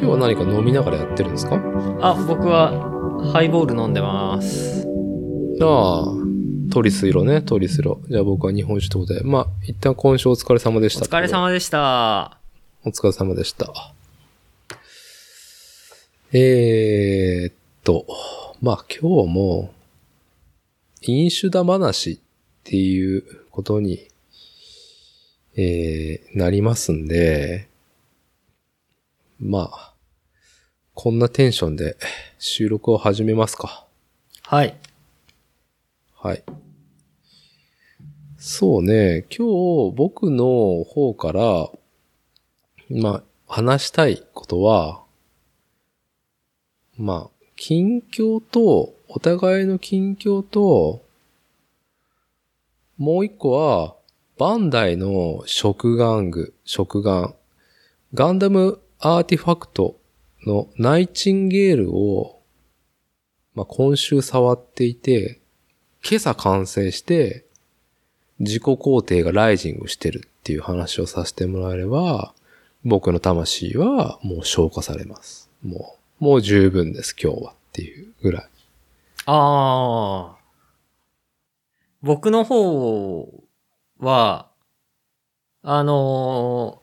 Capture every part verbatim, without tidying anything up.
今日は何か飲みながらやってるんですか？あ、僕はハイボール飲んでます。ああ、トリス色ね、トリス色。じゃあ僕は日本酒ということで、まあ一旦今週お疲れ様でした。お疲れ様でした。お疲れ様でした。えーっとまあ今日も飲酒だ話っていうことに、えー、なりますんで、まあこんなテンションで収録を始めますか。はいはい。そうね、今日僕の方からまあ話したいことは、まあ近況と、お互いの近況と、もう一個はバンダイの食玩具、食玩、ガンダムアーティファクトのナイチンゲールを、まあ、今週触っていて、今朝完成して自己肯定がライジングしてるっていう話をさせてもらえれば、僕の魂はもう消化されます。もう、もう十分です今日はっていうぐらい。ああ、僕の方は、あの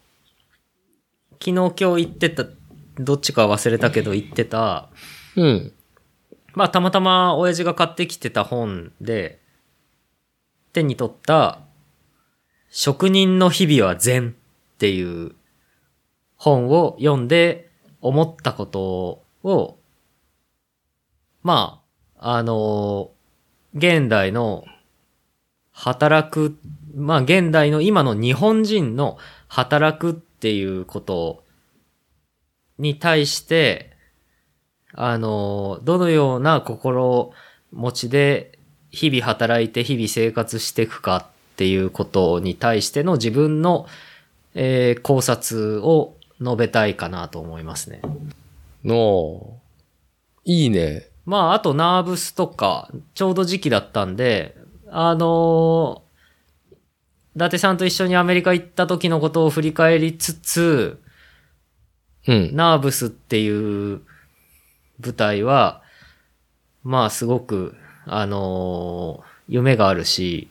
ー、昨日今日行ってた、どっちか忘れたけど行ってた、うん。まあたまたま親父が買ってきてた本で、手に取った、職人の日々は禅っていう本を読んで思ったことを、まあ、あのー、現代の働く、まあ現代の今の日本人の働くっていうことに対して、あの、どのような心持ちで日々働いて日々生活していくかっていうことに対しての自分の、えー、考察を述べたいかなと思いますね。の、いいね。まああとナーブスとかちょうど時期だったんで、あのー、伊達さんと一緒にアメリカ行った時のことを振り返りつつ、うん、ナーブスっていう舞台は、まあすごく、あのー、夢があるし、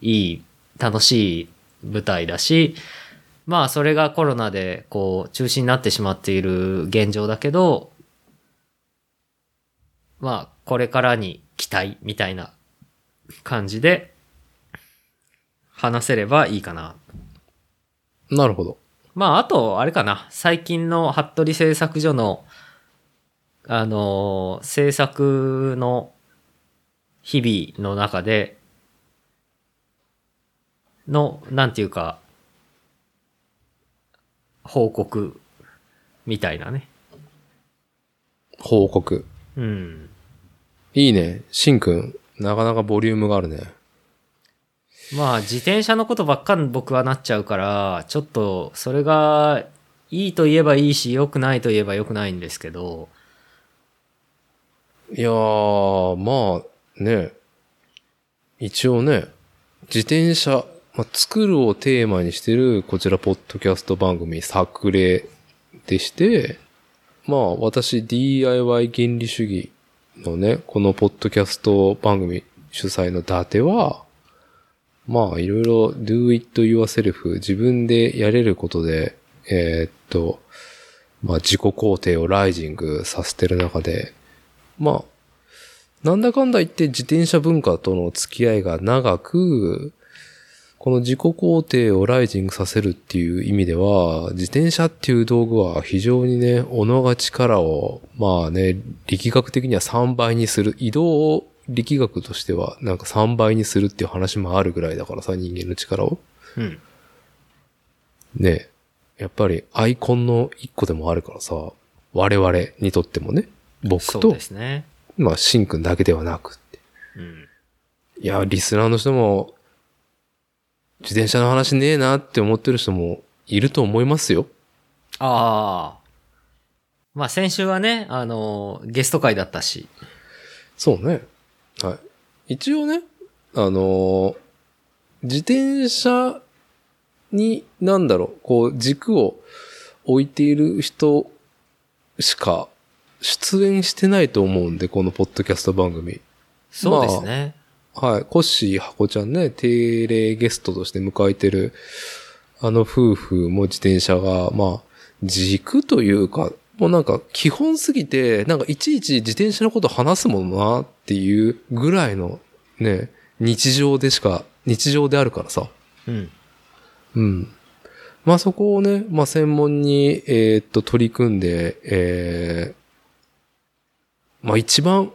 いい、楽しい舞台だし、まあそれがコロナでこう中止になってしまっている現状だけど、まあこれからに期待みたいな感じで話せればいいかな。なるほど。まああとあれかな、最近の服部製作所のあのー、制作の日々の中でのなんていうか報告みたいなね。報告。うん。いいね、しんくん。なかなかボリュームがあるね。まあ自転車のことばっかり僕はなっちゃうから、ちょっとそれがいいと言えばいいし、良くないと言えば良くないんですけど。いやー、まあね、一応ね、自転車、まあ、作るをテーマにしてるこちらポッドキャスト番組作例でして、まあ私 ディーアイワイ 原理主義のね、このポッドキャスト番組主催の伊達は、まあいろいろ do it yourself、 自分でやれることで、えー、っと、まあ自己肯定をライジングさせてる中で、まあ、なんだかんだ言って自転車文化との付き合いが長く、この自己肯定をライジングさせるっていう意味では、自転車っていう道具は非常にね、斧が力を、まあね、力学的にはさんばいにする。移動を力学としてはなんかさんばいにするっていう話もあるぐらいだからさ、人間の力を。うん。ね、やっぱりアイコンの一個でもあるからさ、我々にとってもね、僕と、そうですね、まあ、シンくんだけではなくって。うん。いや、リスナーの人も、自転車の話ねえなって思ってる人もいると思いますよ。ああ。まあ先週はね、あの、ゲスト会だったし。そうね。はい。一応ね、あの、自転車に、なんだろう、こう軸を置いている人しか出演してないと思うんで、このポッドキャスト番組。そうですね。まあ、はい。コッシー、ハコちゃんね、定例ゲストとして迎えてる、あの夫婦も自転車が、まあ、軸というか、もうなんか基本すぎて、なんかいちいち自転車のこと話すもんなっていうぐらいのね、日常でしか、日常であるからさ。うん。うん。まあそこをね、まあ専門に、えー、っと、取り組んで、えー、まあ一番、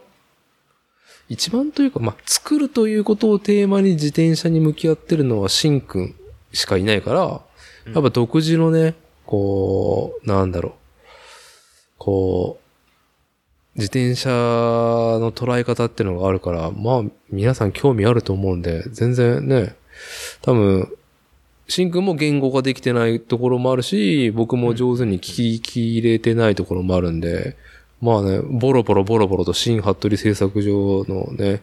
一番というか、まあ作るということをテーマに自転車に向き合ってるのはシンくんしかいないから、やっぱ独自のね、こう、なんだろう。こう、自転車の捉え方っていうのがあるから、まあ、皆さん興味あると思うんで、全然ね、多分、シンくんも言語ができてないところもあるし、僕も上手に聞き入れてないところもあるんで、まあね、ボロボロボロボロと新服部製作所のね、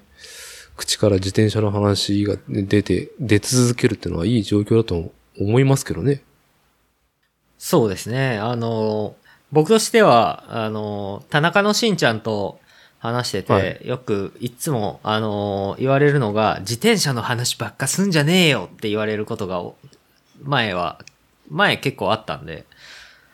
口から自転車の話が出て、出続けるっていうのはいい状況だと思いますけどね。そうですね、あの、僕としては、あの、田中のしんちゃんと話してて、はい、よくいつも、あの、言われるのが、自転車の話ばっかすんじゃねえよって言われることが、前は、前結構あったんで。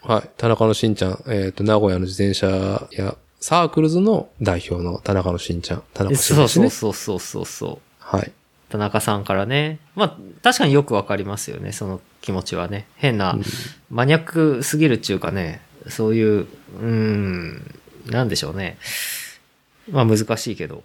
はい。田中のしんちゃん、えっと、名古屋の自転車や、サークルズの代表の田中のしんちゃん。田中しんちゃん、ね。そうそうそうそうそう。はい。田中さんからね。まあ、確かによくわかりますよね、その気持ちはね。変な、うん、マニアックすぎるっていうかね。そういう、うーん、なんでしょうね。まあ難しいけど。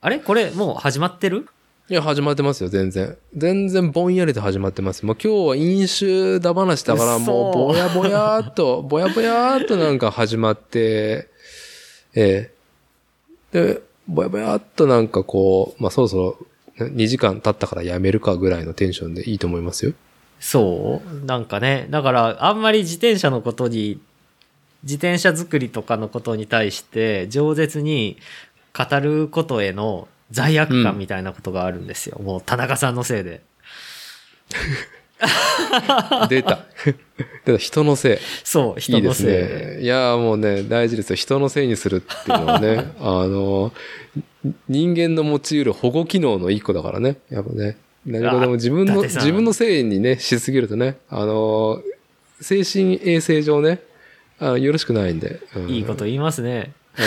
あれこれもう始まってる？いや、始まってますよ、全然。全然ぼんやりと始まってます。もう今日は飲酒だ話だから、もうぼやぼやーっと、ぼやぼやーっとなんか始まって、ええ。で、ぼやぼやーっとなんかこう、まあそろそろにじかん経ったからやめるかぐらいのテンションでいいと思いますよ。そうなんかね。だから、あんまり自転車のことに、自転車作りとかのことに対して、饒舌に語ることへの罪悪感みたいなことがあるんですよ。うん、もう、田中さんのせいで。出た。人のせい。そう、人のせい。いいですね。いや、もうね、大事ですよ。人のせいにするっていうのはね、あの、人間の持ち得る保護機能の一個だからね。やっぱね。何事も自分の、自分のせいにね、しすぎるとね、あの、精神衛生上ね、あのよろしくないんで、うん。いいこと言いますね。う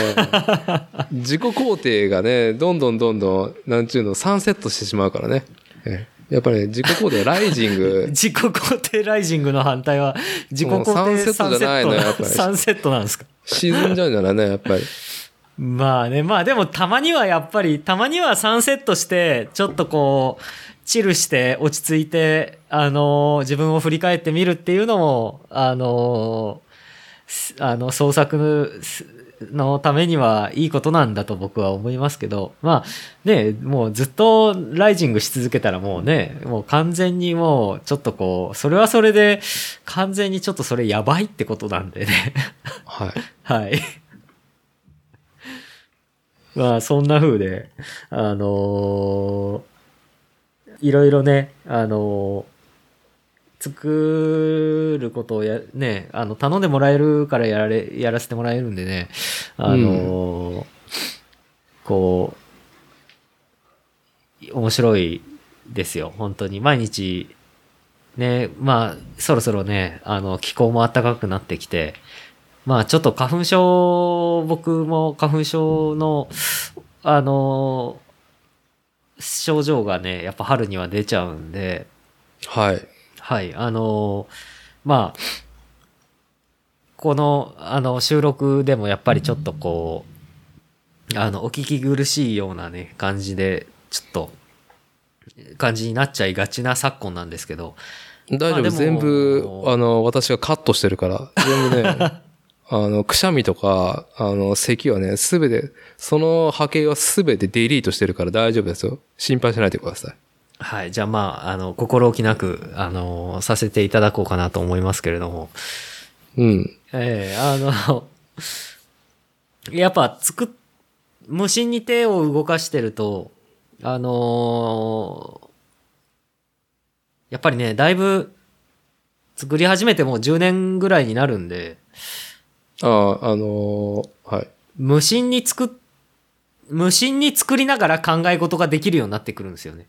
ん、自己肯定がね、どんどんどんどん、なんちゅうの、サンセットしてしまうからね。やっぱり、ね、自己肯定ライジング。自己肯定ライジングの反対は、自己肯定サンセットじゃないの、やっぱり。サンセットなんですか。沈んじゃうんじゃないね、やっぱり。まあね、まあでもたまにはやっぱり、たまにはサンセットして、ちょっとこう、チルして落ち着いて、あのー、自分を振り返ってみるっていうのも、あのー、あの創作のためにはいいことなんだと僕は思いますけど、まあね、もうずっとライジングし続けたらもうね、もう完全にもうちょっとこう、それはそれで完全にちょっとそれやばいってことなんでね。はい。はい。まあそんな風で、あのー、いろいろね、あのー、作ることをや、ね、あの、頼んでもらえるからやられ、やらせてもらえるんでね、あのーうん、こう、面白いですよ、本当に。毎日、ね、まあ、そろそろね、あの、気候も暖かくなってきて、まあ、ちょっと花粉症、僕も花粉症の、あのー、症状がね、やっぱ春には出ちゃうんで。はい。はい。あの、まあ、この、あの、収録でもやっぱりちょっとこう、あの、お聞き苦しいようなね、感じで、ちょっと、感じになっちゃいがちな昨今なんですけど。大丈夫、まあ、全部、あの、私がカットしてるから、全部ね。あの、くしゃみとか、あの、咳はね、すべて、その波形はすべてデリートしてるから大丈夫ですよ。心配しないでください。はい。じゃあ、まあ、あの、心置きなく、あの、させていただこうかなと思いますけれども。うん。ええー、あの、やっぱ、つく、無心に手を動かしてると、あのー、やっぱりね、だいぶ、作り始めてもうじゅうねんぐらいになるんで、ああ、あのー、はい。無心に作、無心に作りながら考え事ができるようになってくるんですよね。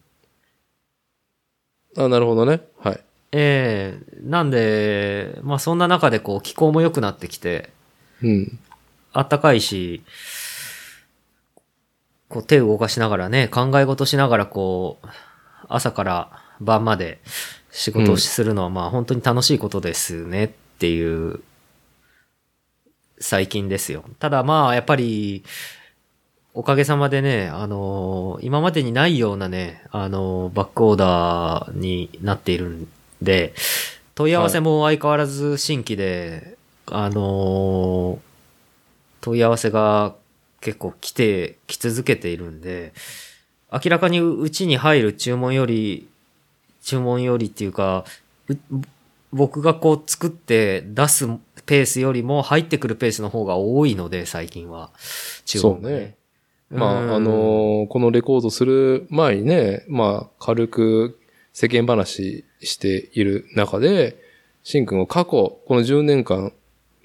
あ、なるほどね。はい。ええー、なんで、まあそんな中でこう気候も良くなってきて、うん。あったかいし、こう手を動かしながらね、考え事しながらこう、朝から晩まで仕事をするのはまあ本当に楽しいことですねっていう最近ですよ。ただまあやっぱりおかげさまでね、あのー、今までにないようなね、あのー、バックオーダーになっているんで、問い合わせも相変わらず新規で、はい、あのー、問い合わせが結構来て、来続けているんで、明らかにうちに入る注文より、注文よりっていうか、う僕がこう作って出すペースよりも入ってくるペースの方が多いので、最近は。注文ね。そうね。まあ、あのー、このレコードする前にね、まあ、軽く世間話している中で、シン君は過去、このじゅうねんかん、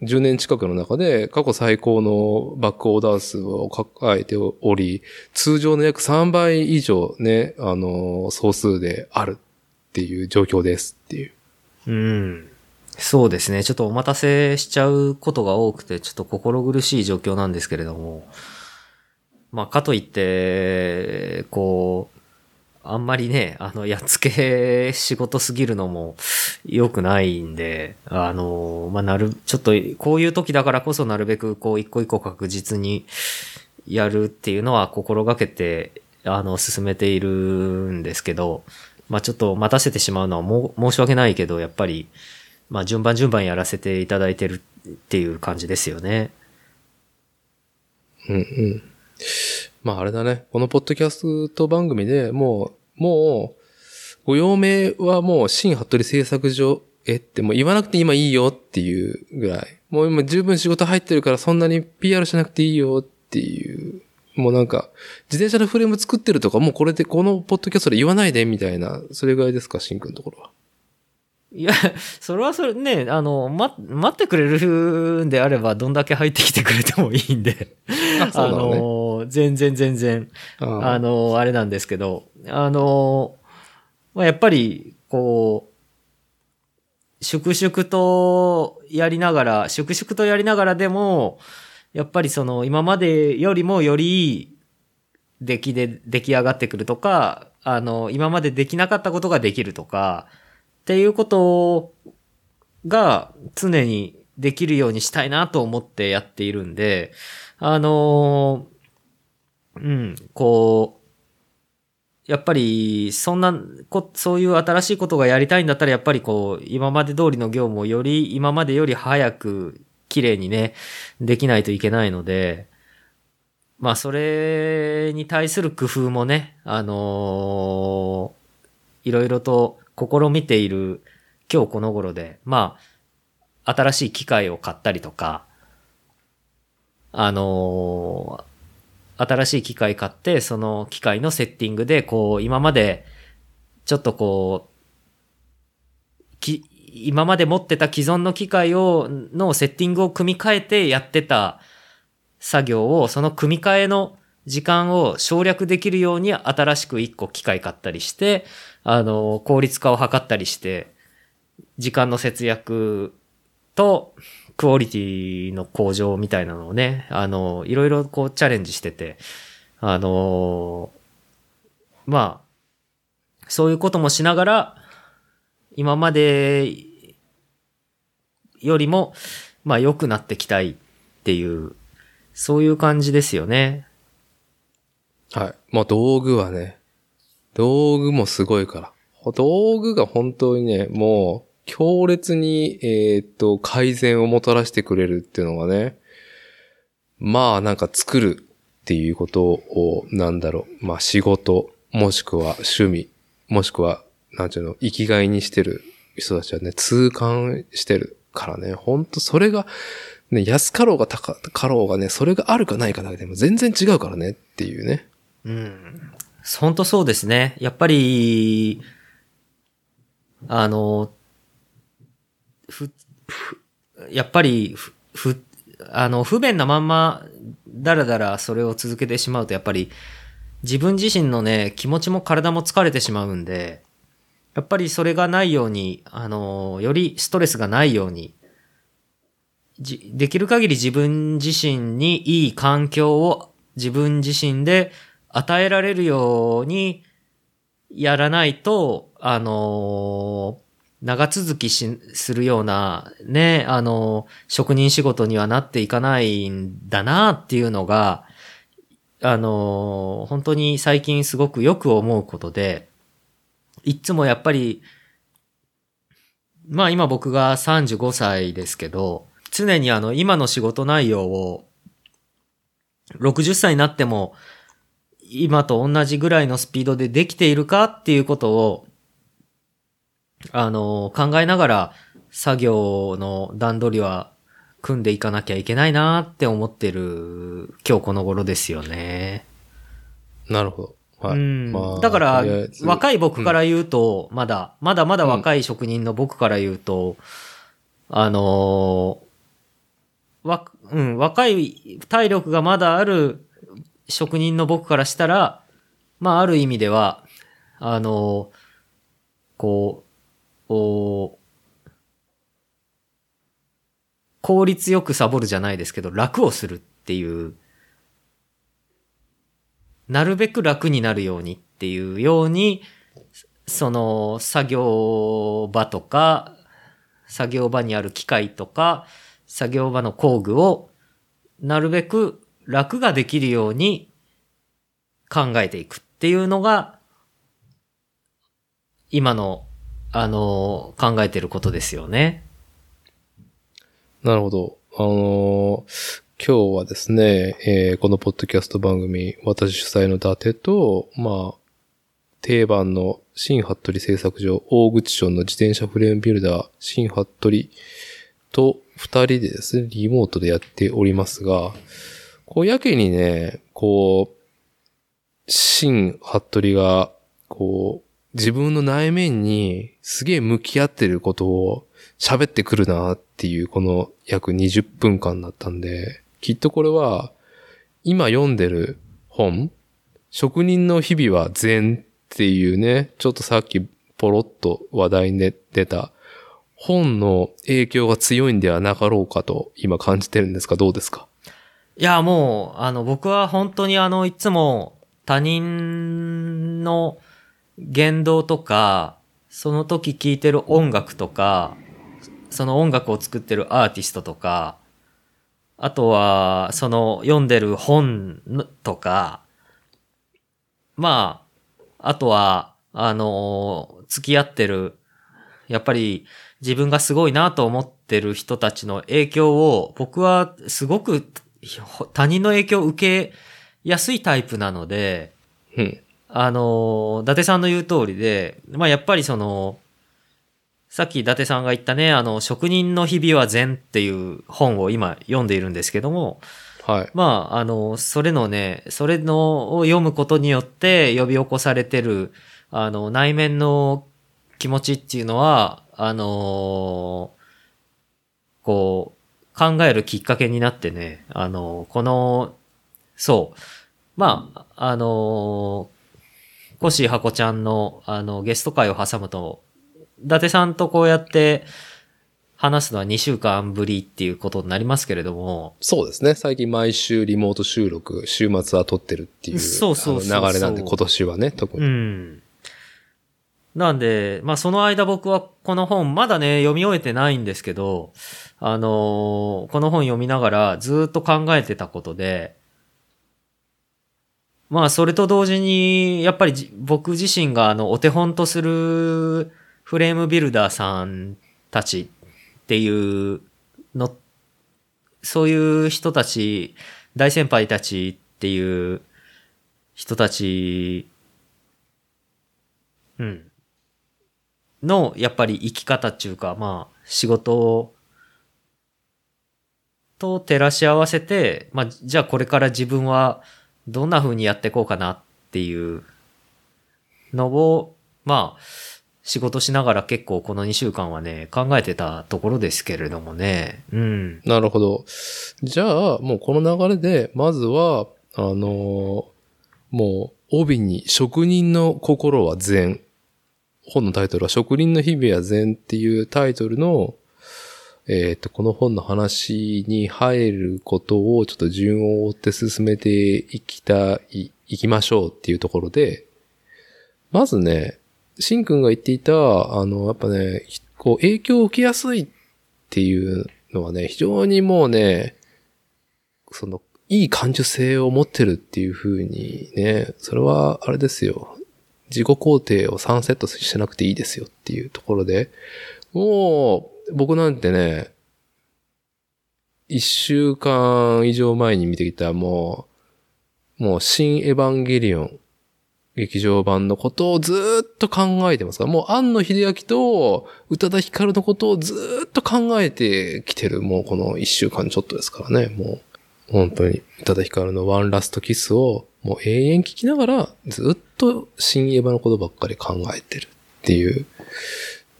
じゅうねん近くの中で過去最高のバックオーダー数を抱えており、通常の約さんばい以上ね、あの、総数であるっていう状況ですっていう。うん。そうですね。ちょっとお待たせしちゃうことが多くて、ちょっと心苦しい状況なんですけれども。まあ、かといって、こう、あんまりね、あの、やっつけ仕事すぎるのも良くないんで、あの、まあ、なる、ちょっと、こういう時だからこそなるべく、こう、一個一個確実にやるっていうのは心がけて、あの、進めているんですけど、まあ、ちょっと待たせてしまうのはもう、申し訳ないけど、やっぱり、まあ、順番順番やらせていただいてるっていう感じですよね。うんうん。まあ、あれだね。このポッドキャスト番組でもう、もう、ご用名はもう、新服部製作所へって、もう言わなくて今いいよっていうぐらい。もう今十分仕事入ってるからそんなに ピーアール しなくていいよっていう。もうなんか、自転車のフレーム作ってるとか、もうこれでこのポッドキャストで言わないでみたいな、それぐらいですか、シン君のところは。いや、それはそれね、あの、ま、待ってくれるんであれば、どんだけ入ってきてくれてもいいんで。あ、そうだね、あの、全然全然、あ, あの、あれなんですけど、あの、まあ、やっぱり、こう、粛々とやりながら、粛々とやりながらでも、やっぱりその、今までよりもより、出来で、出来上がってくるとか、あの、今までできなかったことができるとか、っていうことが常にできるようにしたいなと思ってやっているんで、あのー、うん、こう、やっぱり、そんなこ、そういう新しいことがやりたいんだったら、やっぱりこう、今まで通りの業務をより、今までより早く、綺麗にね、できないといけないので、まあ、それに対する工夫もね、あのー、いろいろと、試みている今日この頃で、まあ、新しい機械を買ったりとか、あのー、新しい機械買って、その機械のセッティングで、こう、今まで、ちょっとこう、き、今まで持ってた既存の機械を、のセッティングを組み替えてやってた作業を、その組み替えの時間を省略できるように新しく一個機械買ったりして、あの、効率化を図ったりして、時間の節約と、クオリティの向上みたいなのをね、あの、いろいろこうチャレンジしてて、あの、まあ、そういうこともしながら、今までよりも、まあ良くなっていきたいっていう、そういう感じですよね。はい。まあ道具はね、道具もすごいから。道具が本当にね、もう強烈に、えー、っと、改善をもたらしてくれるっていうのがね、まあなんか作るっていうことを、なんだろう、まあ仕事、もしくは趣味、もしくは、なんちゅうの、生きがいにしてる人たちはね、痛感してるからね、ほんとそれが、ね、安かろうが高かろうがね、それがあるかないかだけでも全然違うからねっていうね。うん。本当そうですね。やっぱり、あの、ふやっぱりふふあの不便なまんまだらだらそれを続けてしまうとやっぱり自分自身のね気持ちも体も疲れてしまうんで、やっぱりそれがないようにあのよりストレスがないようにじできる限り自分自身にいい環境を自分自身で与えられるようにやらないとあの長続きしするようなねあの職人仕事にはなっていかないんだなっていうのがあの本当に最近すごくよく思うことで、いつもやっぱりまあ今僕がさんじゅうごさいですけど、常にあの今の仕事内容をろくじゅっさいになっても今と同じぐらいのスピードでできているかっていうことをあの考えながら作業の段取りは組んでいかなきゃいけないなって思ってる今日この頃ですよね。なるほど。はい。うんまあ、だから若い僕から言うと、うん、まだまだまだ若い職人の僕から言うと、うん、あのわうん若い体力がまだある職人の僕からしたら、まあある意味では、あの、こう、お効率よくサボるじゃないですけど、楽をするっていう、なるべく楽になるようにっていうように、その作業場とか、作業場にある機械とか、作業場の工具を、なるべく楽ができるように考えていくっていうのが今のあの考えてることですよね。なるほど。あの今日はですね、えー、このポッドキャスト番組私主催の伊達とまあ定番の新服部製作所大口町の自転車フレームビルダー新服部と二人でですねリモートでやっておりますが。こうやけにね、こう、新服部が、こう、自分の内面にすげえ向き合ってることを喋ってくるなっていう、この約にじゅっぷんかんだったんで、きっとこれは、今読んでる本、職人の日々は禅っていうね、ちょっとさっきポロッと話題に出た本の影響が強いんではなかろうかと今感じてるんですが、どうですか？いや、もう、あの、僕は本当にあの、いつも他人の言動とか、その時聴いてる音楽とか、その音楽を作ってるアーティストとか、あとは、その読んでる本とか、まあ、あとは、あの、付き合ってる、やっぱり自分がすごいなと思ってる人たちの影響を、僕はすごく、他人の影響を受けやすいタイプなので、うん、あの、伊達さんの言う通りで、まあやっぱりその、さっき伊達さんが言ったね、あの、職人の日々は禅っていう本を今読んでいるんですけども、はい、まあ、あの、それのね、それのを読むことによって呼び起こされてる、あの、内面の気持ちっていうのは、あの、こう、考えるきっかけになってね、あの、この、そう、まあ、あの、コシハコちゃんの、あの、ゲスト会を挟むと、伊達さんとこうやって話すのはにしゅうかんぶりっていうことになりますけれども。そうですね。最近毎週リモート収録、週末は撮ってるっていう、そうそうそうそう、あの流れなんで、今年はね、特に。うん。なんで、まあ、その間僕はこの本まだね、読み終えてないんですけど、あのー、この本読みながらずっと考えてたことで、まあ、それと同時に、やっぱりじ僕自身があの、お手本とするフレームビルダーさんたちっていうの、そういう人たち、大先輩たちっていう人たち、うん。の、やっぱり生き方っていうか、まあ、仕事と照らし合わせて、まあ、じゃあこれから自分はどんな風にやっていこうかなっていうのを、まあ、仕事しながら結構このにしゅうかんはね、考えてたところですけれどもね。うん。なるほど。じゃあ、もうこの流れで、まずは、あのー、もう、帯に職人の心は禅。本のタイトルは職人の日々は禅っていうタイトルの、えっと、この本の話に入ることをちょっと順を追って進めていきたい、いきましょうっていうところで、まずね、しんくんが言っていた、あの、やっぱね、こう影響を受けやすいっていうのはね、非常にもうね、その、いい感受性を持ってるっていう風にね、それはあれですよ。自己肯定をさんセットしなくていいですよっていうところで、もう、僕なんてね、一週間以上前に見てきたもう、もう新エヴァンゲリオン劇場版のことをずーっと考えてますから、もう庵野秀明と宇多田ヒカルのことをずーっと考えてきてる、もうこの一週間ちょっとですからね、もう本当に宇多田ヒカルのワンラストキスをもう永遠聞きながらずっと新エヴァのことばっかり考えてるっていう、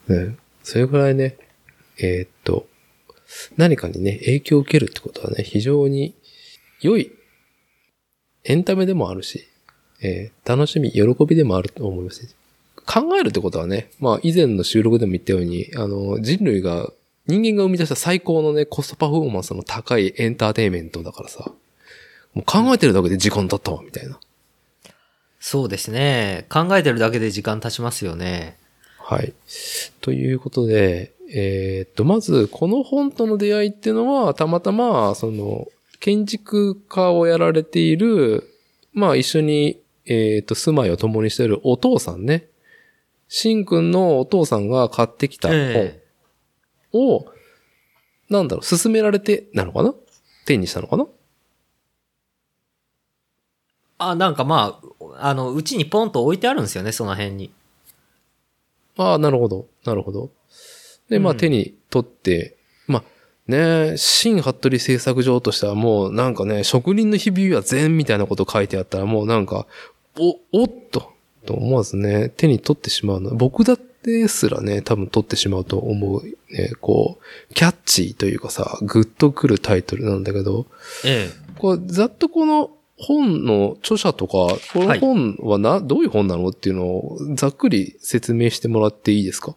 ね、それくらいね、えー、っと、何かにね、影響を受けるってことはね、非常に良いエンタメでもあるし、えー、楽しみ、喜びでもあると思いますし、考えるってことはね、まあ以前の収録でも言ったように、あの、人類が、人間が生み出した最高のね、コストパフォーマンスの高いエンターテインメントだからさ、もう考えてるだけで時間経ったわ、みたいな。そうですね。考えてるだけで時間経ちますよね。はい。ということで、えー、っと、まず、この本との出会いっていうのは、たまたま、その、建築家をやられている、まあ、一緒に、えー、っと、住まいを共にしているお父さんね。しんくんのお父さんが買ってきた本を、えー、なんだろう、勧められて、なのかな？手にしたのかな？あ、なんかまあ、あの、うちにポンと置いてあるんですよね、その辺に。ああ、なるほど、なるほど。で、まあ手に取って、うん、まあね、新服部製作所としてはもうなんかね、職人の日々は禅みたいなこと書いてあったらもうなんか、お、おっと、と思わずね、手に取ってしまうの。僕だってすらね、多分取ってしまうと思う、ね、こう、キャッチーというかさ、グッとくるタイトルなんだけど、ええ、こうざっとこの本の著者とか、この本はな、はい、どういう本なのっていうのをざっくり説明してもらっていいですか？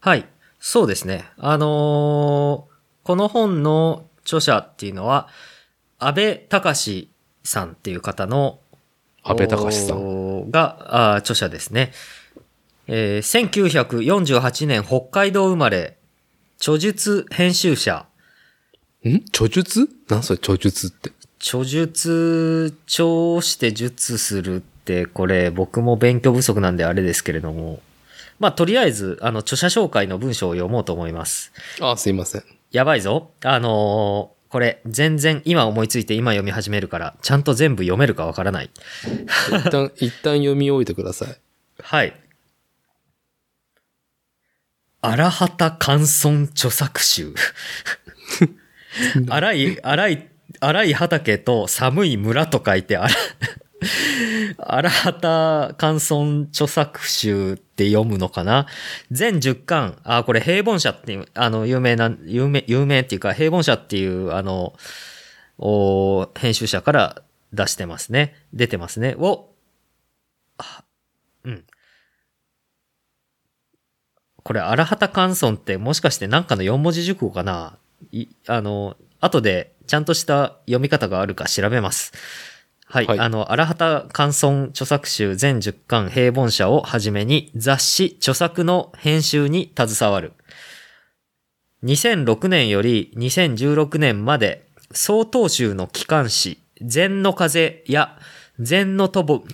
はい。そうですね。あのー、この本の著者っていうのは、安部隆さんっていう方の、安部隆さんがあ著者ですね、えー。せんきゅうひゃくよんじゅうはちねん北海道生まれ、著述編集者。ん？著述？何それ著述って。著述、調して述するって、これ僕も勉強不足なんであれですけれども、まあ、とりあえず、あの、著者紹介の文章を読もうと思います。ああ、すいません。やばいぞ。あのー、これ、全然、今思いついて今読み始めるから、ちゃんと全部読めるかわからない。一旦、一旦読み終えてください。はい。荒畑観村著作集。荒い、荒い、荒い畑と寒い村と書いてある。荒畑観村著作集って読むのかな？全じゅっかん。あ、これ平凡社っていう、あの、有名な、有名、有名っていうか、平凡社っていう、あの、お、編集者から出してますね。出てますね。を、あ、うん。これ、荒畑観村ってもしかしてなんかのよんもじ熟語かな？い、あの、後でちゃんとした読み方があるか調べます。はい、はい。あの、荒畑観村著作集全じゅっかん平凡社をはじめに雑誌著作の編集に携わる。にせんろくねんよりにせんじゅうろくねんまで曹洞宗の機関誌禅の風や禅の友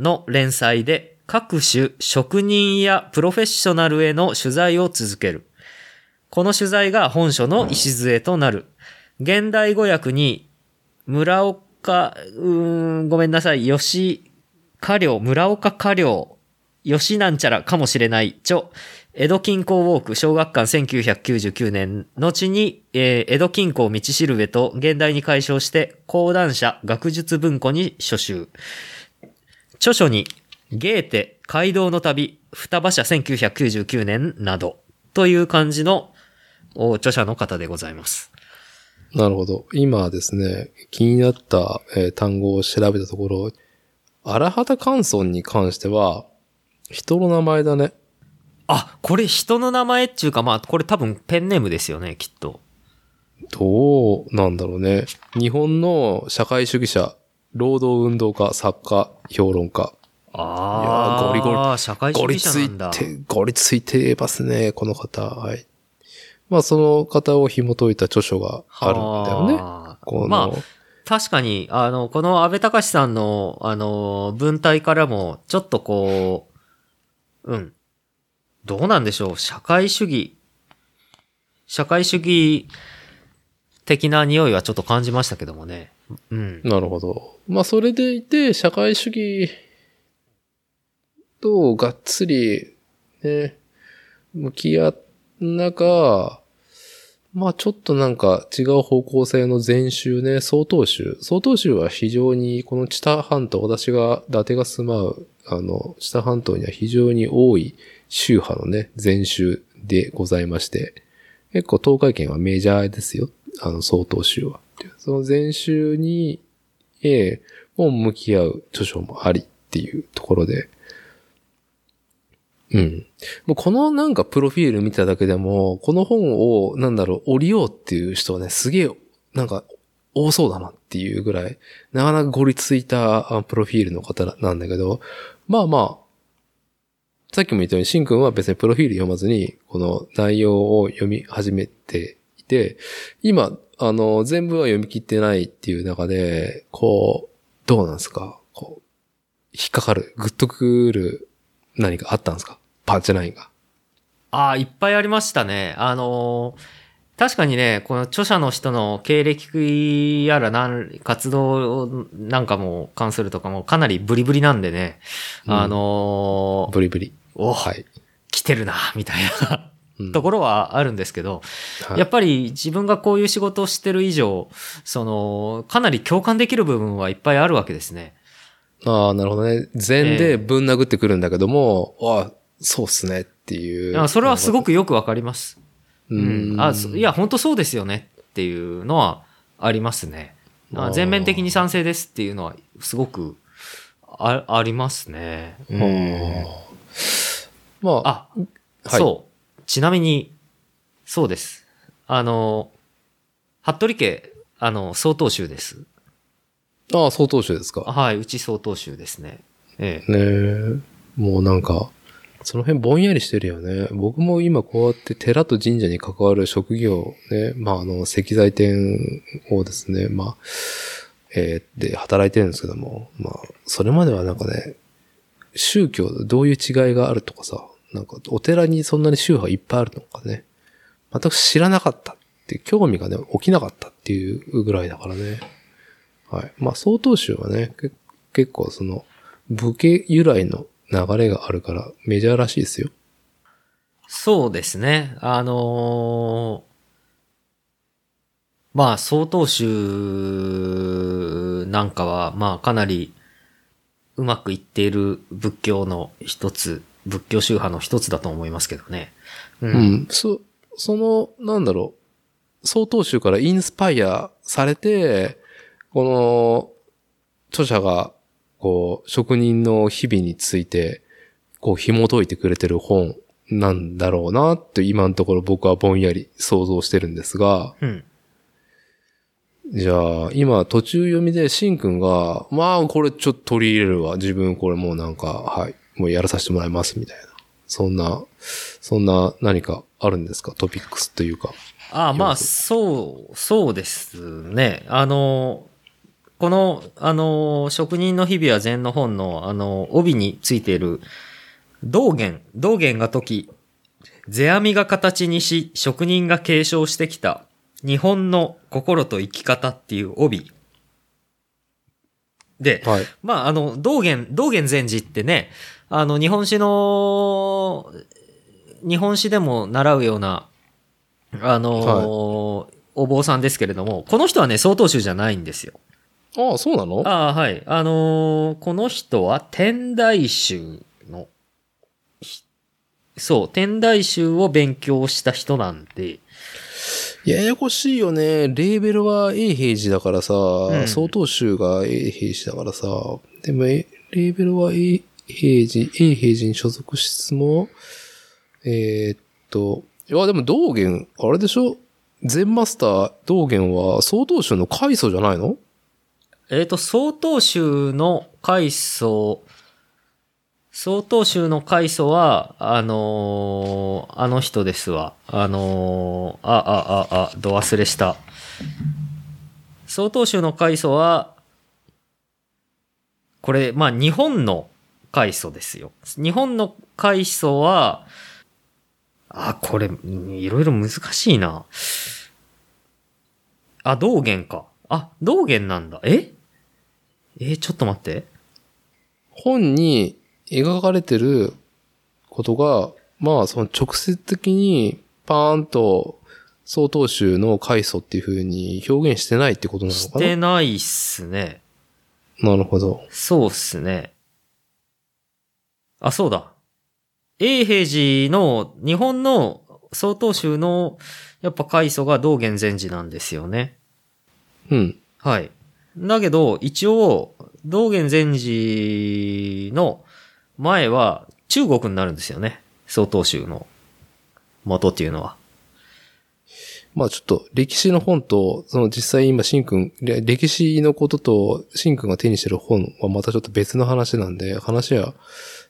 の連載で各種職人やプロフェッショナルへの取材を続ける。この取材が本書の礎となる。現代語訳に村岡かうーんごめんなさい吉家良村岡家良吉なんちゃらかもしれない著江戸近郊ウォーク小学館せんきゅうひゃくきゅうじゅうきゅうねん後に、えー、江戸近郊道しるべと現代に改称して講談社学術文庫に書集。著書にゲーテ街道の旅、双葉社せんきゅうひゃくきゅうじゅうきゅうねんなどという感じの著者の方でございます。なるほど。今ですね、気になった、えー、単語を調べたところ、荒畑観村に関しては、人の名前だね。あ、これ人の名前っていうか、まあ、これ多分ペンネームですよね、きっと。どうなんだろうね。日本の社会主義者、労働運動家、作家、評論家。ああ、ゴリゴリ、社会主義者なんだ。ゴリついて、ゴリついてますね、この方。はい。まあ、その方を紐解いた著書があるんだよね。このまあ、確かに、あの、この安倍隆さんの、あの、文体からも、ちょっとこう、うん。どうなんでしょう。社会主義、社会主義的な匂いはちょっと感じましたけどもね。うん。なるほど。まあ、それでいて、社会主義とがっつり、ね、向き合って、なんか、まあちょっとなんか違う方向性の全集ね、曹洞宗。曹洞宗は非常にこの知多半島、私が、伊達が住まう、あの、知多半島には非常に多い宗派のね、全集でございまして、結構東海圏はメジャーですよ、あの、曹洞宗は。その全集に、えー、も向き合う著書もありっていうところで、うん。もうこのなんかプロフィール見ただけでも、この本をなんだろう、降りようっていう人はね、すげえ、なんか多そうだなっていうぐらい、なかなかごりついたプロフィールの方なんだけど、まあまあ、さっきも言ったように、シン君は別にプロフィール読まずに、この内容を読み始めていて、今、あの、全部は読み切ってないっていう中で、こう、どうなんですか？こう、引っかかる、グッとくる、何かあったんですか？パンチラインが。ああ、いっぱいありましたね。あのー、確かにね、この著者の人の経歴やらなん、活動なんかも関するとかもかなりブリブリなんでね。あのーうん、ブリブリ。お、はい。来てるな、みたいなところはあるんですけど、うん、やっぱり自分がこういう仕事をしてる以上、その、かなり共感できる部分はいっぱいあるわけですね。ああ、なるほどね。禅でぶん殴ってくるんだけども、えー、ああ、そうっすねっていう。あ、それはすごくよくわかります。うん。うん、あ、いや、本当そうですよねっていうのはありますね。あ、全面的に賛成ですっていうのはすごく あ, ありますね。うん。まあ、あ、はい、そう。ちなみに、そうです。あの、服部家、あの、曹洞宗です。ああ、曹洞宗ですか。はい、うち曹洞宗ですね。ええ。ねえ。もうなんか、その辺ぼんやりしてるよね。僕も今こうやって寺と神社に関わる職業、ね、まああの、石材店をですね、まあ、えー、で働いてるんですけども、まあ、それまではなんかね、宗教、どういう違いがあるとかさ、なんかお寺にそんなに宗派いっぱいあるのかね、全く知らなかったって、興味がね、起きなかったっていうぐらいだからね。はい。まあ、曹洞宗はね、結構その、武家由来の流れがあるから、メジャーらしいですよ。そうですね。あのー、まあ、曹洞宗なんかは、まあ、かなりうまくいっている仏教の一つ、仏教宗派の一つだと思いますけどね。うん。うん、そ、その、なんだろう、曹洞宗からインスパイアされて、この著者がこう職人の日々についてこう紐解いてくれてる本なんだろうなと今のところ僕はぼんやり想像してるんですが、うん、じゃあ今途中読みでシン君がまあこれちょっと取り入れるわ、自分これもうなんかはいもうやらさせてもらいますみたいな、そんなそんな何かあるんですか、トピックスというか。ああ、まあそうそうですね。あの。この、あの、職人の日々は禅の本の、あの、帯についている、道元、道元が時、世阿弥が形にし、職人が継承してきた、日本の心と生き方っていう帯。で、はい、まあ、あの、道元、道元禅師ってね、あの、日本史の、日本史でも習うような、あの、はい、お坊さんですけれども、この人はね、曹洞宗じゃないんですよ。ああ、そうなの？ああ、はい。あのー、この人は天台宗のそう、天台宗を勉強した人なんで。ややこしいよね。レーベルは永平寺だからさ、うん、曹洞宗が永平寺だからさ、でもレーベルは永平寺、永平寺に所属しつつも、えー、っと、いやでも道元、あれでしょ？禅マスター道元は曹洞宗の開祖じゃないの？えー、っと、曹洞宗の開祖、曹洞宗の開祖は、あのー、あの人ですわ。あのー、あ、あ、あ、あ、ど忘れした。曹洞宗の開祖は、これ、まあ、日本の開祖ですよ。日本の開祖は、あ、これ、いろいろ難しいな。あ、道元か。あ、道元なんだ。え？えー、ちょっと待って。本に、描かれてることが、まあその直接的にパーンと曹洞宗の開祖っていう風に表現してないってことなのかな？してないっすね。なるほど。そうっすね。あ、そうだ。永平寺の日本の曹洞宗のやっぱ開祖が道元禅師なんですよね。うん。はい。だけど一応道元禅師の前は中国になるんですよね。曹洞宗の元っていうのは。まあちょっと歴史の本と、その実際今シンくん、歴史のこととシンくんが手にしてる本はまたちょっと別の話なんで、話は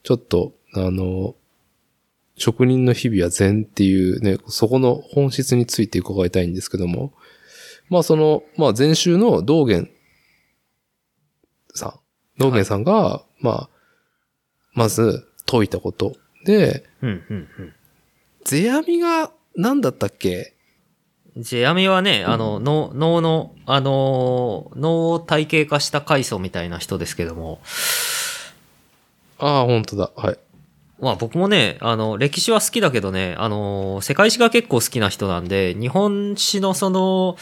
ちょっと、あの、職人の日々は禅っていうね、そこの本質について伺いたいんですけども、まあその、まあ禅宗の道元さん、道元さんが、はい、まあ、まず、解いたこと。で、うんうんうん、世阿弥が何だったっけ？世阿弥はね、あの、脳、うん、の, の、あの、脳を体系化した階層みたいな人ですけども。ああ、ほんとだ。はい。まあ僕もね、あの、歴史は好きだけどね、あの、世界史が結構好きな人なんで、日本史のその、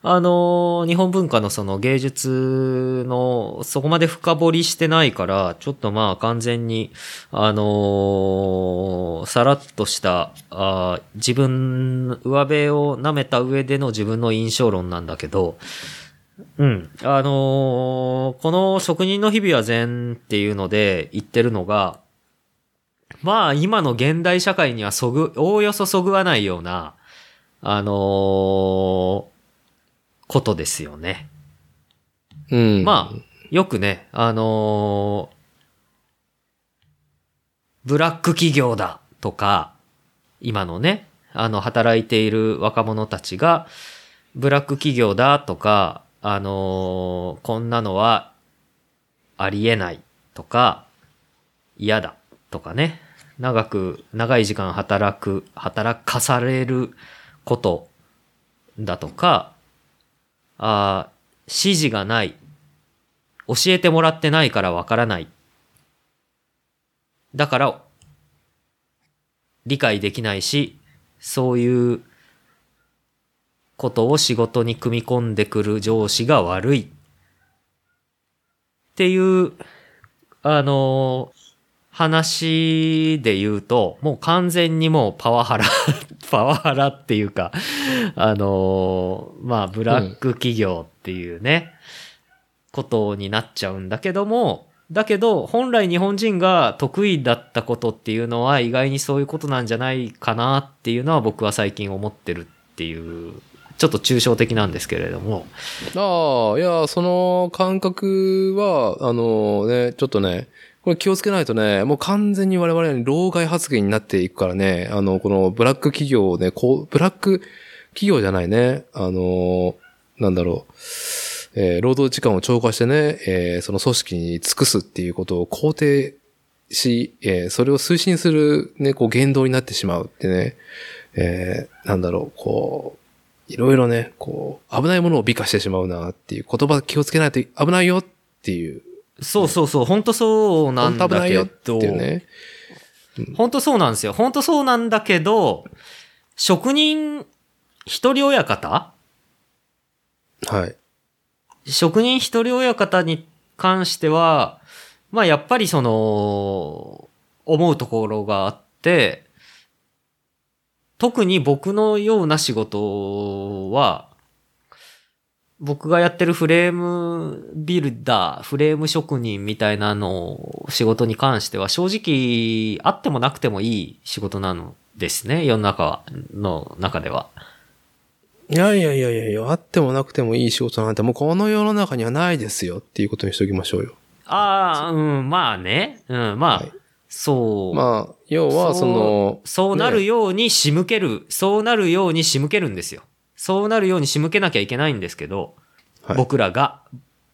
あの、日本文化のその芸術のそこまで深掘りしてないから、ちょっとまあ完全に、あの、さらっとした、あ自分、上辺を舐めた上での自分の印象論なんだけど、うん。あの、この職人の日々は禅っていうので言ってるのが、まあ今の現代社会にはそぐ、おおよそそぐわないような、あの、ことですよね。うん。まあ、よくね、あのー、ブラック企業だとか、今のね、あの、働いている若者たちが、ブラック企業だとか、あのー、こんなのはありえないとか、嫌だとかね、長く、長い時間働く、働かされることだとか、あ指示がない。教えてもらってないからわからない。だから、理解できないし、そういうことを仕事に組み込んでくる上司が悪い。っていう、あのー、話で言うと、もう完全にもうパワハラ、パワハラっていうか、あの、まあ、ブラック企業っていうね、うん、ことになっちゃうんだけども、だけど、本来日本人が得意だったことっていうのは意外にそういうことなんじゃないかなっていうのは僕は最近思ってるっていう、ちょっと抽象的なんですけれども。ああ、いや、その感覚は、あのね、ちょっとね、これ気をつけないとね、もう完全に我々に老害発言になっていくからね、あの、このブラック企業をね、こう、ブラック企業じゃないね、あの、なんだろう、えー、労働時間を超過してね、えー、その組織に尽くすっていうことを肯定し、えー、それを推進するね、こう言動になってしまうってね、えー、なんだろう、こう、いろいろね、こう、危ないものを美化してしまうなっていう、言葉気をつけないと危ないよっていう、そうそうそう、本当そうなんだけど。本当危ないよっていうね。うん、本当そうなんですよ。本当そうなんだけど、職人一人親方？はい。職人一人親方に関しては、まあやっぱりその、思うところがあって、特に僕のような仕事は、僕がやってるフレームビルダー、フレーム職人みたいなの仕事に関しては、正直あってもなくてもいい仕事なのですね、世の中の中では。いやいやいやいや、あってもなくてもいい仕事なんてもうこの世の中にはないですよっていうことにしておきましょうよ。ああ、うん、まあね。うん、まあ、はい、そう。まあ、要はその、そう、そうなるように仕向ける、ね、そうなるように仕向けるんですよ。そうなるように仕向けなきゃいけないんですけど、はい、僕らが、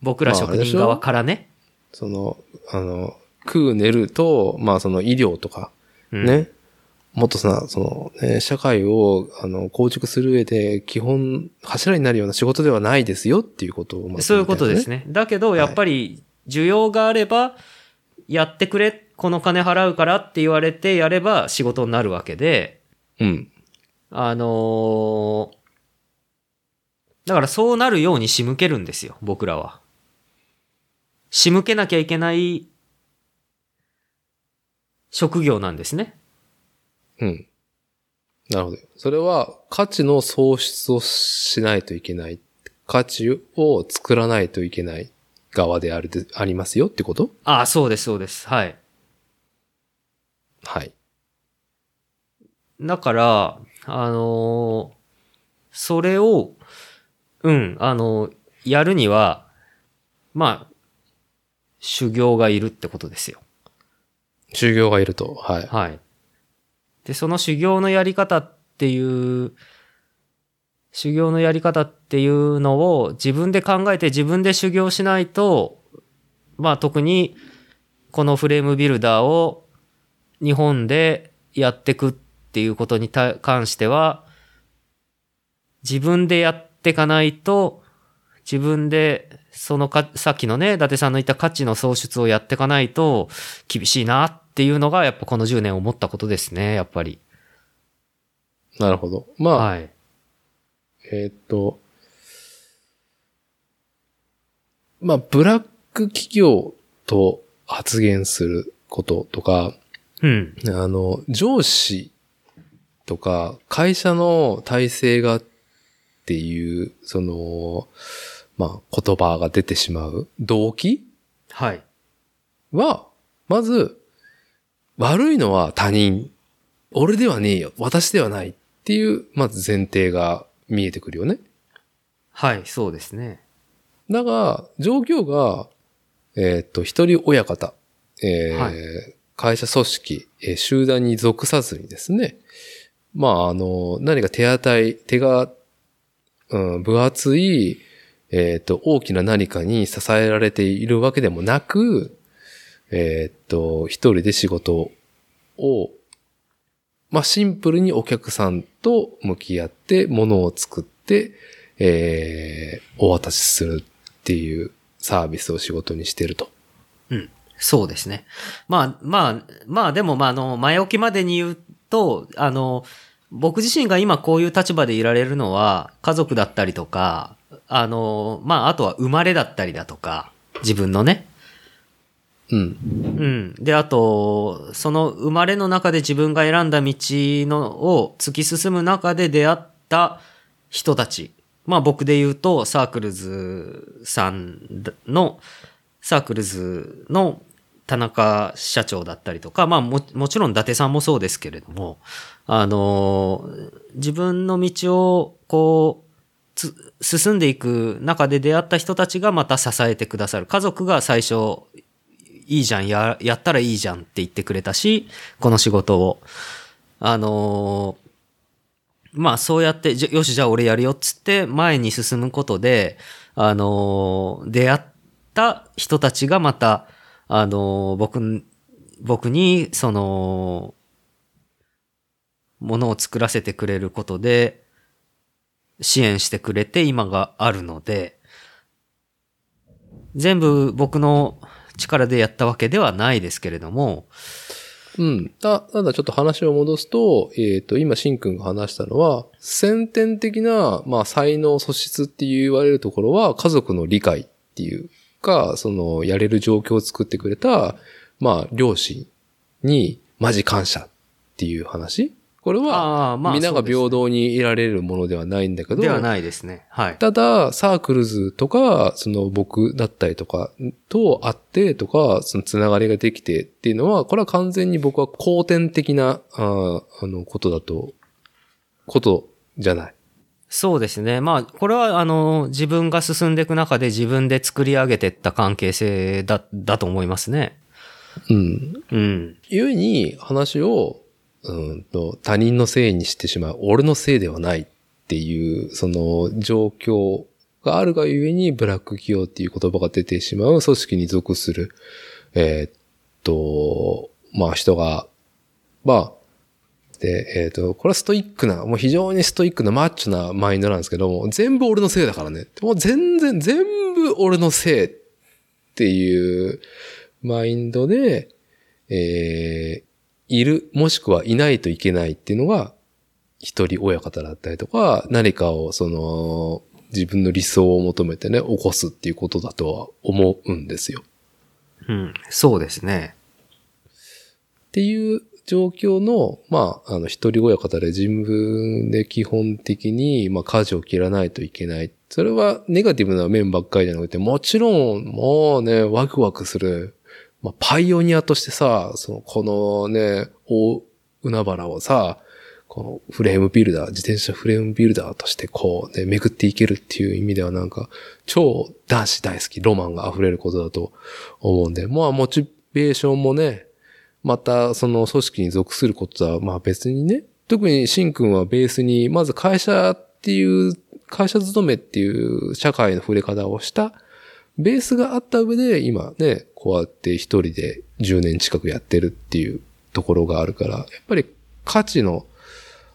僕ら職人側からね。まあ、その、あの、食う寝ると、まあその医療とか、うん、ね。もっとさ、その、ね、社会を、あの、構築する上で、基本、柱になるような仕事ではないですよっていうことを、ね。そういうことですね。だけど、やっぱり、需要があれば、やってくれ、この金払うからって言われてやれば仕事になるわけで。うん。あのー、だからそうなるように仕向けるんですよ、僕らは。仕向けなきゃいけない、職業なんですね。うん。なるほど。それは価値の創出をしないといけない。価値を作らないといけない側であるで、ありますよってこと？ああ、そうです、そうです。はい。はい。だから、あのー、それを、うん、あのー、やるには、まあ、修行がいるってことですよ。修行がいると。はい。はい。で、その修行のやり方っていう、修行のやり方っていうのを自分で考えて自分で修行しないと、まあ特にこのフレームビルダーを日本でやってくっていうことに関しては、自分でやっていかないと、自分でそのか、さっきのね、伊達さんの言った価値の創出をやっていかないと厳しいなって、っていうのがやっぱこのじゅうねん思ったことですね、やっぱり。なるほど。まあ、はい、えー、っと、まあブラック企業と発言することとか、うん、あの上司とか会社の体制がっていうそのまあ言葉が出てしまう動機、はい、はまず悪いのは他人。俺ではねえよ。私ではない。っていう、まず前提が見えてくるよね。はい、そうですね。だが、状況が、えー、っと、一人親方、えーはい、会社組織、えー、集団に属さずにですね、まあ、あの、何か手当たり、手が、うん、分厚い、えー、っと、大きな何かに支えられているわけでもなく、えー、っと、一人で仕事を、まあ、シンプルにお客さんと向き合って、物を作って、えー、お渡しするっていうサービスを仕事にしてると。うん。そうですね。まあ、まあ、まあ、でも、まあ、あの、前置きまでに言うと、あの、僕自身が今こういう立場でいられるのは、家族だったりとか、あの、まあ、あとは生まれだったりだとか、自分のね、うん。うん。で、あと、その生まれの中で自分が選んだ道のを突き進む中で出会った人たち。まあ僕で言うと、サークルズさんの、サークルズの田中社長だったりとか、まあ も, もちろん伊達さんもそうですけれども、あの、自分の道をこう、つ進んでいく中で出会った人たちがまた支えてくださる。家族が最初、いいじゃん、や、やったらいいじゃんって言ってくれたし、この仕事を。あのー、まあそうやって、よし、じゃあ俺やるよっつって前に進むことで、あのー、出会った人たちがまた、あのー、僕、僕に、その、ものを作らせてくれることで、支援してくれて今があるので、全部僕の、力でやったわけではないですけれども。うん。た、ただちょっと話を戻すと、えっと、今、シン君が話したのは、先天的な、まあ、才能素質って言われるところは、家族の理解っていうか、その、やれる状況を作ってくれた、まあ、両親に、マジ感謝っていう話これは皆が平等にいられるものではないんだけど、ではないですね。はい。ただサークルズとかその僕だったりとかと会ってとかそのつながりができてっていうのはこれは完全に僕は後天的な あ, あのことだとことじゃない。そうですね。まあこれはあの自分が進んでいく中で自分で作り上げていった関係性だだと思いますね。うん。うん。ゆえに話をうんと他人のせいにしてしまう、俺のせいではないっていうその状況があるがゆえにブラック企業っていう言葉が出てしまう組織に属するえー、っとまあ人がまあでえー、っとこれはストイックなもう非常にストイックなマッチョなマインドなんですけども全部俺のせいだからねもう全然全部俺のせいっていうマインドでえーいる、もしくはいないといけないっていうのが、一人親方だったりとか、何かを、その、自分の理想を求めてね、起こすっていうことだとは思うんですよ。うん、そうですね。っていう状況の、まあ、あの、一人親方で自分で基本的に、まあ、舵を切らないといけない。それは、ネガティブな面ばっかりじゃなくて、もちろん、もうね、ワクワクする。まあ、パイオニアとしてさ、その、このね、大海原をさ、このフレームビルダー、自転車フレームビルダーとしてこうね、巡っていけるっていう意味ではなんか、超男子大好き、ロマンが溢れることだと思うんで、まあ、モチベーションもね、またその組織に属することは、まあ別にね、特にシン君はベースに、まず会社っていう、会社勤めっていう社会の触れ方をした、ベースがあった上で今ね、こうやって一人でじゅうねん近くやってるっていうところがあるから、やっぱり価値の、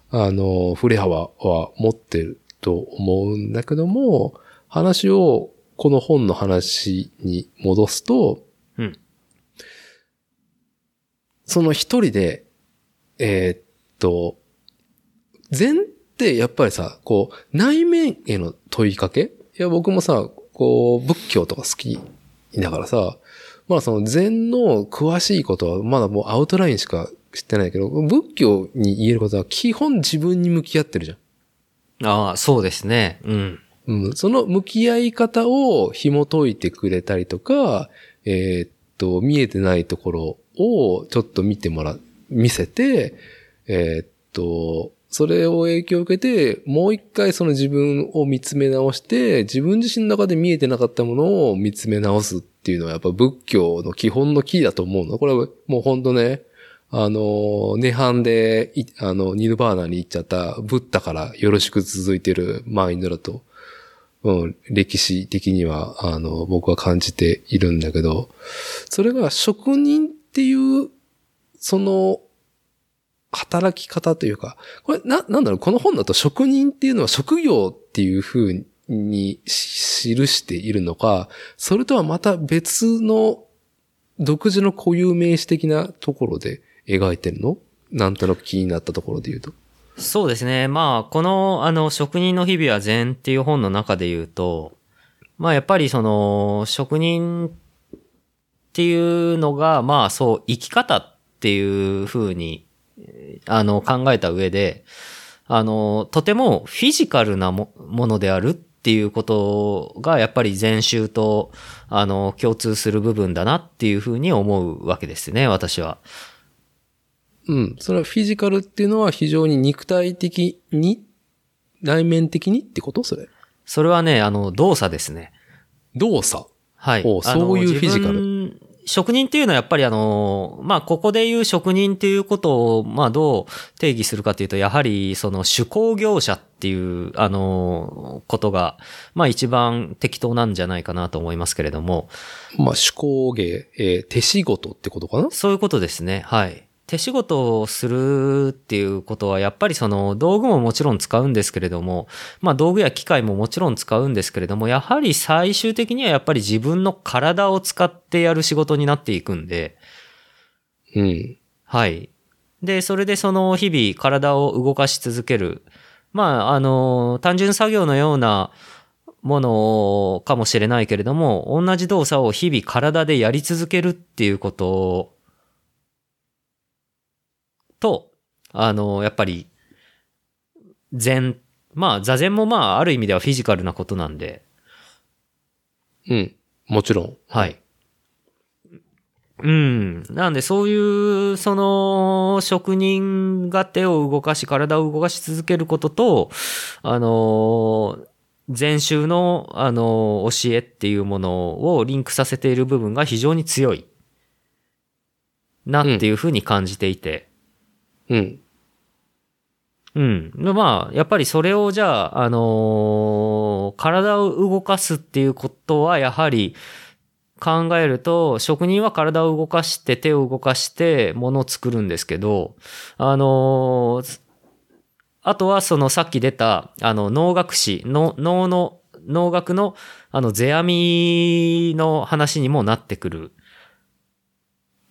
あの、振れ幅は持ってると思うんだけども、話をこの本の話に戻すと、うん、その一人で、えー、っと、前ってやっぱりさ、こう、内面への問いかけ？いや、僕もさ、こう、仏教とか好きだからさ、まだその禅の詳しいことはまだもうアウトラインしか知ってないけど、仏教に言えることは基本自分に向き合ってるじゃん。ああ、そうですね。うん。うん。その向き合い方を紐解いてくれたりとか、えー、っと、見えてないところをちょっと見てもら、見せて、えー、っと、それを影響を受けて、もう一回その自分を見つめ直して、自分自身の中で見えてなかったものを見つめ直すっていうのはやっぱ仏教の基本のキーだと思うの。これはもうほんとね、あの、涅槃で、あの、ニルバーナに行っちゃったブッダからよろしく続いてるマインドだと、うん、歴史的には、あの、僕は感じているんだけど、それが職人っていう、その、働き方というか、これな、なんだろう、この本だと職人っていうのは職業っていう風に記しているのか、それとはまた別の独自の固有名詞的なところで描いてるの？なんとなく気になったところで言うと。そうですね。まあ、この、あの、職人の日々は禅っていう本の中で言うと、まあ、やっぱりその、職人っていうのが、まあ、そう、生き方っていう風に、あの、考えた上で、あの、とてもフィジカルな も, ものであるっていうことが、やっぱり禅宗と、あの、共通する部分だなっていうふうに思うわけですね、私は。うん。それはフィジカルっていうのは非常に肉体的に、内面的にってことそれ。それはね、あの、動作ですね。動作？はい。そういうフィジカル。職人っていうのはやっぱりあの、まあ、ここで言う職人っていうことを、まあ、どう定義するかというと、やはりその手工業者っていう、あの、ことが、まあ、一番適当なんじゃないかなと思いますけれども。まあ、手工芸、えー、手仕事ってことかな？そういうことですね。はい。手仕事をするっていうことは、やっぱりその道具ももちろん使うんですけれども、まあ道具や機械ももちろん使うんですけれども、やはり最終的にはやっぱり自分の体を使ってやる仕事になっていくんで。うん。はい。で、それでその日々体を動かし続ける。まあ、あの、単純作業のようなものかもしれないけれども、同じ動作を日々体でやり続けるっていうことを、と、あのやっぱり禅、まあ座禅もまあある意味ではフィジカルなことなんで、うん、もちろん、はい、うん、なんでそういうその職人が手を動かし体を動かし続けることと、あの禅宗のあの教えっていうものをリンクさせている部分が非常に強いなっていうふうに感じていて。うんうん。うん。まあ、やっぱりそれをじゃあ、あのー、体を動かすっていうことは、やはり考えると、職人は体を動かして、手を動かして、物を作るんですけど、あのー、あとはそのさっき出た、あの、能楽師の、能の、能楽の、あの、世阿弥の話にもなってくる。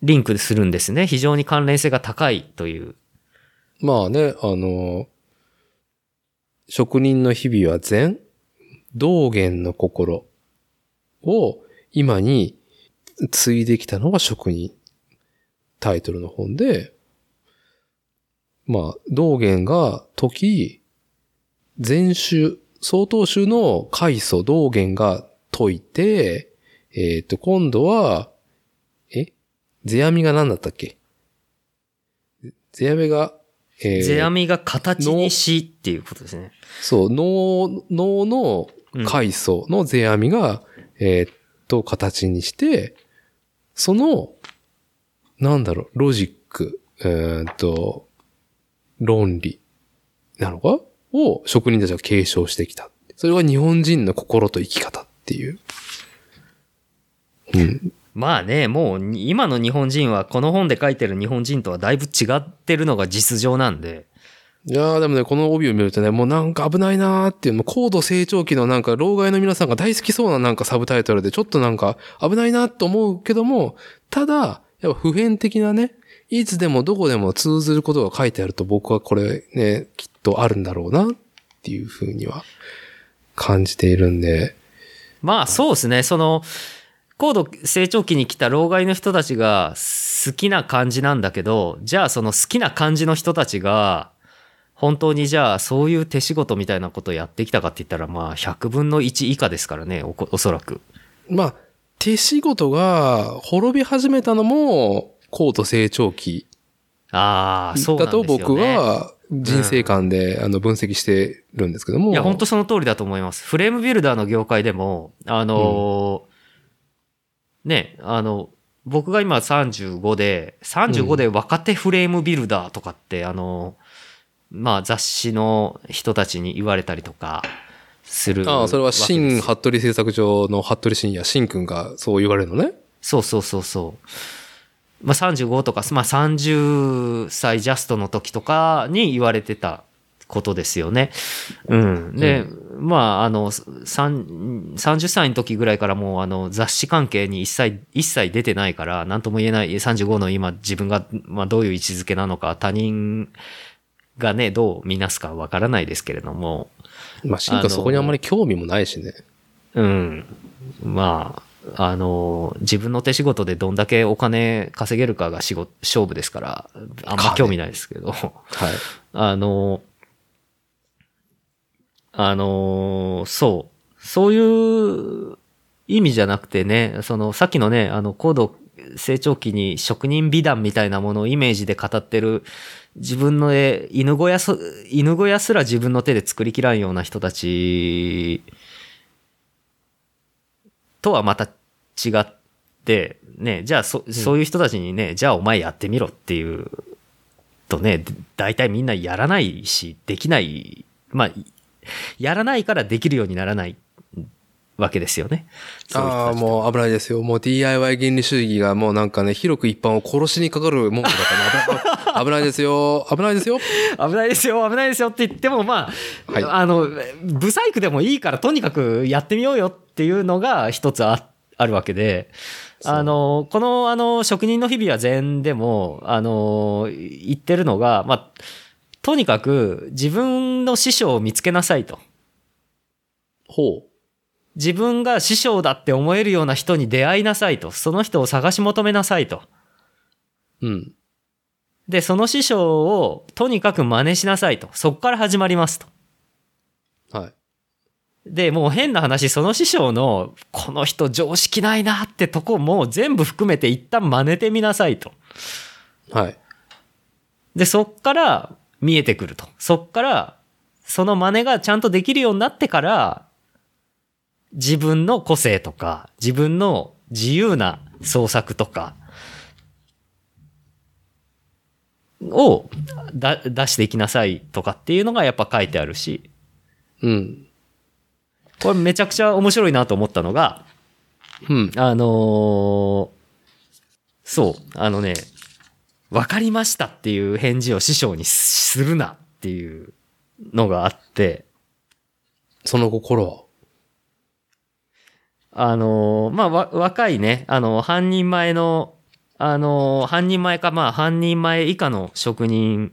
リンクするんですね。非常に関連性が高いという。まあね、あの、職人の日々は禅、道元の心を今に継いできたのが職人。タイトルの本で、まあ、道元が時、禅宗、曹洞宗の開祖道元が解いて、えっと、今度は、え世阿弥が何だったっけ？世阿弥が、えー、世阿弥が形にしっていうことですね。そう、能、能の開祖の世阿弥が、うん、えー、っと、形にして、その、なんだろう、ロジック、えー、っと、論理なのかを職人たちが継承してきた。それは日本人の心と生き方っていう。うん。まあね、もう今の日本人はこの本で書いてる日本人とはだいぶ違ってるのが実情なんで。いやーでもね、この帯を見るとね、もうなんか危ないなーっていう、もう高度成長期のなんか老害の皆さんが大好きそうななんかサブタイトルでちょっとなんか危ないなーと思うけども、ただやっぱ普遍的なね、いつでもどこでも通ずることが書いてあると僕はこれね、きっとあるんだろうなっていうふうには感じているんで。まあそうですね、その高度成長期に来た老害の人たちが好きな感じなんだけど、じゃあその好きな感じの人たちが本当にじゃあそういう手仕事みたいなことをやってきたかって言ったら、まあひゃくぶんのいち以下ですからね、 お, おそらく。まあ手仕事が滅び始めたのも高度成長期だと僕は人生観であの分析してるんですけども、うん、いや本当その通りだと思います。フレームビルダーの業界でもあのーうんね、あの僕が今さんじゅうごでさんじゅうごで若手フレームビルダーとかって、うん、あのまあ雑誌の人たちに言われたりとかする。ああ、それは新服部製作所の服部真也新君がそう言われるのね。そうそうそうそう。まあさんじゅうごとか、まあさんじゅっさいジャストの時とかに言われてたことですよね。うん。で、うん、まあ、あの、さんじゅっさいの時ぐらいからもう、あの、雑誌関係に一切、一切出てないから、なんとも言えない、さんじゅうごの今、自分が、まあ、どういう位置づけなのか、他人がね、どう見なすかわからないですけれども。まあ、進化そこにあんまり興味もないしね。うん。まあ、あの、自分の手仕事でどんだけお金稼げるかが仕事、勝負ですから、あんま興味ないですけど。はい。あの、あのー、そう。そういう意味じゃなくてね、その、さっきのね、あの、高度成長期に職人美談みたいなものをイメージで語ってる、自分の絵、犬小屋す、犬小屋すら自分の手で作りきらんような人たちとはまた違って、ね、じゃあそ、そういう人たちにね、うん、じゃあお前やってみろっていうとね、大体みんなやらないし、できない、まあ、やらないからできるようにならないわけですよね。ああ、もう危ないですよ。もう ディーアイワイ 原理主義がもうなんかね、広く一般を殺しにかかる文句だから、ね、危ないですよ。危ないですよ。危ないですよ。危ないですよって言っても、まあ、はい、あの、ブサイクでもいいからとにかくやってみようよっていうのが一つあ、あるわけで、あの、この、あの、職人の日々は禅でも、あの、言ってるのが、まあ、とにかく自分の師匠を見つけなさいと。ほう。自分が師匠だって思えるような人に出会いなさいと。その人を探し求めなさいと。うん。でその師匠をとにかく真似しなさいと、そこから始まりますと。はい。でもう変な話、その師匠のこの人常識ないなってとこも全部含めて一旦真似てみなさいと。はい。でそっから見えてくると。そっからその真似がちゃんとできるようになってから自分の個性とか自分の自由な創作とかをだ出していきなさいとかっていうのがやっぱ書いてあるし、うん、これめちゃくちゃ面白いなと思ったのが、うん、あのー、そうあのねわかりましたっていう返事を師匠にするなっていうのがあって、その心はあのー、まあわ若いねあの半人前のあの半人前かまあ半人前以下の職人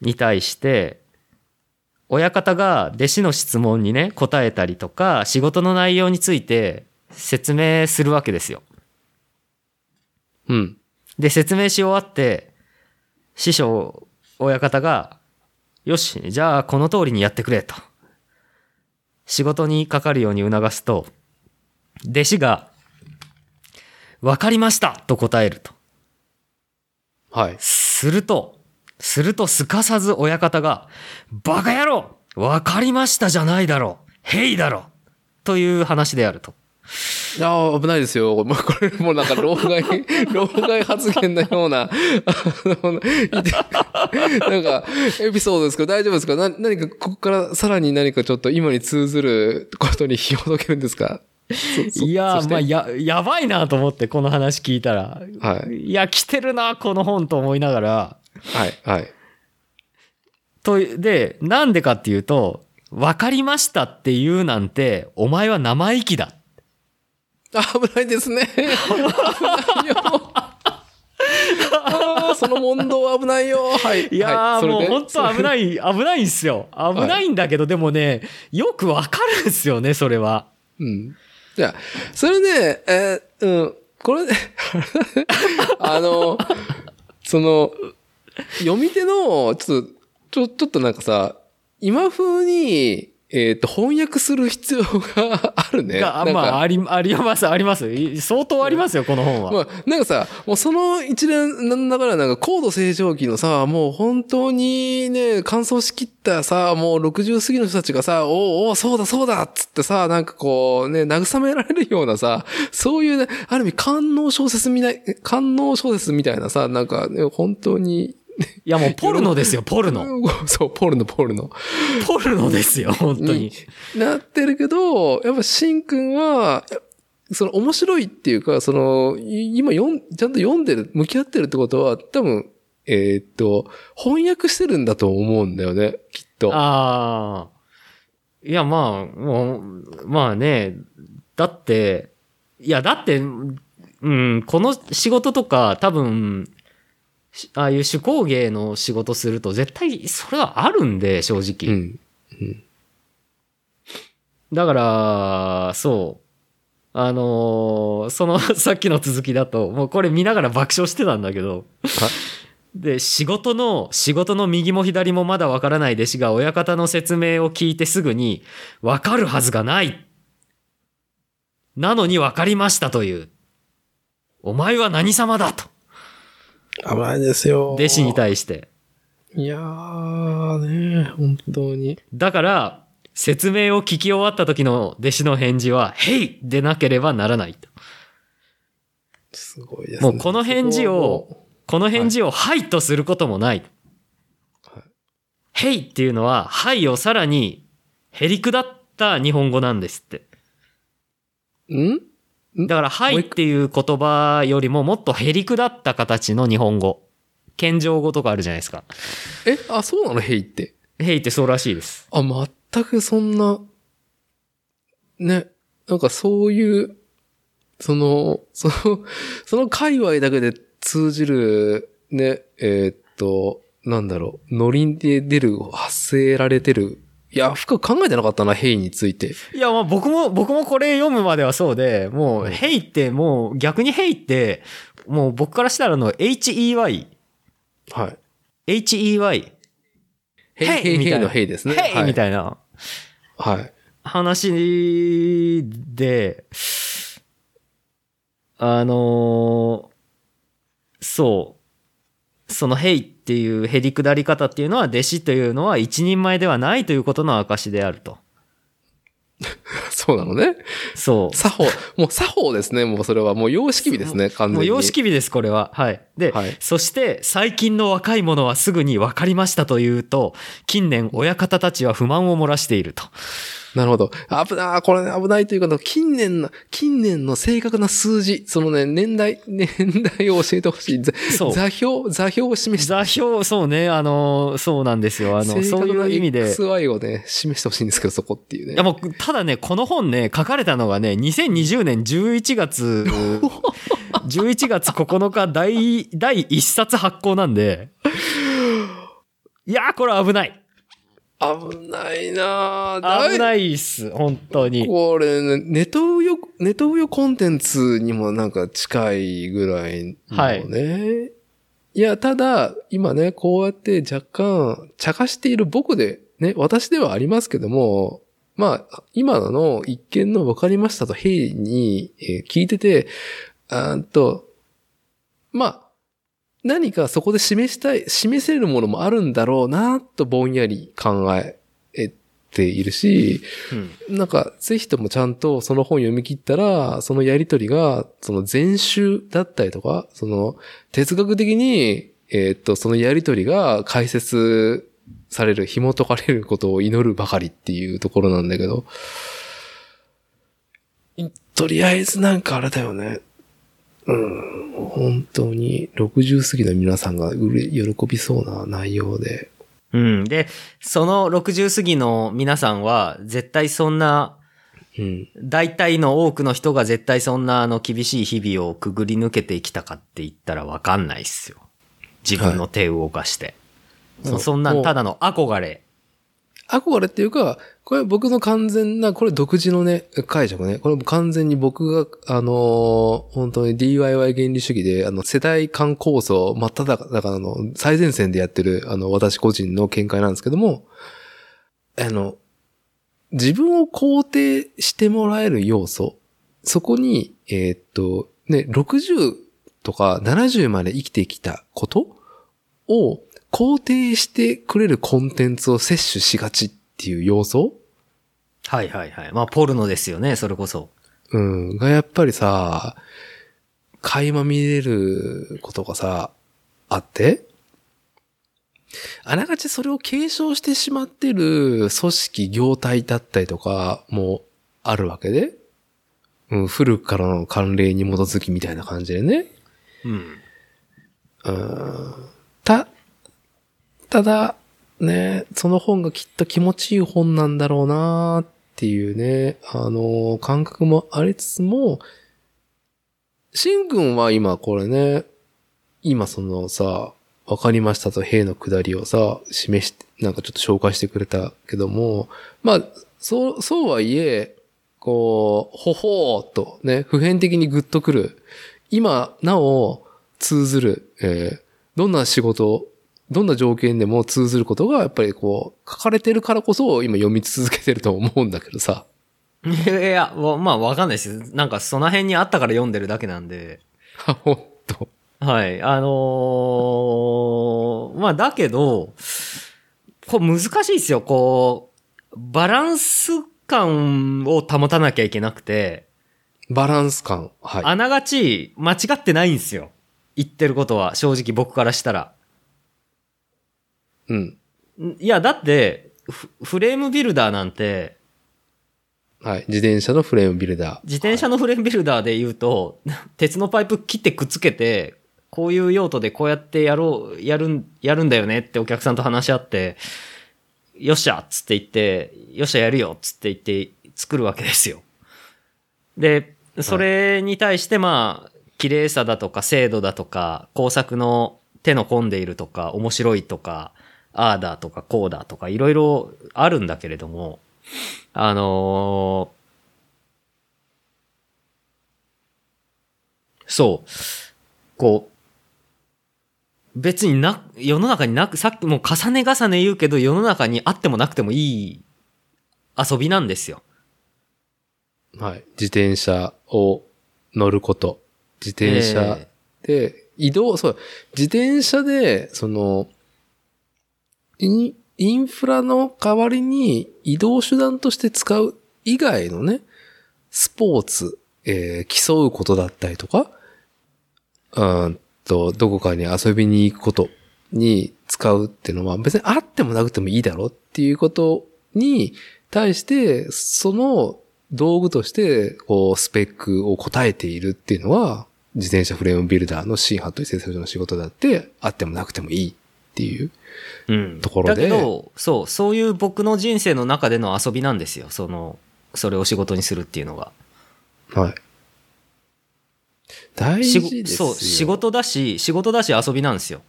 に対して親方が弟子の質問にね答えたりとか仕事の内容について説明するわけですよ。うん。で説明し終わって師匠親方がよしじゃあこの通りにやってくれと仕事にかかるように促すと弟子がわかりましたと答えると。はい。すると、するとすかさず親方が、バカ野郎！わかりましたじゃないだろう！ヘイだろ！という話であると。ああ、危ないですよ。これもなんか、老害、老害発言のような、あの、なんか、エピソードですけど、大丈夫ですか？な、何か、ここからさらに何かちょっと今に通ずることに火を解けるんですか？いやーまあ や, やばいなと思ってこの話聞いたら、はい、いや来てるなこの本と思いながら、はいはい、とでなんでかっていうと分かりましたって言うなんてお前は生意気だ。危ないですね。危ないよ。あその問答は危ないよ。はい、いやー、はい、それでもう本当危ない危ないんですよ。危ないんだけど、はい、でもねよく分かるんですよねそれは。うん。いや、それね、えー、うん、これ、ね、あの、その、読み手の、ちょっと、ちょ、ちょっとなんかさ、今風に、えっと、翻訳する必要があるね。あ、まあ、あり、あります、あります。相当ありますよ、この本は。まあ、なんかさ、もうその一連、なんだからなんか、高度成長期のさ、もう本当にね、乾燥しきったさ、もうろくじゅう過ぎの人たちがさ、おうおう、そうだそうだっつってさ、なんかこうね、慰められるようなさ、そういうね、ある意味、官能小説みたい、官能小説みたいなさ、なんかね、本当に、いやもうポルノですよポルノ。そうポルノポルノ。ポルノですよ本当に。になってるけどやっぱしんくんはその面白いっていうかその今読んちゃんと読んでる向き合ってるってことは多分えー、っと翻訳してるんだと思うんだよねきっと。ああいやまあもうまあねだっていやだってうんこの仕事とか多分。ああいう手工芸の仕事すると絶対それはあるんで正直、うんうん、だからそうあのー、そのさっきの続きだともうこれ見ながら爆笑してたんだけどで仕事の仕事の右も左もまだわからない弟子が親方の説明を聞いてすぐにわかるはずがないなのにわかりましたというお前は何様だと危ないですよ。弟子に対して。いやーね、本当に。だから、説明を聞き終わった時の弟子の返事は、ヘイでなければならないと。すごいですね。もうこの返事を、この返事を、はいとすることもない。はい、ヘイっていうのは、はいをさらに、へりくだった日本語なんですって。ん？だから、はいっていう言葉よりももっとへりくだった形の日本語。謙譲語とかあるじゃないですか。え、あ、そうなの？へいって。へいってそうらしいです。あ、全くそんな、ね、なんかそういう、その、その、その界隈だけで通じる、ね、えー、っと、なんだろう、ノリで出る、発せられてる、いや深く考えてなかったなヘイについて。いやまあ僕も僕もこれ読むまではそうで、もうヘイってもう逆にヘイってもう僕からしたらの エイチイーワイはい。ヘイ ヘイみたいな。ヘイですね。ヘイみたいな。はい。話で、あのー、そう。そのヘイっていうへりくだり方っていうのは、弟子というのは一人前ではないということの証であると。そうなのね。そう。作法。もう作法ですね。もうそれは。もう様式美ですね。完全に。もう様式美です、これは。はい。で、はい、そして、最近の若い者はすぐに分かりましたというと、近年、親方たちは不満を漏らしていると。なるほど。危な、これ、ね、危ないというか、近年の、近年の正確な数字、そのね、年代、年代を教えてほしい。そう。座標、座標を示して。座標、そうね、あの、そうなんですよ。あの、そういう意味で。エックスワイ をね、示してほしいんですけど、そこっていうね。いや、もう、ただね、この本ね、書かれたのがね、にせんにじゅうねん じゅういちがつ、じゅういちがつここのか第、第一冊発行なんで、いやー、これ危ない。危ないなぁ。危ないっす、本当に。これ、ね、ネトウヨ、ネトウヨコンテンツにもなんか近いぐらいのね。はい、いや、ただ、今ね、こうやって若干、茶化している僕で、ね、私ではありますけども、まあ、今の一見の分かりましたと、ヘイに聞いてて、あーんと、まあ、何かそこで示したい、示せるものもあるんだろうなとぼんやり考えているし、うん、なんかぜひともちゃんとその本読み切ったら、そのやりとりが、その全集だったりとか、その哲学的に、えー、っと、そのやりとりが解説される、紐解かれることを祈るばかりっていうところなんだけど、とりあえずなんかあれだよね。うん、本当にろくじゅう過ぎの皆さんが喜びそうな内容で。うん。で、そのろくじゅう過ぎの皆さんは、絶対そんな、うん、大体の多くの人が絶対そんなあの厳しい日々をくぐり抜けてきたかって言ったらわかんないっすよ。自分の手を動かして。はい、そ, そんな、ただの憧れ。憧れっていうか、これ僕の完全な、これ独自のね、解釈ね。これも完全に僕が、あのー、本当に ディーアイワイ 原理主義で、あの、世代間構想、まあ、ただ、だからあの、最前線でやってる、あの、私個人の見解なんですけども、あの、自分を肯定してもらえる要素、そこに、えー、っと、ね、ろくじゅうとかななじゅうまで生きてきたことを、肯定してくれるコンテンツを摂取しがちっていう要素？はいはいはい。まあ、ポルノですよね、それこそ。うん。が、やっぱりさ、垣間見れることがさ、あって、あながちそれを継承してしまってる組織、業態だったりとかもあるわけで、うん、古くからの慣例に基づきみたいな感じでね。うん。うん。た、ただ、ね、その本がきっと気持ちいい本なんだろうなーっていうね、あのー、感覚もありつつも、しんくんは今これね、今そのさ、わかりましたと兵の下りをさ、示して、なんかちょっと紹介してくれたけども、まあ、そう、そうはいえ、こう、ほほーっとね、普遍的にグッとくる、今なお通ずる、えー、どんな仕事を、どんな条件でも通ずることがやっぱりこう書かれてるからこそ今読み続けてると思うんだけどさ。いや、まあわかんないです。なんかその辺にあったから読んでるだけなんで。あ、ほんと。はい。あのー、まあだけど、こう難しいですよ。こう、バランス感を保たなきゃいけなくて。バランス感。はい。あながち間違ってないんですよ。言ってることは正直僕からしたら。うん。いや、だってフ、フレームビルダーなんて。はい。自転車のフレームビルダー。自転車のフレームビルダーで言うと、はい、鉄のパイプ切ってくっつけて、こういう用途でこうやってやろう、やるん、やるんだよねってお客さんと話し合って、よっしゃっつって言って、よっしゃやるよっつって言って作るわけですよ。で、それに対してまあ、綺麗さだとか精度だとか、工作の手の込んでいるとか、面白いとか、ああだとかこうだとかいろいろあるんだけれども、あのー、そう、こう、別にな世の中になく、さっきもう重ね重ね言うけど世の中にあってもなくてもいい遊びなんですよ。はい。自転車を乗ること。自転車で移動、えー、そう。自転車で、その、イン、インフラの代わりに移動手段として使う以外のね、スポーツ、えー、競うことだったりとか、うんと、どこかに遊びに行くことに使うっていうのは別にあってもなくてもいいだろうっていうことに対して、その道具として、こう、スペックを答えているっていうのは、自転車フレームビルダーの新服部製作所の仕事だって、あってもなくてもいいっていうところで、うん。だけど、そう、そういう僕の人生の中での遊びなんですよ。その、それを仕事にするっていうのが。はい。大事ですよ。そう、仕事だし、仕事だし遊びなんですよ。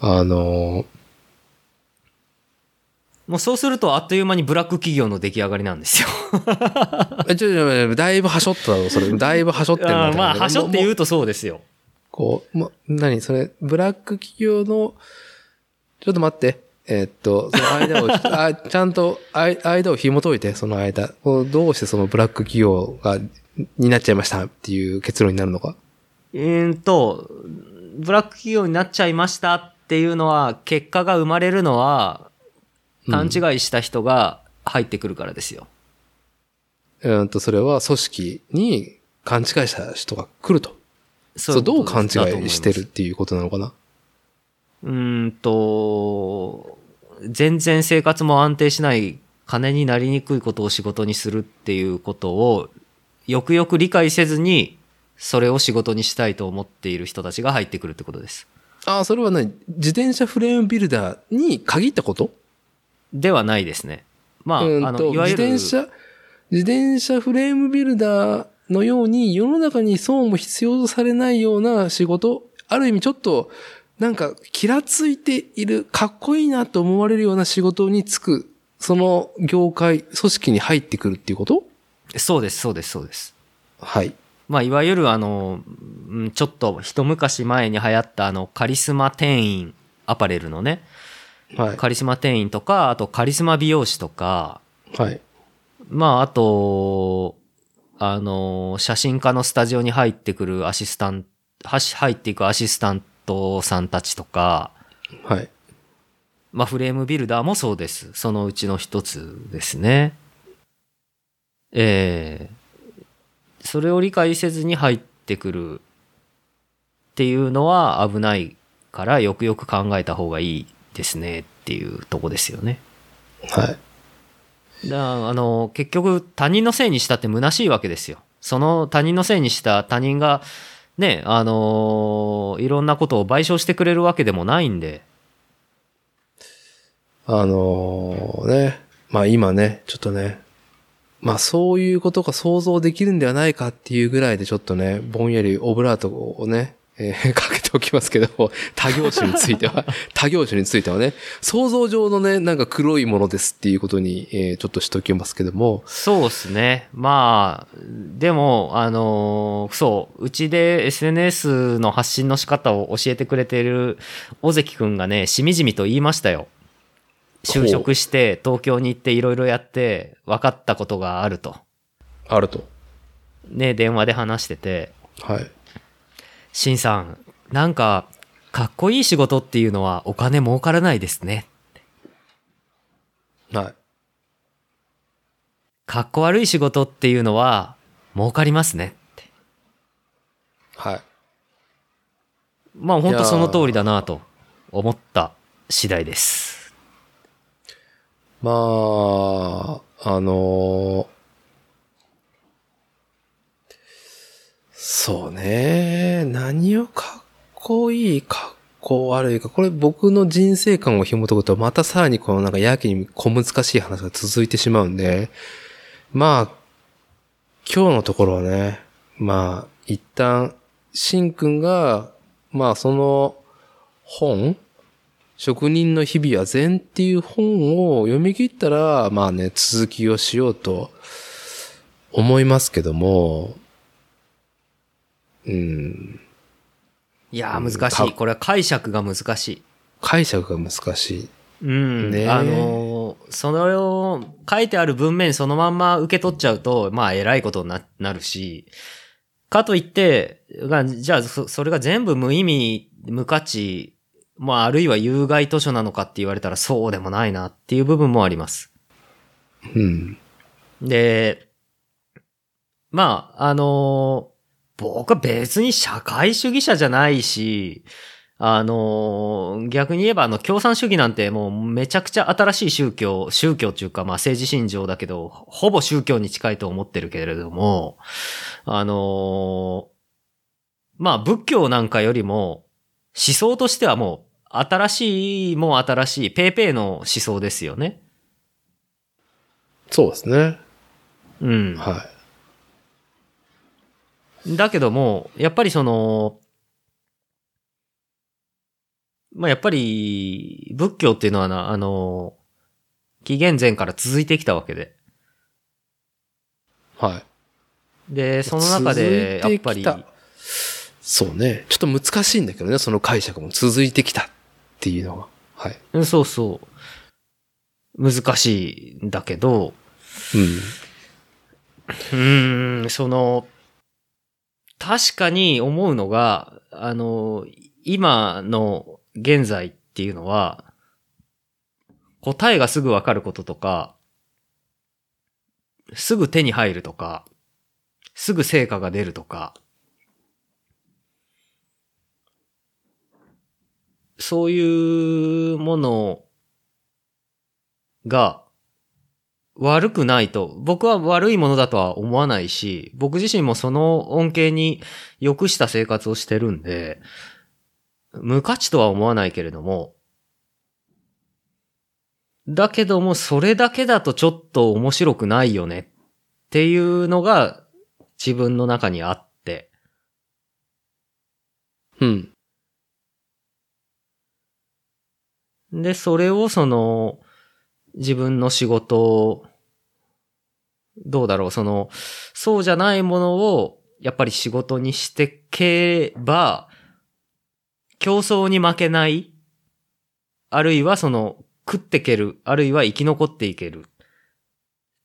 あのー、もうそうするとあっという間にブラック企業の出来上がりなんですよ。ちょ、だいぶはしょっただろ、それ。だいぶはしょってるんだ。まあ、はしょって言うとそうですよ。こう、ま、何それ、ブラック企業の、ちょっと待って、えー、っと、その間を、あちゃんとあい、間を紐解いて、その間。こうどうしてそのブラック企業が、になっちゃいましたっていう結論になるのか。えーと、ブラック企業になっちゃいましたっていうのは、結果が生まれるのは、勘違いした人が入ってくるからですよ。うん、えー、とそれは組織に勘違いした人が来ると。そういうことです。そう、どう勘違いしてるっていうことなのかな。うーんと全然生活も安定しない金になりにくいことを仕事にするっていうことをよくよく理解せずにそれを仕事にしたいと思っている人たちが入ってくるってことです。ああ、それは何？自転車フレームビルダーに限ったこと？ではないですね。まあ、うん、あのいわゆる自転車自転車フレームビルダーのように世の中にそうも必要とされないような仕事、ある意味ちょっとなんかきらついている、かっこいいなと思われるような仕事に就く、その業界組織に入ってくるっていうこと？そうですそうですそうです。はい。まあいわゆるあのちょっと一昔前に流行ったあのカリスマ店員アパレルのね。はい、カリスマ店員とか、あとカリスマ美容師とか、はい、まああとあの写真家のスタジオに入ってくるアシスタント、入っていくアシスタントさんたちとか、はい、まあフレームビルダーもそうです。そのうちの一つですね。えー、それを理解せずに入ってくるっていうのは危ないから、よくよく考えた方がいい。ですねっていうとこですよね。はい。だあの結局他人のせいにしたって虚しいわけですよ。その他人のせいにした他人がね、あのいろんなことを賠償してくれるわけでもないんで。あのー、ね、まあ今ねちょっとね、まあそういうことが想像できるんではないかっていうぐらいでちょっとねぼんやりオブラートをね。えー、かけておきますけど、他業種については、他業種についてはね、想像上のね、なんか黒いものですっていうことに、えー、ちょっとしておきますけども。そうですね。まあ、でも、あのー、そう、うちで エスエヌエス の発信の仕方を教えてくれている尾関くんがね、しみじみと言いましたよ。就職して、東京に行っていろいろやって、分かったことがあると。あると。ね、電話で話してて。はい。シンさん、なんかかっこいい仕事っていうのはお金儲からないですね。はい。かっこ悪い仕事っていうのは儲かりますねって。はい。まあ本当その通りだなと思った次第です。まああのー。そうね。何をかっこいい、かっこ悪いか。これ僕の人生観を紐解くと、またさらにこのなんかやけに小難しい話が続いてしまうんで、まあ、今日のところはね、まあ、一旦、しんくんが、まあその本、職人の日々は善っていう本を読み切ったら、まあね、続きをしようと思いますけども、うん、いやー難しい、うん、これは解釈が難しい解釈が難しい、うんね、あのそれを書いてある文面そのまんま受け取っちゃうとまあえらいことに な, なるしかといってじゃあ そ, それが全部無意味無価値まああるいは有害図書なのかって言われたらそうでもないなっていう部分もあります。うん。で、まああの僕は別に社会主義者じゃないし、あの逆に言えばあの共産主義なんてもうめちゃくちゃ新しい宗教、宗教っていうかまあ政治信条だけどほぼ宗教に近いと思ってるけれども、あのまあ仏教なんかよりも思想としてはもう新しいもう新しいペーペーの思想ですよね。そうですね。うん。はい。だけどもやっぱりそのまあやっぱり仏教っていうのはなあの紀元前から続いてきたわけで。はい。でその中でやっぱり。そうね。ちょっと難しいんだけどね、その解釈も続いてきたっていうのが。はい。そうそう。難しいんだけど。うん。うーん、その、確かに思うのが、あの、今の現在っていうのは、答えがすぐわかることとか、すぐ手に入るとか、すぐ成果が出るとか、そういうものが悪くないと、僕は悪いものだとは思わないし、僕自身もその恩恵に良くした生活をしてるんで、無価値とは思わないけれども、だけどもそれだけだとちょっと面白くないよねっていうのが自分の中にあって。うん。で、それをその、自分の仕事、どうだろう、その、そうじゃないものを、やっぱり仕事にしてけば、競争に負けない、あるいはその、食ってける、あるいは生き残っていける、っ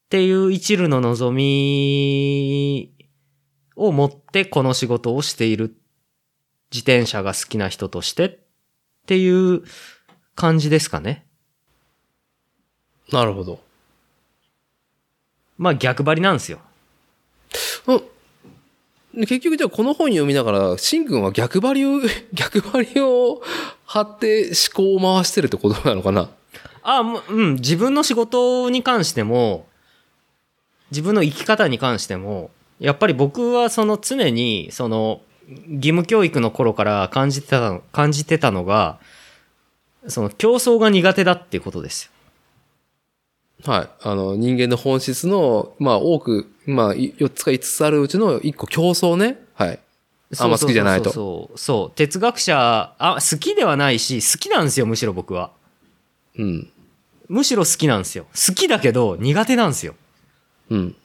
ていう一縷の望みを持ってこの仕事をしている、自転車が好きな人として、っていう、感じですかね。なるほど。まあ逆張りなんですよ。うん。結局じゃあこの本読みながら、シン君は逆張りを、逆張りを張って思考を回してるってことなのかな？ああ、もう、うん。自分の仕事に関しても、自分の生き方に関しても、やっぱり僕はその常に、その義務教育の頃から感じてたの、感じてたのが、その競争が苦手だっていうことですよ。はい。あの、人間の本質の、まあ多く、まあよっつかいつつあるうちのいっこ競争ね。はい。あんま好きじゃないと。そうそうそうそう。そう。哲学者、あ、好きではないし、好きなんですよ、むしろ僕は。うん。むしろ好きなんですよ。好きだけど苦手なんですよ。うん。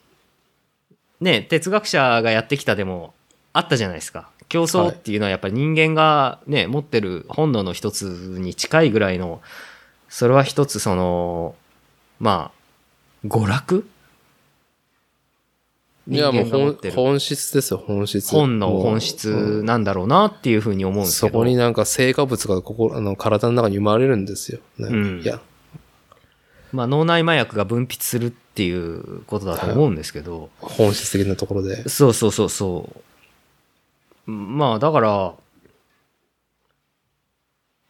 ね、哲学者がやってきたでもあったじゃないですか。競争っていうのはやっぱり人間がね、持ってる本能の一つに近いぐらいの、それは一つその、まあ、娯楽？いやもう本質ですよ、本質。本の本質なんだろうなっていうふうに思うんですけど。そこになんか成果物がここ、あの、体の中に生まれるんですよ。うん。いや。まあ脳内麻薬が分泌するっていうことだと思うんですけど。本質的なところで。そうそうそうそう。まあだから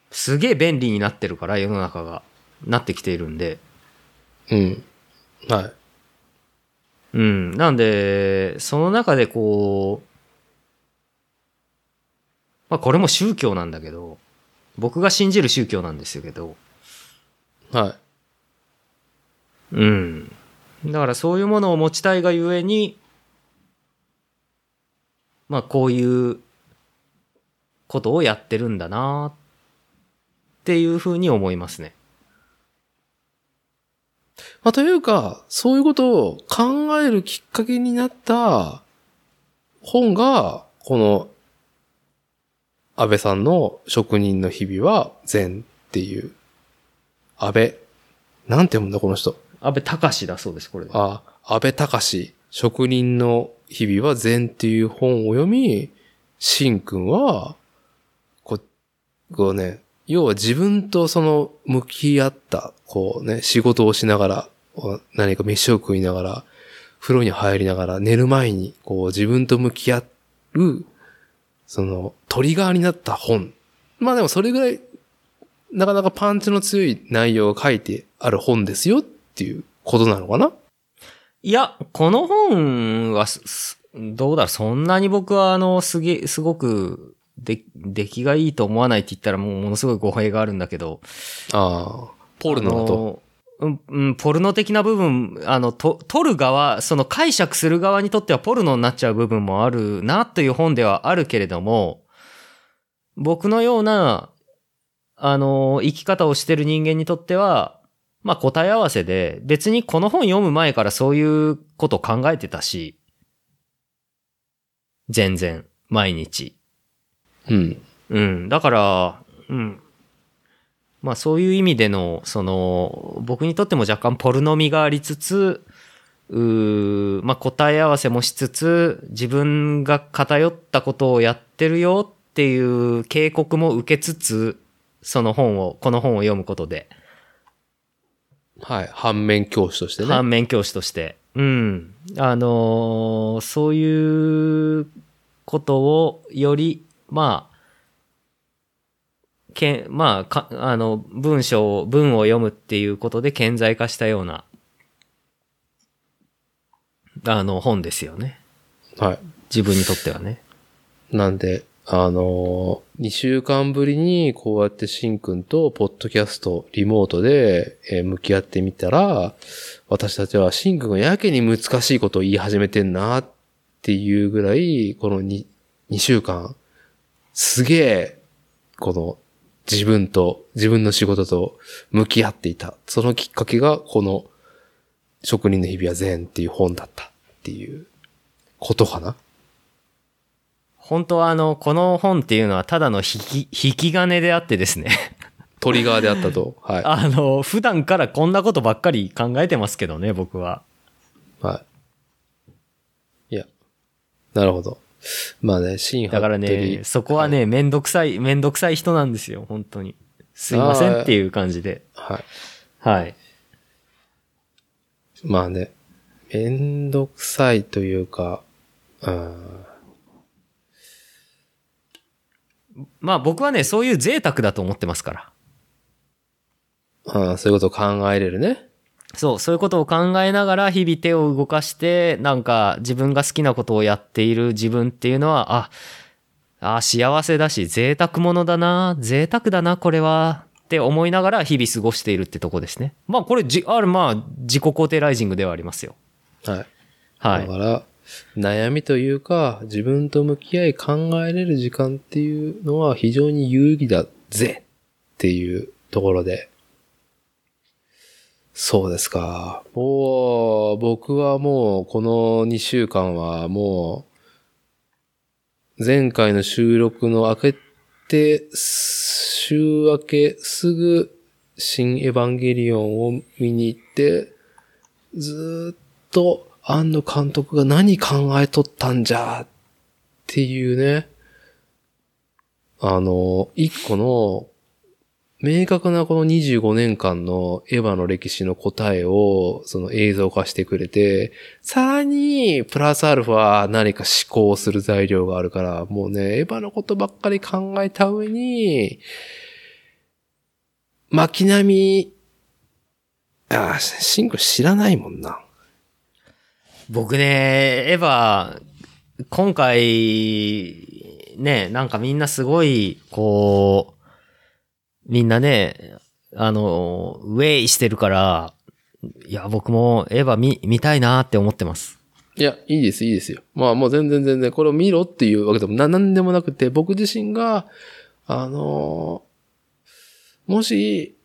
すげえ便利になってるから世の中がなってきているんで、うん、はい、うん、なんでその中でこう、まあこれも宗教なんだけど、僕が信じる宗教なんですけど、はい、うん、だからそういうものを持ちたいがゆえに。まあこういうことをやってるんだなっていうふうに思いますね。まあというか、そういうことを考えるきっかけになった本が、この安倍さんの職人の日々は善っていう。安倍。なんて読むんだこの人。安倍隆だそうです、これで。あ、安倍隆、職人の日々は善っていう本を読み、シン君は、こうね、要は自分とその向き合った、こうね、仕事をしながら、何か飯を食いながら、風呂に入りながら、寝る前に、こう自分と向き合う、その、トリガーになった本。まあでもそれぐらい、なかなかパンチの強い内容が書いてある本ですよっていうことなのかな？いや、この本は、どうだろう、そんなに僕はあの、すげ、すごく、で、出来がいいと思わないって言ったらもうものすごい語弊があるんだけど。ああ、ポルノだと。うん、うん、ポルノ的な部分、あの、と、撮る側、その解釈する側にとってはポルノになっちゃう部分もあるなという本ではあるけれども、僕のような、あの、生き方をしてる人間にとっては、まあ答え合わせで、別にこの本読む前からそういうこと考えてたし、全然、毎日。うん。うん。だから、うん。まあそういう意味での、その、僕にとっても若干ポルノ味がありつつ、うー、まあ答え合わせもしつつ、自分が偏ったことをやってるよっていう警告も受けつつ、その本を、この本を読むことで。はい。反面教師としてね。反面教師として。うん。あのー、そういうことをより、まあ、けん、まあ、か、あの、文章を、文を読むっていうことで顕在化したような、あの、本ですよね。はい。自分にとってはね。なんで、あのー、にしゅうかんぶりにこうやってシンくんとポッドキャストリモートで向き合ってみたら、私たちはシンくんがやけに難しいことを言い始めてんなっていうぐらい、この 2, にしゅうかん、すげえ、この自分と、自分の仕事と向き合っていた。そのきっかけがこの職人の日々は善っていう本だったっていうことかな。本当はあの、この本っていうのはただの引き、引き金であってですね。トリガーであったと。はい。あの、普段からこんなことばっかり考えてますけどね、僕は。はい。いや。なるほど。まあね、シーンだからね、そこはね、はい、めんどくさい、めんどくさい人なんですよ、本当に。すいませんっていう感じで。はい。はい。まあね、めんどくさいというか、うん。まあ僕はね、そういう贅沢だと思ってますから。ああ、そういうことを考えれるね。そう、そういうことを考えながら日々手を動かして、なんか自分が好きなことをやっている自分っていうのは、あ、あ、幸せだし、贅沢ものだな、贅沢だな、これは、って思いながら日々過ごしているってとこですね。まあこれ、じ、ある、まあ自己肯定ライジングではありますよ。はい。はい。だから、悩みというか自分と向き合い考えれる時間っていうのは非常に有意義だぜっていうところで、そうですか。もう僕はもうこのにしゅうかんはもう前回の収録の明けて週明けすぐ新エヴァンゲリオンを見に行ってずっと庵野監督が何考えとったんじゃっていうね、あの一個の明確なこのにじゅうごねんかんのエヴァの歴史の答えをその映像化してくれて、さらにプラスアルファ何か思考する材料があるから、もうね、エヴァのことばっかり考えた上に巻波、ああ、シンク知らないもんな。僕ね、エヴァ、今回、ね、なんかみんなすごい、こう、みんなね、あの、ウェイしてるから、いや、僕もエヴァ見、見たいなって思ってます。いや、いいです、いいですよ。まあもう全然全然、これを見ろっていうわけでもな、なんでもなくて、僕自身が、あの、もし、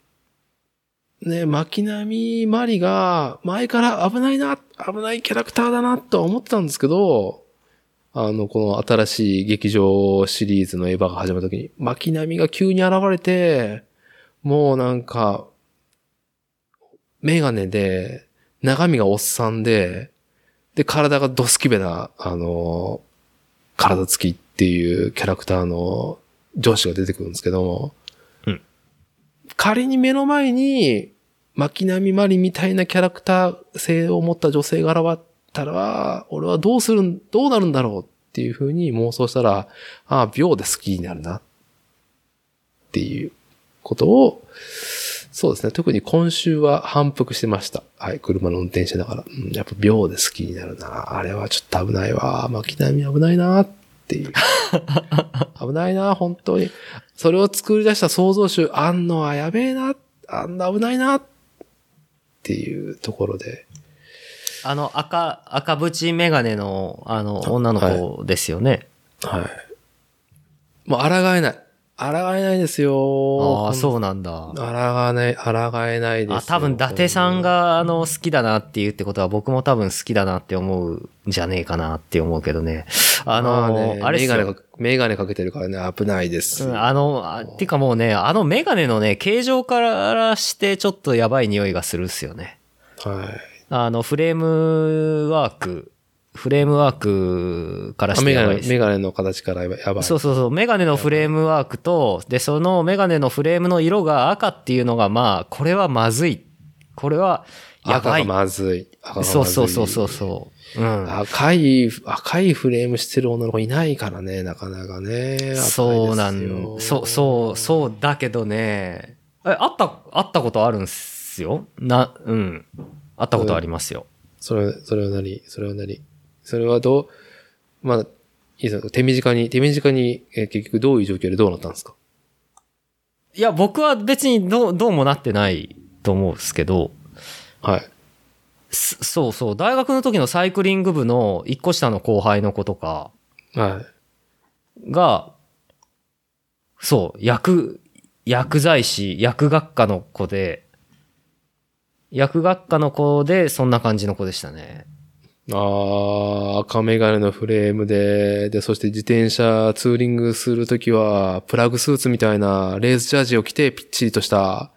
ね、巻波マリが前から危ないな、危ないキャラクターだなとは思ってたんですけど、あの、この新しい劇場シリーズのエヴァが始まるときに、巻波が急に現れて、もうなんか、メガネで、中身がおっさんで、で、体がドスキベな、あの、体つきっていうキャラクターの上司が出てくるんですけども、うん、仮に目の前に、巻波マリみたいなキャラクター性を持った女性が現ったら、俺はどうするん、どうなるんだろうっていう風に妄想したら、ああ、秒で好きになるな。っていうことを、そうですね、特に今週は反復してました。はい、車の運転しながら。うん、やっぱ秒で好きになるな。あれはちょっと危ないわ。巻波危ないなっていう。危ないな、本当に。それを作り出した創造主、あんのはやべえな。あんな危ないな。っていうところで。あの赤、赤縁メガネの、あの、女の子ですよね。はい。はい、もう、抗えない。抗えないですよ。ああ、そうなんだ。抗えない、抗えないです。あ、多分、伊達さんが、あの、好きだなっていうってことは、僕も多分好きだなって思うんじゃねえかなって思うけどね。あの、あ, ね、あれですよ。メガネかけてるからね、危ないです。うん、あの、あてかもうね、あのメガネのね、形状からしてちょっとやばい匂いがするっすよね。はい。あの、フレームワーク、フレームワークからしてやばいです。メガネの形からやばい。そうそうそう、メガネのフレームワークと、で、そのメガネのフレームの色が赤っていうのが、まあ、これはまずい。これは、やばい。赤がまずい。赤がまずい。そうそうそうそうそう。うん、赤い、赤いフレームしてる女の子いないからね、なかなかね。そうなん、そう、そう、そうだけどね。え、会った、会ったことあるんすよな、うん。会ったことありますよ。それ、それは何それは何それはどう、まあ、いいですか手短に、手短に、え、結局どういう状況でどうなったんですか？いや、僕は別にどう、どうもなってないと思うんですけど。はい。そうそう。大学の時のサイクリング部の一個下の後輩の子とかが、はい、そう、薬、薬剤師、薬学科の子で、薬学科の子で、そんな感じの子でしたね。ああ、赤メガネのフレームで、で、そして自転車ツーリングするときは、プラグスーツみたいなレースジャージを着て、ぴっちりとした。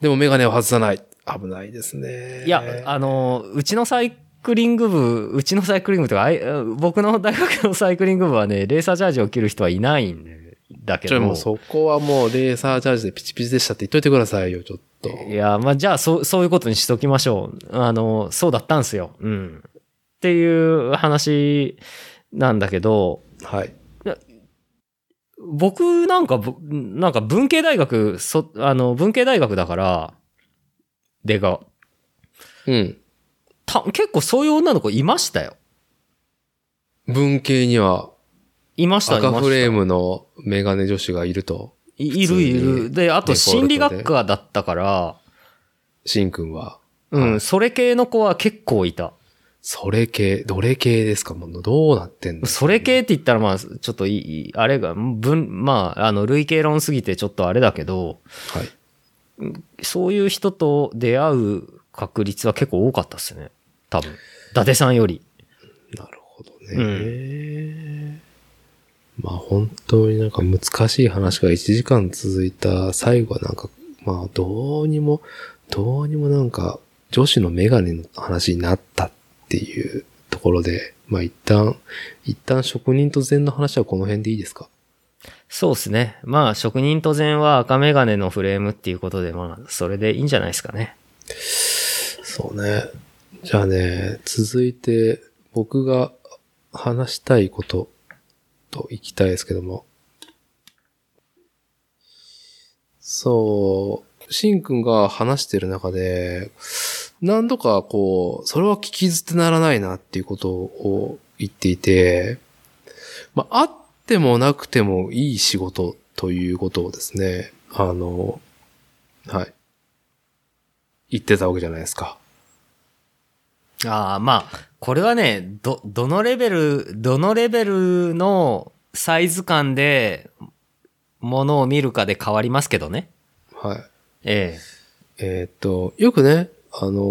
でもメガネを外さない。危ないですね。いや、あの、うちのサイクリング部、うちのサイクリング部とか、僕の大学のサイクリング部はね、レーサージャージを着る人はいないんだけど。ちょ、もうそこはもうレーサージャージでピチピチでしたって言っといてくださいよ、ちょっと。いや、まあ、じゃあ、そう、そういうことにしときましょう。あの、そうだったんすよ。うん。っていう話なんだけど。はい。僕なんか、なんか文系大学、そ、あの、文系大学だから、でが、うん、た結構そういう女の子いましたよ。文系にはいました。赤フレームのメガネ女子がいると。いるいる。で、あと心理学科だったから。しんくんは。うん、それ系の子は結構いた。それ系、どれ系ですか？もうどうなってんの？それ系って言ったらまあちょっといいあれが分まああの類型論すぎてちょっとあれだけど。はい。そういう人と出会う確率は結構多かったっすね。多分。伊達さんより。なるほどね。うん、まあ本当になんか難しい話がいちじかん続いた最後はなんか、まあどうにも、どうにもなんか女子のメガネの話になったっていうところで、まあ一旦、一旦職人と禅の話はこの辺でいいですか？そうですね。まあ、職人と禅は赤メガネのフレームっていうことで、まあ、それでいいんじゃないですかね。そうね。じゃあね、続いて僕が話したいことといきたいですけども。そう、しんくんが話してる中で、何度かこう、それは聞き捨てならないなっていうことを言っていて、まあ、あでもなくてもいい仕事ということをですね、あの、はい。言ってたわけじゃないですか。ああ、まあ、これはね、ど、どのレベル、どのレベルのサイズ感でものを見るかで変わりますけどね。はい。ええ。えーっと、よくね、あのー、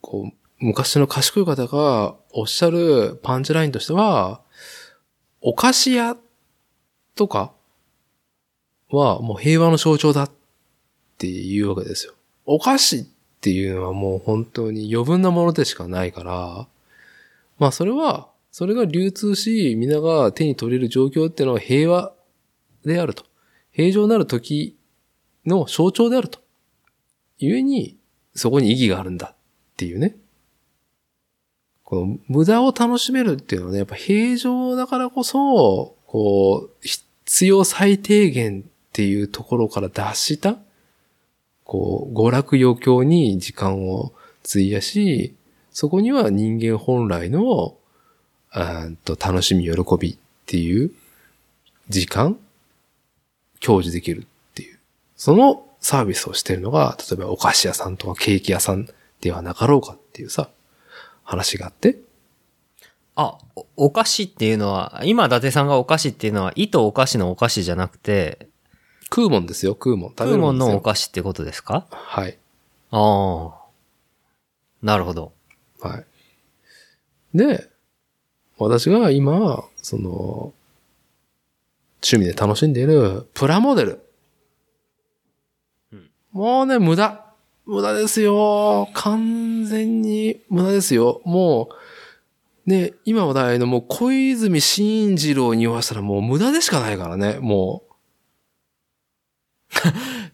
こう、昔の賢い方がおっしゃるパンチラインとしては、お菓子屋とかはもう平和の象徴だっていうわけですよ。お菓子っていうのはもう本当に余分なものでしかないから、まあそれは、それが流通し、みんなが手に取れる状況っていうのは平和であると。平常なる時の象徴であると。故に、そこに意義があるんだっていうね。この無駄を楽しめるっていうのはね、やっぱ平常だからこそ、こう、必要最低限っていうところから脱した、こう、娯楽余興に時間を費やし、そこには人間本来の、うんと、楽しみ、喜びっていう時間、享受できるっていう。そのサービスをしているのが、例えばお菓子屋さんとかケーキ屋さんではなかろうかっていうさ、話があって。あ、お、お菓子っていうのは、今伊達さんがお菓子っていうのは、意図お菓子のお菓子じゃなくて、食うもんですよ、食うもん。食べるもんですよ。食うもんのお菓子ってことですか？はい。ああ。なるほど。はい。で、私が今、その、趣味で楽しんでいるプラモデル。うん、もうね、無駄。無駄ですよ。完全に無駄ですよ。もう、ね、今話題のもう小泉進次郎に言わせたらもう無駄でしかないからね、もう。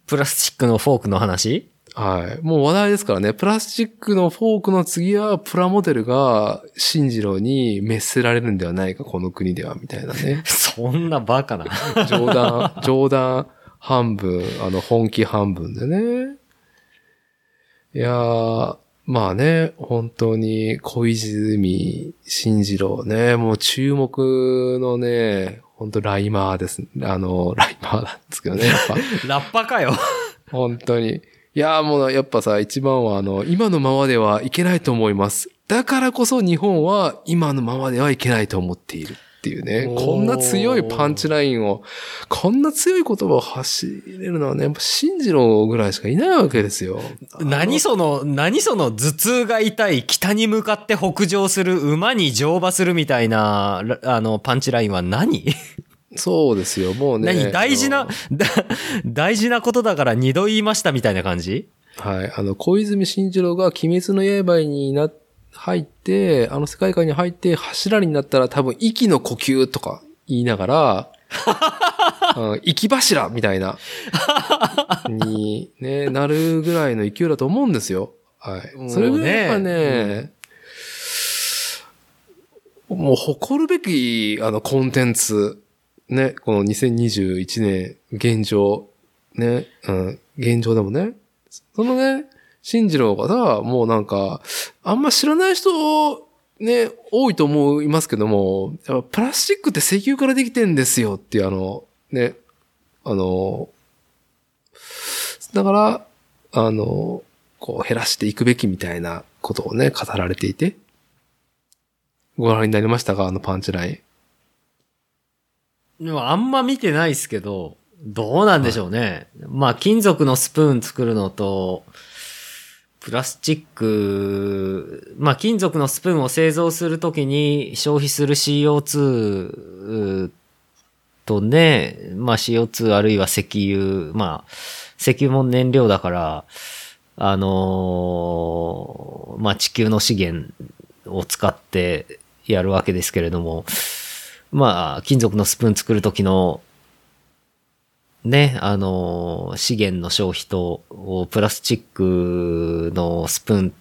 プラスチックのフォークの話？はい。もう話題ですからね。プラスチックのフォークの次はプラモデルが進次郎に滅せられるんではないか、この国では、みたいなね。そんなバカな。冗談、冗談半分、あの、本気半分でね。いやー、まあね、本当に小泉進次郎ね、もう注目のね、本当ライマーです。あの、ライマーなんですけどね。やっぱラッパかよ。本当に。いやーもうやっぱさ、一番はあの、今のままではいけないと思います。だからこそ日本は今のままではいけないと思っているっていうね。こんな強いパンチラインを、こんな強い言葉を走れるのはね、やっぱ進次郎ぐらいしかいないわけですよ。何その、何その頭痛が痛い、北に向かって北上する、馬に乗馬するみたいな、あの、パンチラインは何？そうですよ、もうね。何大事な、大事なことだから二度言いましたみたいな感じ？はい。あの、小泉進次郎が鬼滅の刃にな、入って、あの世界観に入って柱になったら多分息の呼吸とか言いながら、うん、息柱みたいな、に、ね、なるぐらいの勢いだと思うんですよ。はい。それぐらいやっぱね、うん、もう誇るべき、あの、コンテンツ。ね、このにせんにじゅういちねん、現状、ね、うん、現状でもね、そのね、進次郎がさ、もうなんか、あんま知らない人、ね、多いと思いますけども、やっぱプラスチックって石油からできてんですよっていうあの、ね、あの、だから、あの、こう減らしていくべきみたいなことをね、語られていて、ご覧になりましたか、あのパンチライン。でもあんま見てないですけど、どうなんでしょうね。はい、まあ、金属のスプーン作るのと、プラスチック、まあ、金属のスプーンを製造するときに消費する シーオーツー とね、まあ、シーオーツー あるいは石油、まあ、石油も燃料だから、あのー、まあ、地球の資源を使ってやるわけですけれども、まあ、金属のスプーン作るときの、ね、あの、資源の消費と、プラスチックのスプーン、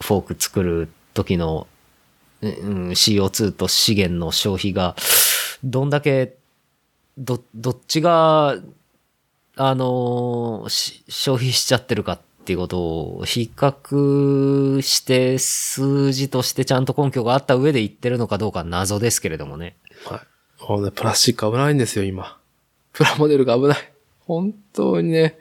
フォーク作るときの、うん、シーオーツー と資源の消費が、どんだけ、ど、どっちが、あの、消費しちゃってるかっていうことを、比較して、数字としてちゃんと根拠があった上で言ってるのかどうか謎ですけれどもね。はい。もうね、プラスチック危ないんですよ、今。プラモデルが危ない。本当にね、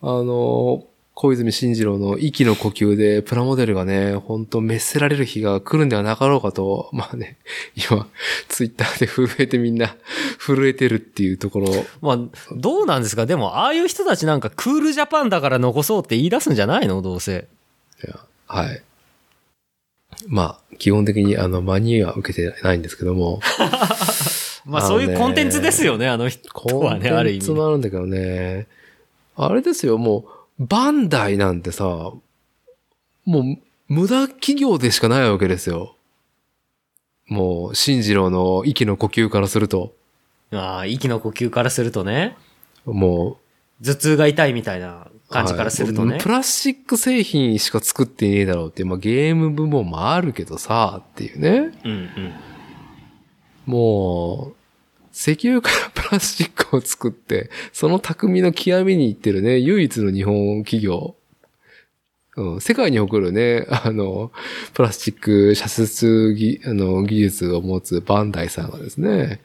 あの、小泉進次郎の息の呼吸で、プラモデルがね、本当滅せられる日が来るんではなかろうかと、まあね、今、ツイッターで震えてみんな、震えてるっていうところ。まあ、どうなんですか？でも、ああいう人たちなんかクールジャパンだから残そうって言い出すんじゃないの？どうせ。いや、はい。まあ、基本的にあの、真には受けてないんですけども。まあ、そういうコンテンツですよね、あの人はね、ある意味。コンテンツもあるんだけどね。あれですよ、もう、バンダイなんてさ、もう、無駄企業でしかないわけですよ。もう、進次郎の息の呼吸からすると。ああ、息の呼吸からするとね。もう。頭痛が痛いみたいな感じからするとね。はい、プラスチック製品しか作ってねえだろうっていう、まあゲーム部門もあるけどさ、っていうね。うんうん。もう、石油からプラスチックを作って、その匠の極みに行ってるね、唯一の日本企業。うん、世界に誇るね、あの、プラスチック射出技、あの、技術を持つバンダイさんがですね、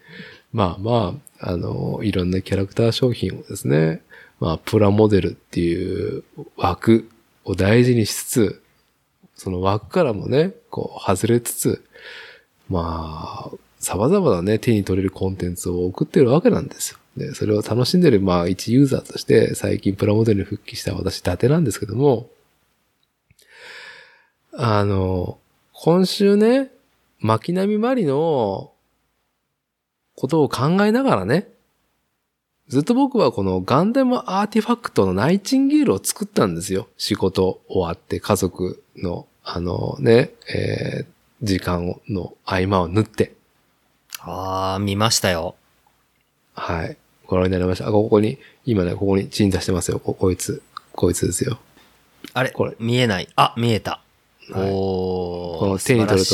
まあまあ、あの、いろんなキャラクター商品をですね、まあ、プラモデルっていう枠を大事にしつつ、その枠からもね、こう、外れつつ、まあ、様々なね、手に取れるコンテンツを送ってるわけなんですよ。で、それを楽しんでる、まあ、一ユーザーとして、最近プラモデルに復帰した私、伊達なんですけども、あの、今週ね、巻波まりのことを考えながらね、ずっと僕はこのガンダムアーティファクトのナイチンゲールを作ったんですよ。仕事終わって家族の、あのね、えー、時間の合間を縫って。あー、見ましたよ。はい。ご覧になりました。あ、ここに、今ね、ここに鎮座してますよ。こ、こいつ、こいつですよ。あれ、これ見えない。あ、見えた。はい、おー、この手に取る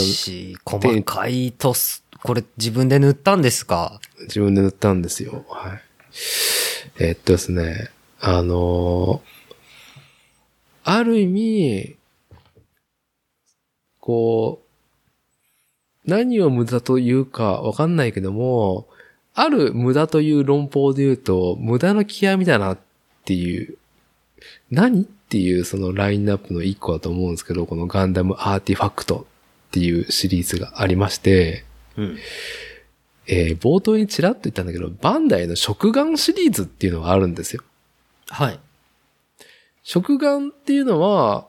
と、細かいとす、これ自分で塗ったんですか？自分で塗ったんですよ。はい。えー、っとですね、あのー、ある意味、こう、何を無駄というかわかんないけども、ある無駄という論法で言うと、無駄の極みだなっていう、何？っていうそのラインナップの一個だと思うんですけど、このガンダムアーティファクトっていうシリーズがありまして、うんえー、冒頭にちらっと言ったんだけど、バンダイの食玩シリーズっていうのがあるんですよ。はい。食玩っていうのは、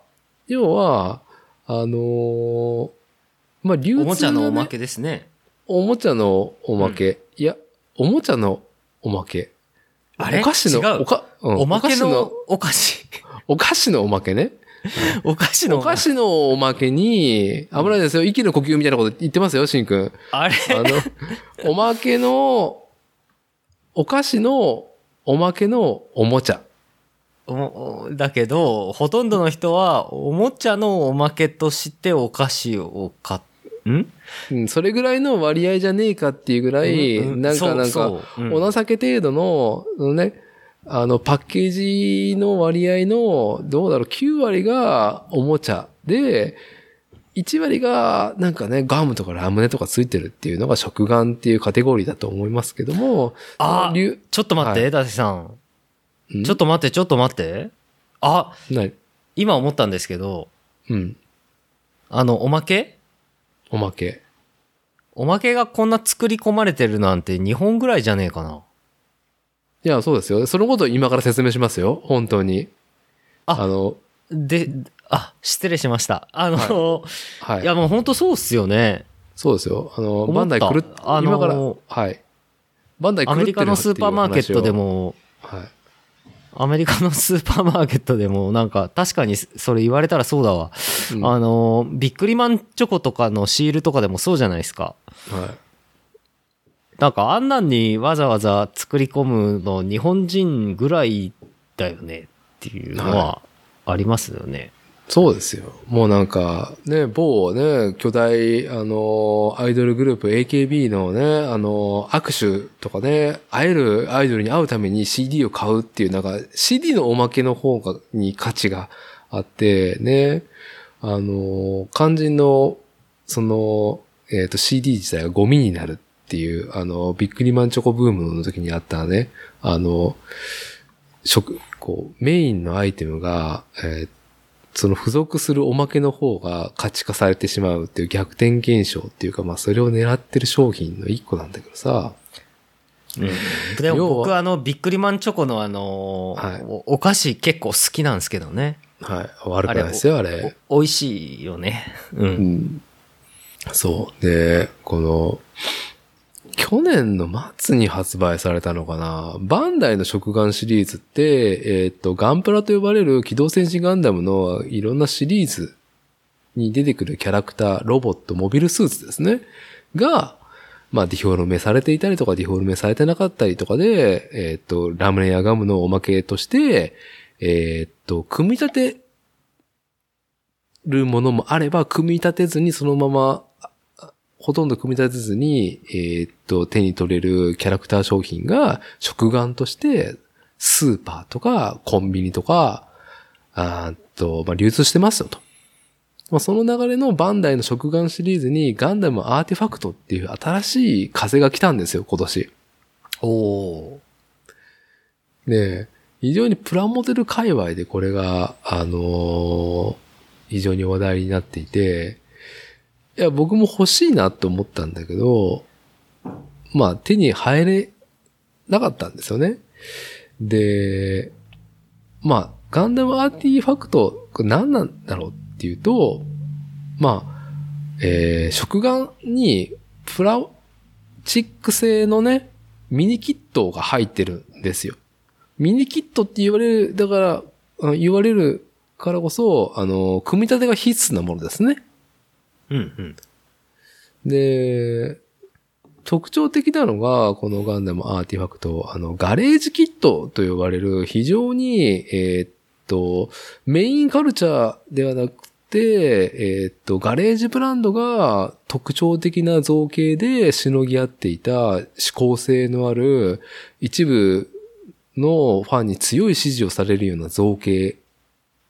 要は、あのー、まあ、流通、ね、おもちゃのおまけですね。おもちゃのおまけ。うん、いや、おもちゃのおまけ。あれ？お菓子の、違う。おか、うん、おまけのお菓子。お菓子のおまけね。お菓子のおまけ。お菓子のおまけに、危ないですよ。息の呼吸みたいなこと言ってますよ、シンくん。あれ？あの、おまけの、お菓子のおまけのおもちゃ。お、だけど、ほとんどの人は、おもちゃのおまけとしてお菓子を買って、んうん、それぐらいの割合じゃねえかっていうぐらい、うんうん、なんかなんか、お情け程度の、うん、ね、あの、パッケージの割合の、どうだろう、きゅうわりがおもちゃで、いちわりが、なんかね、ガムとかラムネとかついてるっていうのが食玩っていうカテゴリーだと思いますけども。あ、ちょっと待って、はい、だてさん。ちょっと待って、ちょっと待って。あ、今思ったんですけど、うん。あの、おまけおまけ。おまけがこんな作り込まれてるなんてにほんぐらいじゃねえかな。いや、そうですよ。そのことを今から説明しますよ。本当に。あ、あの、で、あ、失礼しました。あの、はい。はい、いや、もう本当そうっすよね。そうですよ。あの、バンダイ狂って、あの、今から、はい。バンダイ狂ってるっていう話を。アメリカのスーパーマーケットでも、はい。アメリカのスーパーマーケットでもなんか確かにそれ言われたらそうだわ、うん、あのビックリマンチョコとかのシールとかでもそうじゃないですか、はい、なんかあんなんにわざわざ作り込むの日本人ぐらいだよねっていうのはありますよね、はい、そうですよ。もうなんかね、某ね、巨大あのアイドルグループ エーケービー のね、あの握手とかね、会えるアイドルに会うために シーディー を買うっていう、なんか シーディー のおまけの方がに価値があってね、あの肝心のそのえっと シーディー 自体がゴミになるっていう、あのビックリマンチョコブームの時にあったね、あの食こうメインのアイテムがえーその付属するおまけの方が価値化されてしまうっていう逆転現象っていうか、まあそれを狙ってる商品の一個なんだけどさ。うん、でも僕あのビックリマンチョコのあの、はい、お菓子結構好きなんですけどね。はい。悪くないですよ、あれ。あれお、美味しいよね。うん。うん、そう。で、この、去年の末に発売されたのかな、バンダイの食ガンシリーズって、えっと、ガンプラと呼ばれる機動戦士ガンダムのいろんなシリーズに出てくるキャラクター、ロボット、モビルスーツですね。が、まあ、ディフォルメされていたりとか、ディフォルメされてなかったりとかで、えっと、ラムネやガムのおまけとして、えっと、組み立てるものもあれば、組み立てずにそのまま、ほとんど組み立てずに、えー、っと、手に取れるキャラクター商品が、食玩として、スーパーとか、コンビニとか、あーっと、まあ、流通してますよと。まあ、その流れのバンダイの食玩シリーズに、ガンダムアーティファクトっていう新しい風が来たんですよ、今年。おー。で、非常にプラモデル界隈でこれが、あのー、非常に話題になっていて、いや、僕も欲しいなと思ったんだけど、まあ、手に入れなかったんですよね。で、まあ、ガンダムアーティファクト、何なんだろうっていうと、まあ、えー、食玩にプラチック製のね、ミニキットが入ってるんですよ。ミニキットって言われる、だから、言われるからこそ、あの、組み立てが必須なものですね。うんうん、で、特徴的なのが、このガンダムアーティファクト、あの、ガレージキットと呼ばれる、非常に、えー、っと、メインカルチャーではなくて、えー、っと、ガレージブランドが特徴的な造形でしのぎ合っていた、指向性のある、一部のファンに強い支持をされるような造形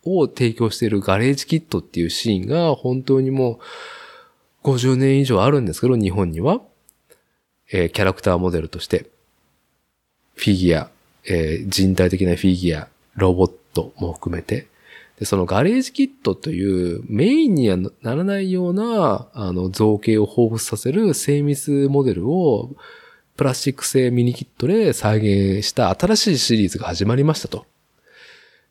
を提供しているガレージキットっていうシーンが本当にもうごじゅうねん以上あるんですけど、日本には、えー、キャラクターモデルとしてフィギュア、えー、人体的なフィギュア、ロボットも含めて、でそのガレージキットというメインにはならないようなあの造形を彷彿させる精密モデルをプラスチック製ミニキットで再現した新しいシリーズが始まりましたと。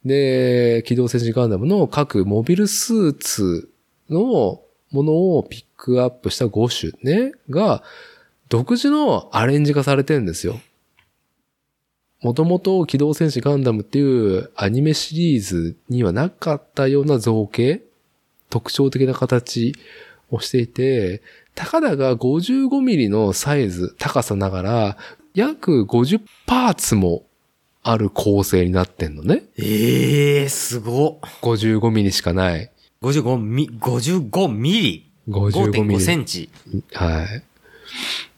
で、機動戦士ガンダムの各モビルスーツのものをピックアップしたご種ね、が独自のアレンジがされてるんですよ。もともと機動戦士ガンダムっていうアニメシリーズにはなかったような造形、特徴的な形をしていて、たかだがごじゅうごミリのサイズ、高さながら約ごじゅうパーツもある構成になってんのね。ええー、すごっ。ごじゅうごミリしかない。55ミ、55ミリ ?ごじゅうごセンチ。は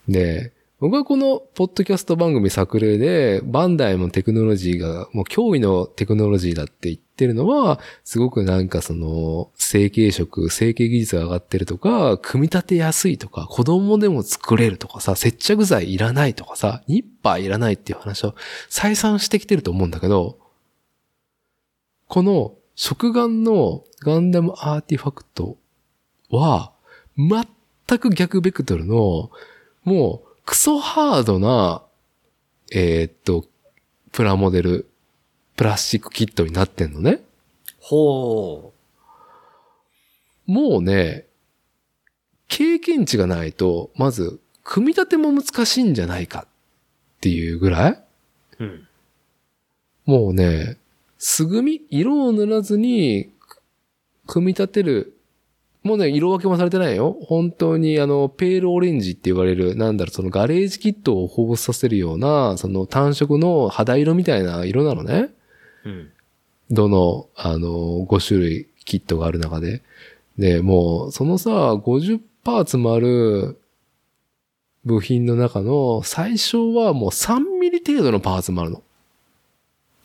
い。で、僕はこのポッドキャスト番組作例で、バンダイのテクノロジーがもう脅威のテクノロジーだって言ってるのは、すごくなんかその、成形色、成形技術が上がってるとか、組み立てやすいとか、子供でも作れるとかさ、接着剤いらないとかさ、ニッパーいらないっていう話を再三してきてると思うんだけど、この食玩のガンダムアーティファクトは、全く逆ベクトルの、もうクソハードな、えー、っと、プラモデル、プラスチックキットになってんのね。ほう。もうね、経験値がないと、まず、組み立ても難しいんじゃないかっていうぐらい、うん、もうね、素組み、色を塗らずに、組み立てる。もうね、色分けもされてないよ。本当に、あの、ペールオレンジって言われる、なんだろう、そのガレージキットを彷彿させるような、その単色の肌色みたいな色なのね。うん。どの、あの、ごしゅるいキットがある中で。で、もう、そのさ、ごじゅうパーツもある部品の中の最小はもうさんミリ程度のパーツもあるの。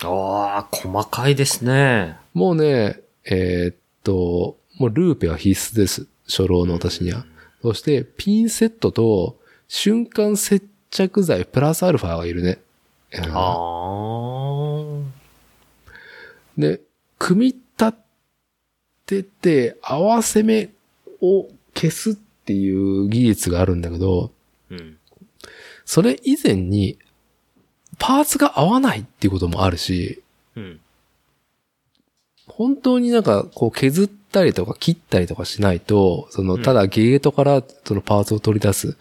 ああ、細かいですね。もうね、えー、っと、もうルーペは必須です。初老の私には。そして、ピンセットと瞬間接着剤プラスアルファがいるね。うん、ああ。で、組み立て、てて合わせ目を消すっていう技術があるんだけど、うん、それ以前にパーツが合わないっていうこともあるし、うん、本当になんかこう削ったりとか切ったりとかしないと、そのただゲートからそのパーツを取り出す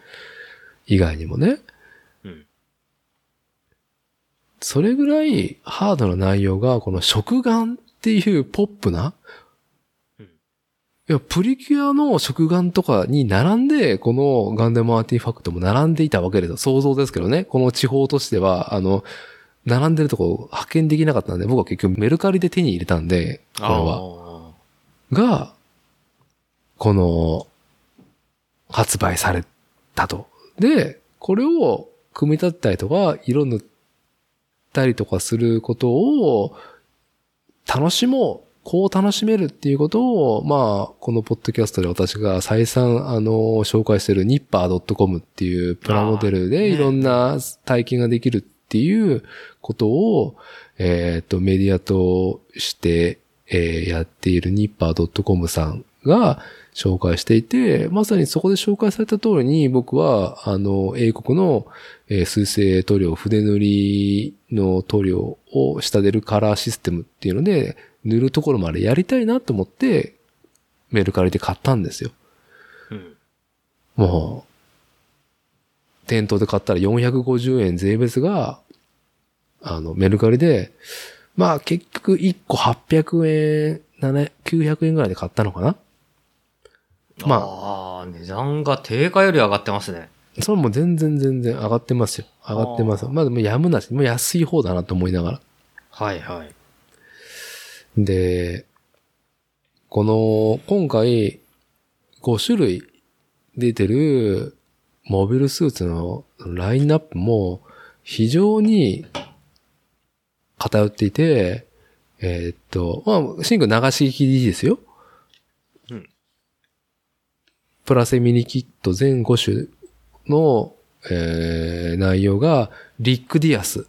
以外にもね、うん、それぐらいハードな内容がこの食玩っていうポップな、うん、いやプリキュアの食玩とかに並んでこのガンダムアーティファクトも並んでいたわけですよ。想像ですけどね、この地方としてはあの並んでるとこ発見できなかったんで、僕は結局メルカリで手に入れたんで、これはがこの発売されたと。でこれを組み立てたりとか色塗ったりとかすることを楽しもう、こう楽しめるっていうことを、まあこのポッドキャストで私が再三あの紹介している ニッパードットコム っていうプラモデルでいろんな体験ができるっていうことを、えっと、メディアとして、えー、やっている ニッパードットコム さんが紹介していて、まさにそこで紹介された通りに、僕は、あの、英国の、えー、水性塗料、筆塗りの塗料を下でるカラーシステムっていうので、塗るところまでやりたいなと思って、メルカリで買ったんですよ。うん、もう、店頭で買ったらよんひゃくごじゅうえん税別が、あの、メルカリで、まあ結局いっこはっぴゃくえん、きゅうひゃくえんぐらいで買ったのかな。まあ。ああ、値段が定価より上がってますね。それも全然全然上がってますよ。上がってます。まあでもやむなし、もう安い方だなと思いながら。はいはい。で、この、今回、ごしゅるい出てる、モビルスーツのラインナップも非常に偏っていて、えー、っと、まあ、シンク流し聞きでいいですよ。うん。プラセミニキット全ごしゅの、えー、内容が、リックディアス。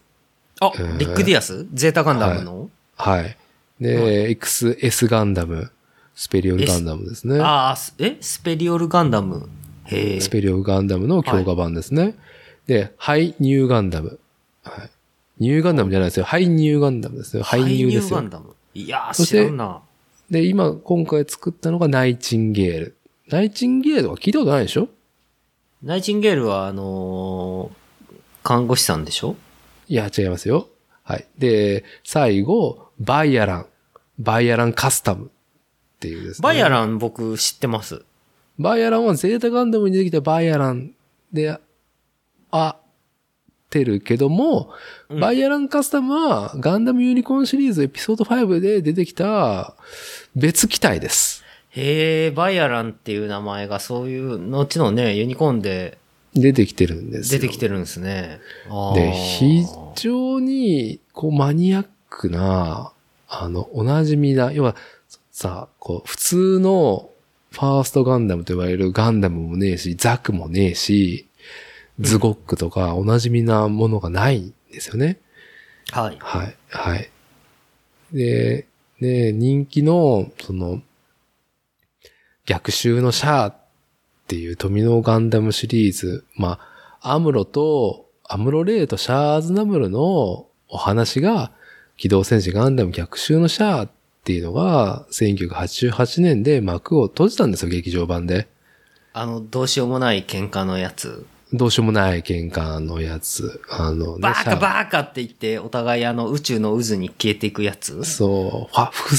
あ、えー、リックディアスゼータガンダムの、はい、はい。で、うん、エックスエス ガンダム、スペリオルガンダムですね。S、ああ、えスペリオルガンダム。スペリオガンダムの強化版ですね。はい、で、ハイニューガンダム、はい。ニューガンダムじゃないですよ。ハイニューガンダムですよ。ハイニューですよ。ハイニューガンダム。いやー、知らんな。で、今、今回作ったのがナイチンゲール。ナイチンゲールは聞いたことないでしょ？ナイチンゲールは、あのー、看護師さんでしょ？いや、違いますよ。はい。で、最後、バイアラン。バイアランカスタムっていうですね。バイアラン僕知ってます。バイアランはゼータガンダムに出てきたバイアランで、あ、てるけども、うん、バイアランカスタムはガンダムユニコーンシリーズエピソードごで出てきた別機体です。へえ、バイアランっていう名前がそういう、後のね、ユニコーンで出てきてるんですよ。出てきてるんですね。あで、非常にこうマニアックな、あの、おなじみな、要はさ、こう、普通の、ファーストガンダムと呼ばれるガンダムもねえし、ザクもねえし、ズゴックとかおなじみなものがないんですよね。うん、はい。はい。はい。で、ね、人気の、その、逆襲のシャーっていう富野ガンダムシリーズ、まあ、アムロと、アムロレイとシャアズナムルのお話が、機動戦士ガンダム逆襲のシャーっていうのが、せんきゅうひゃくはちじゅうはちねんで幕を閉じたんですよ、劇場版で。あの、どうしようもない喧嘩のやつ。どうしようもない喧嘩のやつ。あの、ね、バーカバーカって言って、お互いあの、宇宙の渦に消えていくやつ。そう。は、ふ、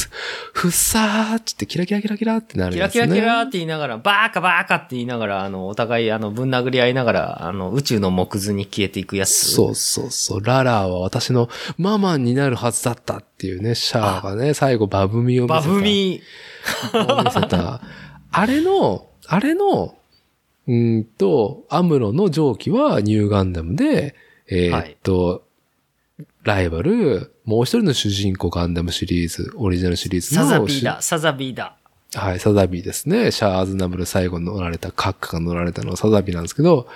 ふっさーっつって、キラキラキラキラってなるやつ、ね。キラキラキラって言いながら、バーカバーカって言いながら、あの、お互いあの、ぶん殴り合いながら、あの、宇宙の木図に消えていくやつ。そうそうそう。ララは私のママになるはずだったっていうね、シャアがね、最後バブミを見せた。バブミを見せた。あれの、あれの、うんと、アムロの上記はニューガンダムで、えー、っと、はい、ライバル、もう一人の主人公ガンダムシリーズ、オリジナルシリーズの。サザビーだ、サザビーだ。はい、サザビーですね。シャアズナムル最後に乗られた、カッカが乗られたのはサザビーなんですけど、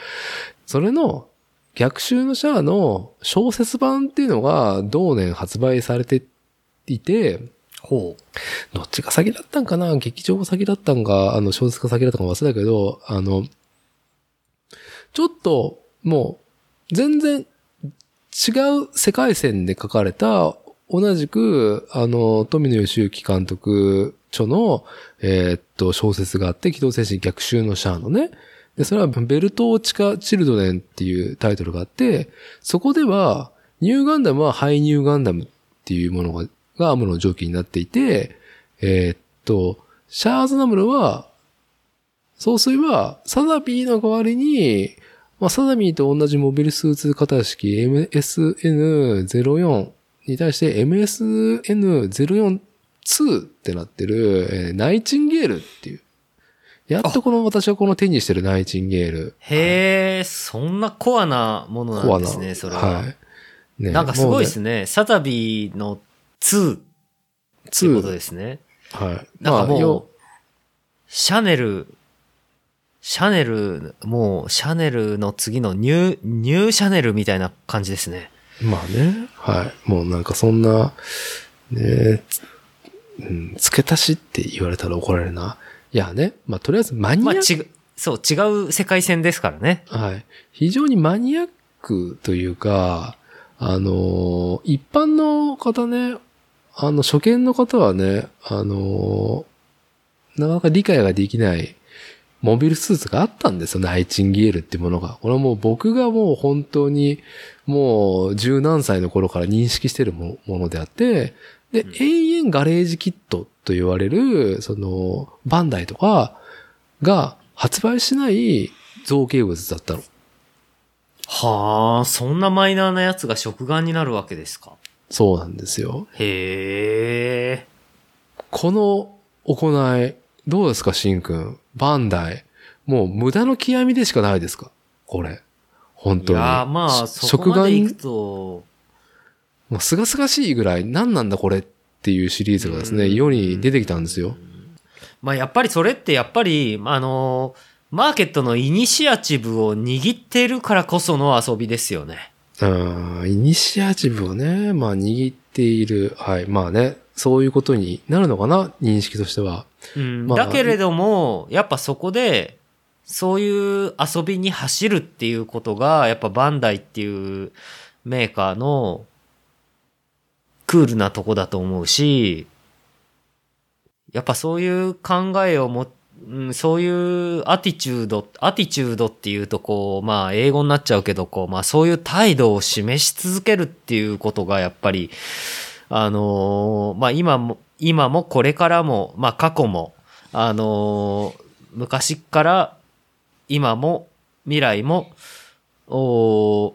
それの逆襲のシャアの小説版っていうのが同年発売されていて、ほう。どっちが先だったんかな、劇場が先だったんか、あの、小説が先だったんか忘れたけど、あの、ちょっと、もう、全然違う世界線で書かれた同じく、あの、富野義行監督著の、えー、っと、小説があって、機動戦士逆襲のシャアのね。で、それはベルト・チカ・チルドレンっていうタイトルがあって、そこでは、ニューガンダムはハイニューガンダムっていうものが、がアムロの上記になっていて、えー、っと、シャア・アズナムロは、総帥は、サザビーの代わりに、まあ、サザビーと同じモビルスーツ型式 エムエスエヌゼロよん に対して エムエスエヌゼロよんに ってなってる、えー、ナイチンゲールっていう。やっとこの私はこの手にしてるナイチンゲール。へー、はい、そんなコアなものなんですね、それは。はい。ね、なんかすごいですね。ねサザビーのにってことですね。はい。なんかもう、シャネル、シャネル、もう、シャネルの次のニュー、ニューシャネルみたいな感じですね。まあね。はい。もうなんかそんな、ね、うん、付け足しって言われたら怒られるな。いやね、まあとりあえずマニアック。まあ、そう、違う世界線ですからね。はい。非常にマニアックというか、あの、一般の方ね、あの、初見の方はね、あの、なかなか理解ができない、モビルスーツがあったんですよ、ナイチンゲールってものが。これはもう僕がもう本当にもう十何歳の頃から認識してるものであって、で、うん、永遠ガレージキットと言われる、その、バンダイとかが発売しない造形物だったの。はあ、そんなマイナーなやつが食玩になるわけですか。そうなんですよ。へえ。この行い、どうですか、シンくん。バンダイ。もう無駄の極みでしかないですかこれ。本当に。いや、まあ、そこまで行くと。もうすがすがしいぐらい、何なんだこれっていうシリーズがですね、世に出てきたんですよ。まあ、やっぱりそれって、やっぱり、あの、マーケットのイニシアチブを握ってるからこその遊びですよね。ああ、イニシアチブをね、まあ、握っている。はい。まあね。そういうことになるのかな認識としては、うんまあ。だけれども、やっぱそこで、そういう遊びに走るっていうことが、やっぱバンダイっていうメーカーのクールなとこだと思うし、やっぱそういう考えをも、うん、そういうアティチュード、アティチュードっていうとこう、まあ英語になっちゃうけど、こう、まあそういう態度を示し続けるっていうことがやっぱり、あのー、まあ、今も、今もこれからも、まあ、過去も、あのー、昔から、今も、未来も、おー、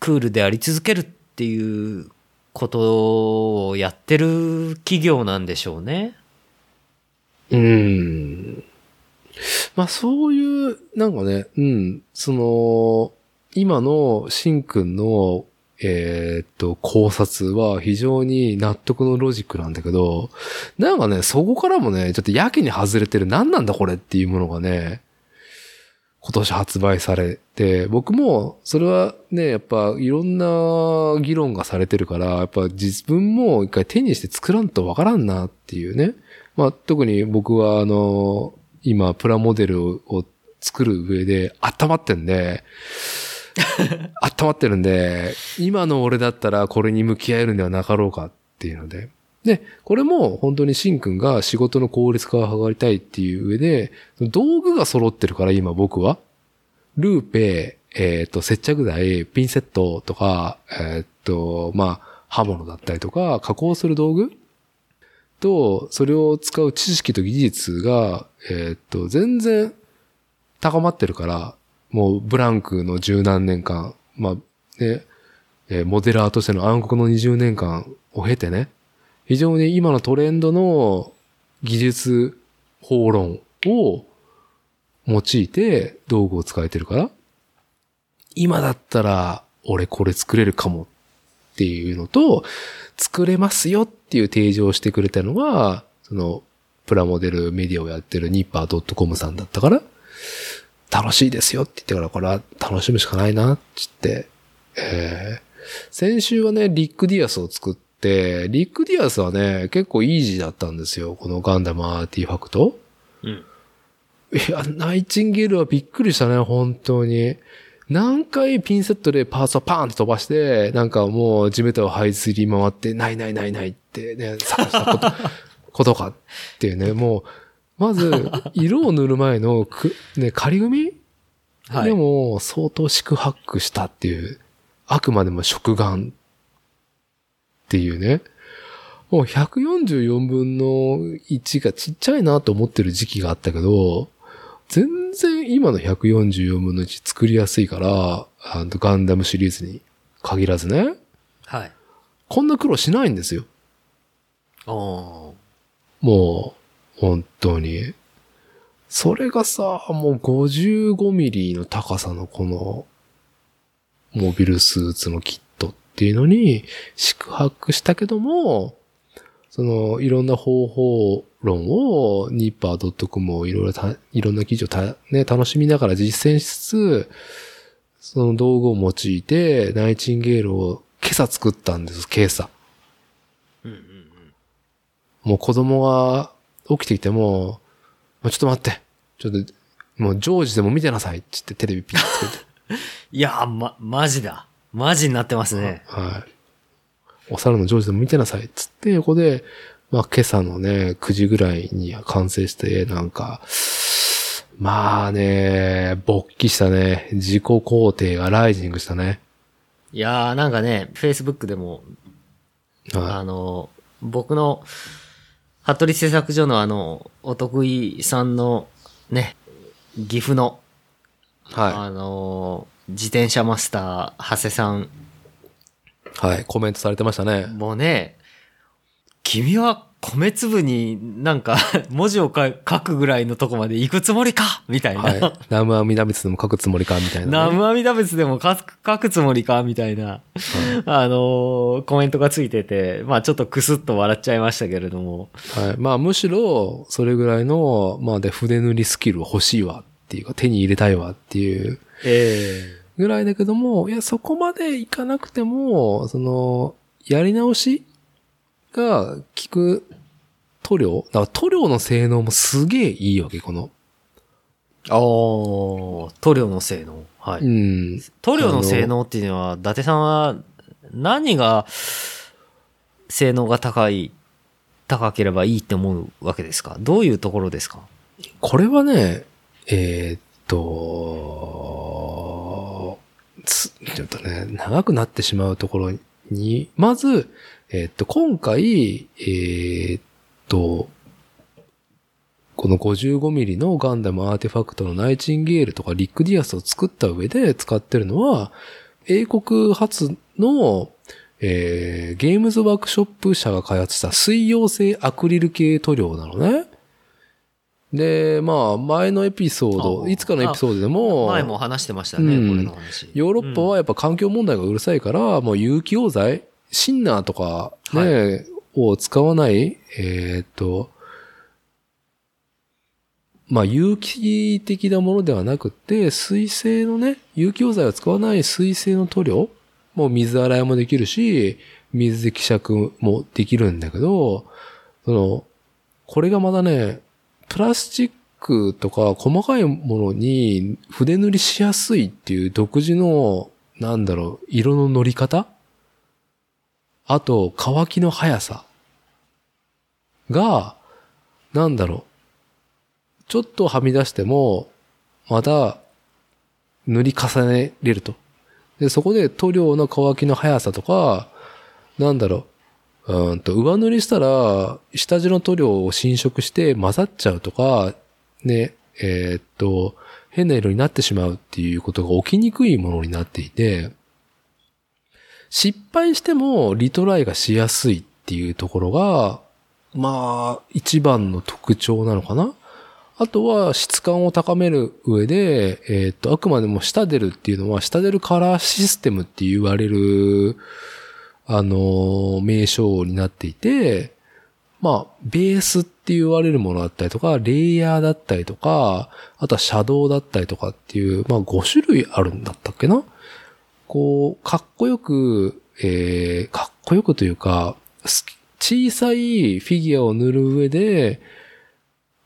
クールであり続けるっていうことをやってる企業なんでしょうね。うん。まあ、そういう、なんかね、うん、その、今のシンくんの、えー、っと、考察は非常に納得のロジックなんだけど、なんかね、そこからもね、ちょっとやけに外れてる、なんなんだこれっていうものがね、今年発売されて、僕も、それはね、やっぱいろんな議論がされてるから、やっぱ自分も一回手にして作らんとわからんなっていうね。まあ、特に僕はあの、今、プラモデルを作る上で温まってんで、温まってるんで、今の俺だったらこれに向き合えるんではなかろうかっていうので。で、これも本当にシンくんが仕事の効率化を図りたいっていう上で、道具が揃ってるから今僕は。ルーペ、えっと、接着剤、ピンセットとか、えっと、まあ、刃物だったりとか、加工する道具と、それを使う知識と技術が、えっと、全然高まってるから、もうブランクの十何年間、まあね、えー、モデラーとしての暗黒のにじゅうねんかんを経てね、非常に今のトレンドの技術法論を用いて道具を使えてるから、今だったら俺これ作れるかもっていうのと、作れますよっていう提示をしてくれたのが、そのプラモデルメディアをやってる ニッパードットコム さんだったから、楽しいですよって言ってから、これは楽しむしかないな、つって。えー、先週はね、リック・ディアスを作って、リック・ディアスはね、結構イージーだったんですよ。このガンダムアーティファクト。うん。いや、ナイチンゲールはびっくりしたね、本当に。何回ピンセットでパーツをパーンと飛ばして、なんかもう地べたを這いずり回って、ないないないないってね、探したこと、ことかっていうね、もう、まず、色を塗る前のく、ね、仮組、はい、でも、相当四苦八苦したっていう、あくまでも食玩っていうね、もうひゃくよんじゅうよんぶんのいちがちっちゃいなと思ってる時期があったけど、全然今のひゃくよんじゅうよんぶんのいち作りやすいから、あのガンダムシリーズに限らずね。はい。こんな苦労しないんですよ。ああ。もう、本当に。それがさ、もうごじゅうごミリの高さのこの、モビルスーツのキットっていうのに、宿泊したけども、その、いろんな方法論を、ニッパードットコム をいろいろた、いろんな記事をた、ね、楽しみながら実践しつつ、その道具を用いて、ナイチンゲールを今朝作ったんです、今朝。うんうんうん。もう子供が起きてきても、ちょっと待って、ちょっと、もう常時でも見てなさいって言ってテレビピッつけて。いやー、ま、マジだ。マジになってますね。はい。お猿のジョージでも見てなさいっつって横で、まあ今朝のね、くじぐらいに完成して、なんか、まあね、勃起したね、自己肯定がライジングしたね。いやーなんかね、Facebook でも、はい、あの、僕の、服部製作所のあの、お得意さんのね、岐阜の、はい、あの、自転車マスター、長谷さん、はい、コメントされてましたね。もうね、君は米粒になんか文字を書くぐらいのとこまで行くつもりかみたいな。はい、南無阿弥陀仏でも書くつもりかみたいな、ね。南無阿弥陀仏でも書く、書くつもりかみたいな、うん、あのー、コメントがついてて、まあちょっとクスッと笑っちゃいましたけれども。はい、まあむしろそれぐらいの、まあで筆塗りスキル欲しいわっていうか手に入れたいわっていう。ええー。ぐらいだけども、いや、そこまでいかなくても、その、やり直しが効く塗料、だから塗料の性能もすげえいいわけ、この。ああ、塗料の性能。はい。うん。塗料の性能っていうのは、伊達さんは何が性能が高い、高ければいいって思うわけですか？どういうところですか？これはね、えー、っと、ちょっとね、長くなってしまうところに、まず、えっと、今回、えっと、このごじゅうごミリのガンダムアーティファクトのナイチンゲールとかリックディアスを作った上で使ってるのは、英国発の、えー、ゲームズワークショップ社が開発した水溶性アクリル系塗料なのね。で、まあ、前のエピソード、いつかのエピソードでも、前も話してましたね、うん、これの話。ヨーロッパはやっぱ環境問題がうるさいから、うん、もう有機溶剤、シンナーとか、ね、はい、を使わない、えー、っと、まあ、有機的なものではなくて、水性のね、有機溶剤を使わない水性の塗料、もう水洗いもできるし、水で希釈もできるんだけど、その、これがまだね、プラスチックとか細かいものに筆塗りしやすいっていう独自の、なんだろう、色の乗り方？あと、乾きの速さが、なんだろう、ちょっとはみ出しても、また塗り重ねれると。で、そこで塗料の乾きの速さとか、なんだろう、うんと、上塗りしたら、下地の塗料を浸食して混ざっちゃうとか、ね、えー、っと、変な色になってしまうっていうことが起きにくいものになっていて、失敗してもリトライがしやすいっていうところが、まあ、一番の特徴なのかな。あとは質感を高める上で、えー、っと、あくまでも下出るっていうのは、下出るカラーシステムって言われる、あの、名称になっていて、まあ、ベースって言われるものだったりとか、レイヤーだったりとか、あとはシャドウだったりとかっていう、まあごしゅるいあるんだったっけな？こう、かっこよく、えー、かっこよくというか、小さいフィギュアを塗る上で、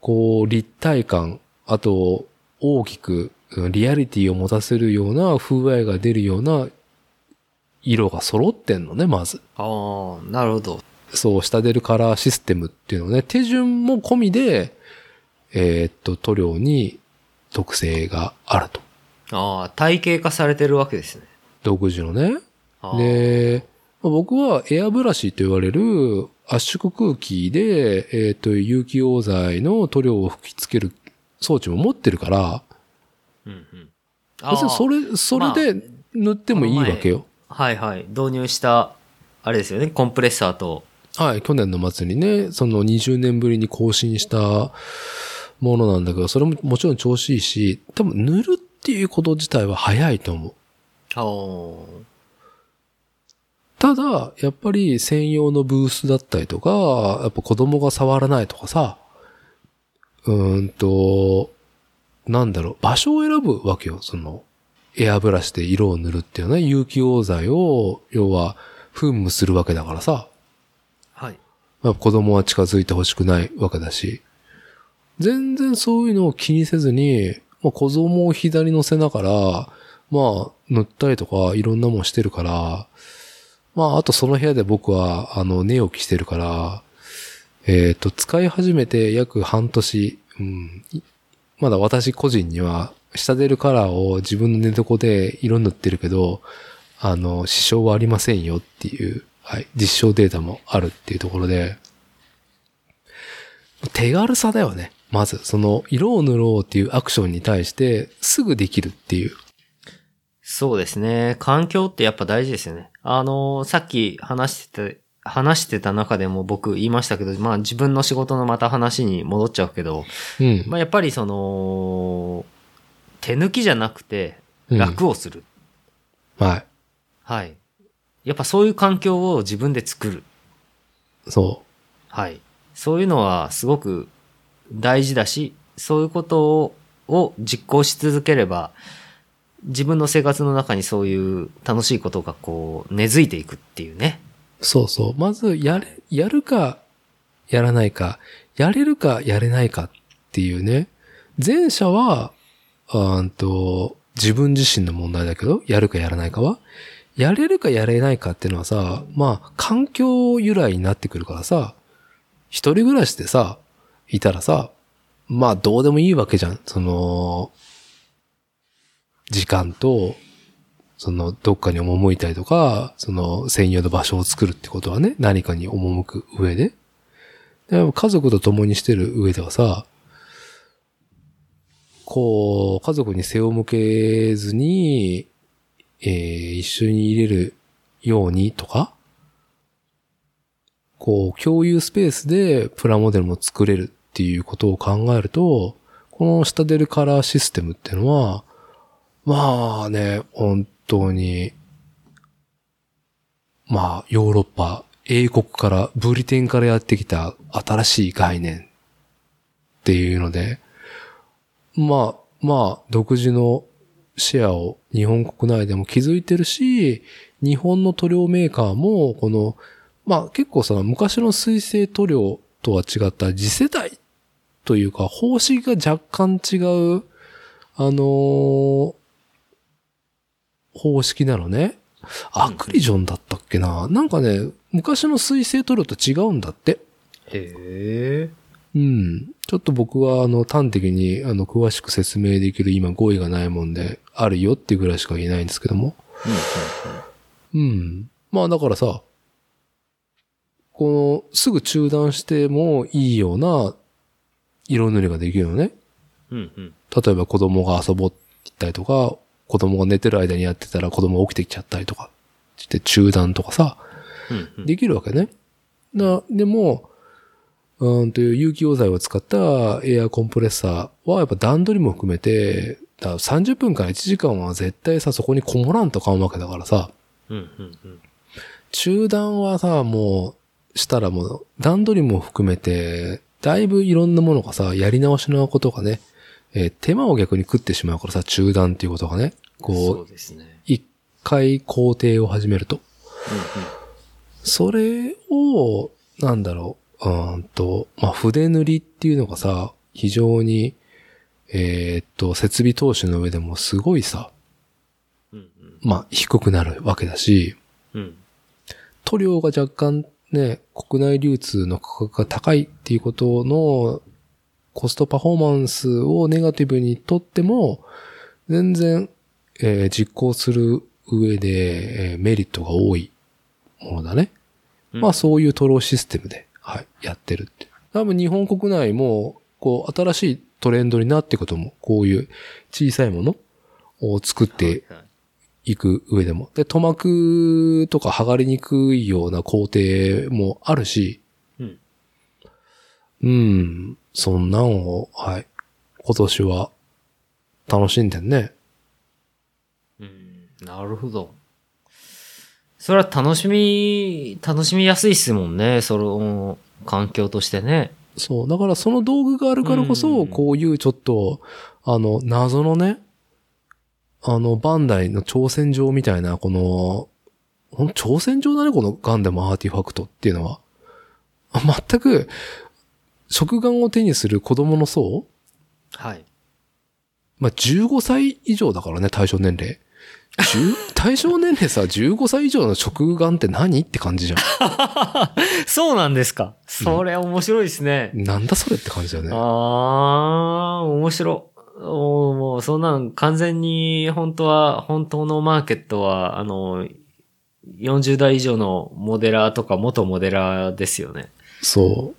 こう、立体感、あと、大きく、リアリティを持たせるような風合いが出るような色が揃ってんのね、まず。ああ、なるほど。そう、下出るカラーシステムっていうのね、手順も込みで、えー、っと、塗料に特性があると。ああ、体系化されてるわけですね。独自のね。で、僕はエアブラシと言われる圧縮空気で、えー、っと、有機溶剤の塗料を吹き付ける装置も持ってるから、うんうん、ああ、それ、それで塗ってもいいわけよ。まあ、はいはい。導入した、あれですよね、コンプレッサーと。はい、去年の末にね、そのにじゅうねんぶりに更新したものなんだけど、それももちろん調子いいし、多分塗るっていうこと自体は早いと思う。おー。ただ、やっぱり専用のブースだったりとか、やっぱ子供が触らないとかさ、うーんと、なんだろう、場所を選ぶわけよ。その、エアブラシで色を塗るっていうね、有機溶剤を、要は、噴霧するわけだからさ。はい。まあ、子供は近づいてほしくないわけだし。全然そういうのを気にせずに、まあ、子供を左乗せながら、まあ、塗ったりとか、いろんなもんしてるから、まあ、あとその部屋で僕は、あの、寝起きしてるから、えっと、使い始めて約半年、うん、まだ私個人には、下出るカラーを自分の寝床で色塗ってるけど、あの、支障はありませんよっていう、はい、実証データもあるっていうところで、手軽さだよね。まず、その、色を塗ろうっていうアクションに対して、すぐできるっていう。そうですね。環境ってやっぱ大事ですよね。あの、さっき話してた、話してた中でも僕言いましたけど、まあ自分の仕事のまた話に戻っちゃうけど、うん、まあやっぱりその、手抜きじゃなくて楽をする、うん、はいはいやっぱそういう環境を自分で作る、そうはいそういうのはすごく大事だし、そういうことを、を実行し続ければ自分の生活の中にそういう楽しいことがこう根付いていくっていうね。そうそう、まずやれやるかやらないか、やれるかやれないかっていうね。前者はうんと、自分自身の問題だけど、やるかやらないかは、やれるかやれないかっていうのはさ、まあ、環境由来になってくるからさ、一人暮らしでさ、いたらさ、まあ、どうでもいいわけじゃん。その、時間と、その、どっかに赴いたりとか、その、専用の場所を作るってことはね、何かに赴く上で。でも家族と共にしてる上ではさ、こう、家族に背を向けずに、えー、一緒に入れるようにとか、こう、共有スペースでプラモデルも作れるっていうことを考えると、この下出るカラーシステムっていうのは、まあね、本当に、まあ、ヨーロッパ、英国から、ブリテンからやってきた新しい概念っていうので、まあ、まあ、独自のシェアを日本国内でも築いてるし、日本の塗料メーカーも、この、まあ結構さ、昔の水性塗料とは違った次世代というか、方式が若干違う、あのー、方式なのね。アクリジョンだったっけな。なんかね、昔の水性塗料と違うんだって。へー。うん。ちょっと僕は、あの、端的に、あの、詳しく説明できる今語彙がないもんで、あるよっていうぐらいしか言えないんですけども。うん。うん、まあ、だからさ、この、すぐ中断してもいいような色塗りができるのね。うんうん。例えば子供が遊ぼったりとか、子供が寝てる間にやってたら子供が起きてきちゃったりとか、して中断とかさ、うんうん、できるわけね。だ、でも、うんという有機溶剤を使ったエアコンプレッサーはやっぱ段取りも含めて、ださんじゅっぷんからいちじかんは絶対さ、そこにこもらんとかんわけだからさ、うんうんうん、中断はさ、もうしたらもう段取りも含めて、だいぶいろんなものがさ、やり直しのことがね、えー、手間を逆に食ってしまうからさ、中断っていうことがね、こう、一回工程を始めると、うんうん、それを、なんだろう、うんと、まあ、筆塗りっていうのがさ、非常に、ええー、っと、設備投資の上でもすごいさ、うんうん、まあ、低くなるわけだし、うん、塗料が若干ね、国内流通の価格が高いっていうことのコストパフォーマンスをネガティブにとっても、全然、えー、実行する上で、えー、メリットが多いものだね。うん、まあ、そういう塗料システムで、はい、やってるって。多分日本国内も、こう、新しいトレンドになっていくことも、こういう小さいものを作っていく上でも。で、塗膜とか剥がれにくいような工程もあるし、うん。うん、そんなんを、はい、今年は楽しんでんね。うん、なるほど。それは楽しみ、楽しみやすいっすもんね、その環境としてね。そう。だからその道具があるからこそ、こういうちょっと、あの、謎のね、あの、バンダイの挑戦状みたいな、この、この挑戦状だね、このガンダムアーティファクトっていうのは。全く、食玩を手にする子供の層？はい。まあ、じゅうごさい以上だからね、対象年齢。対象年齢さ、じゅうごさい以上の食玩って何って感じじゃん。そうなんですか。それ面白いですね、うん。なんだそれって感じだよね。あー、面白。おもうそんなん完全に本当は、本当のマーケットは、あの、よんじゅうだい以上のモデラーとか元モデラーですよね。そ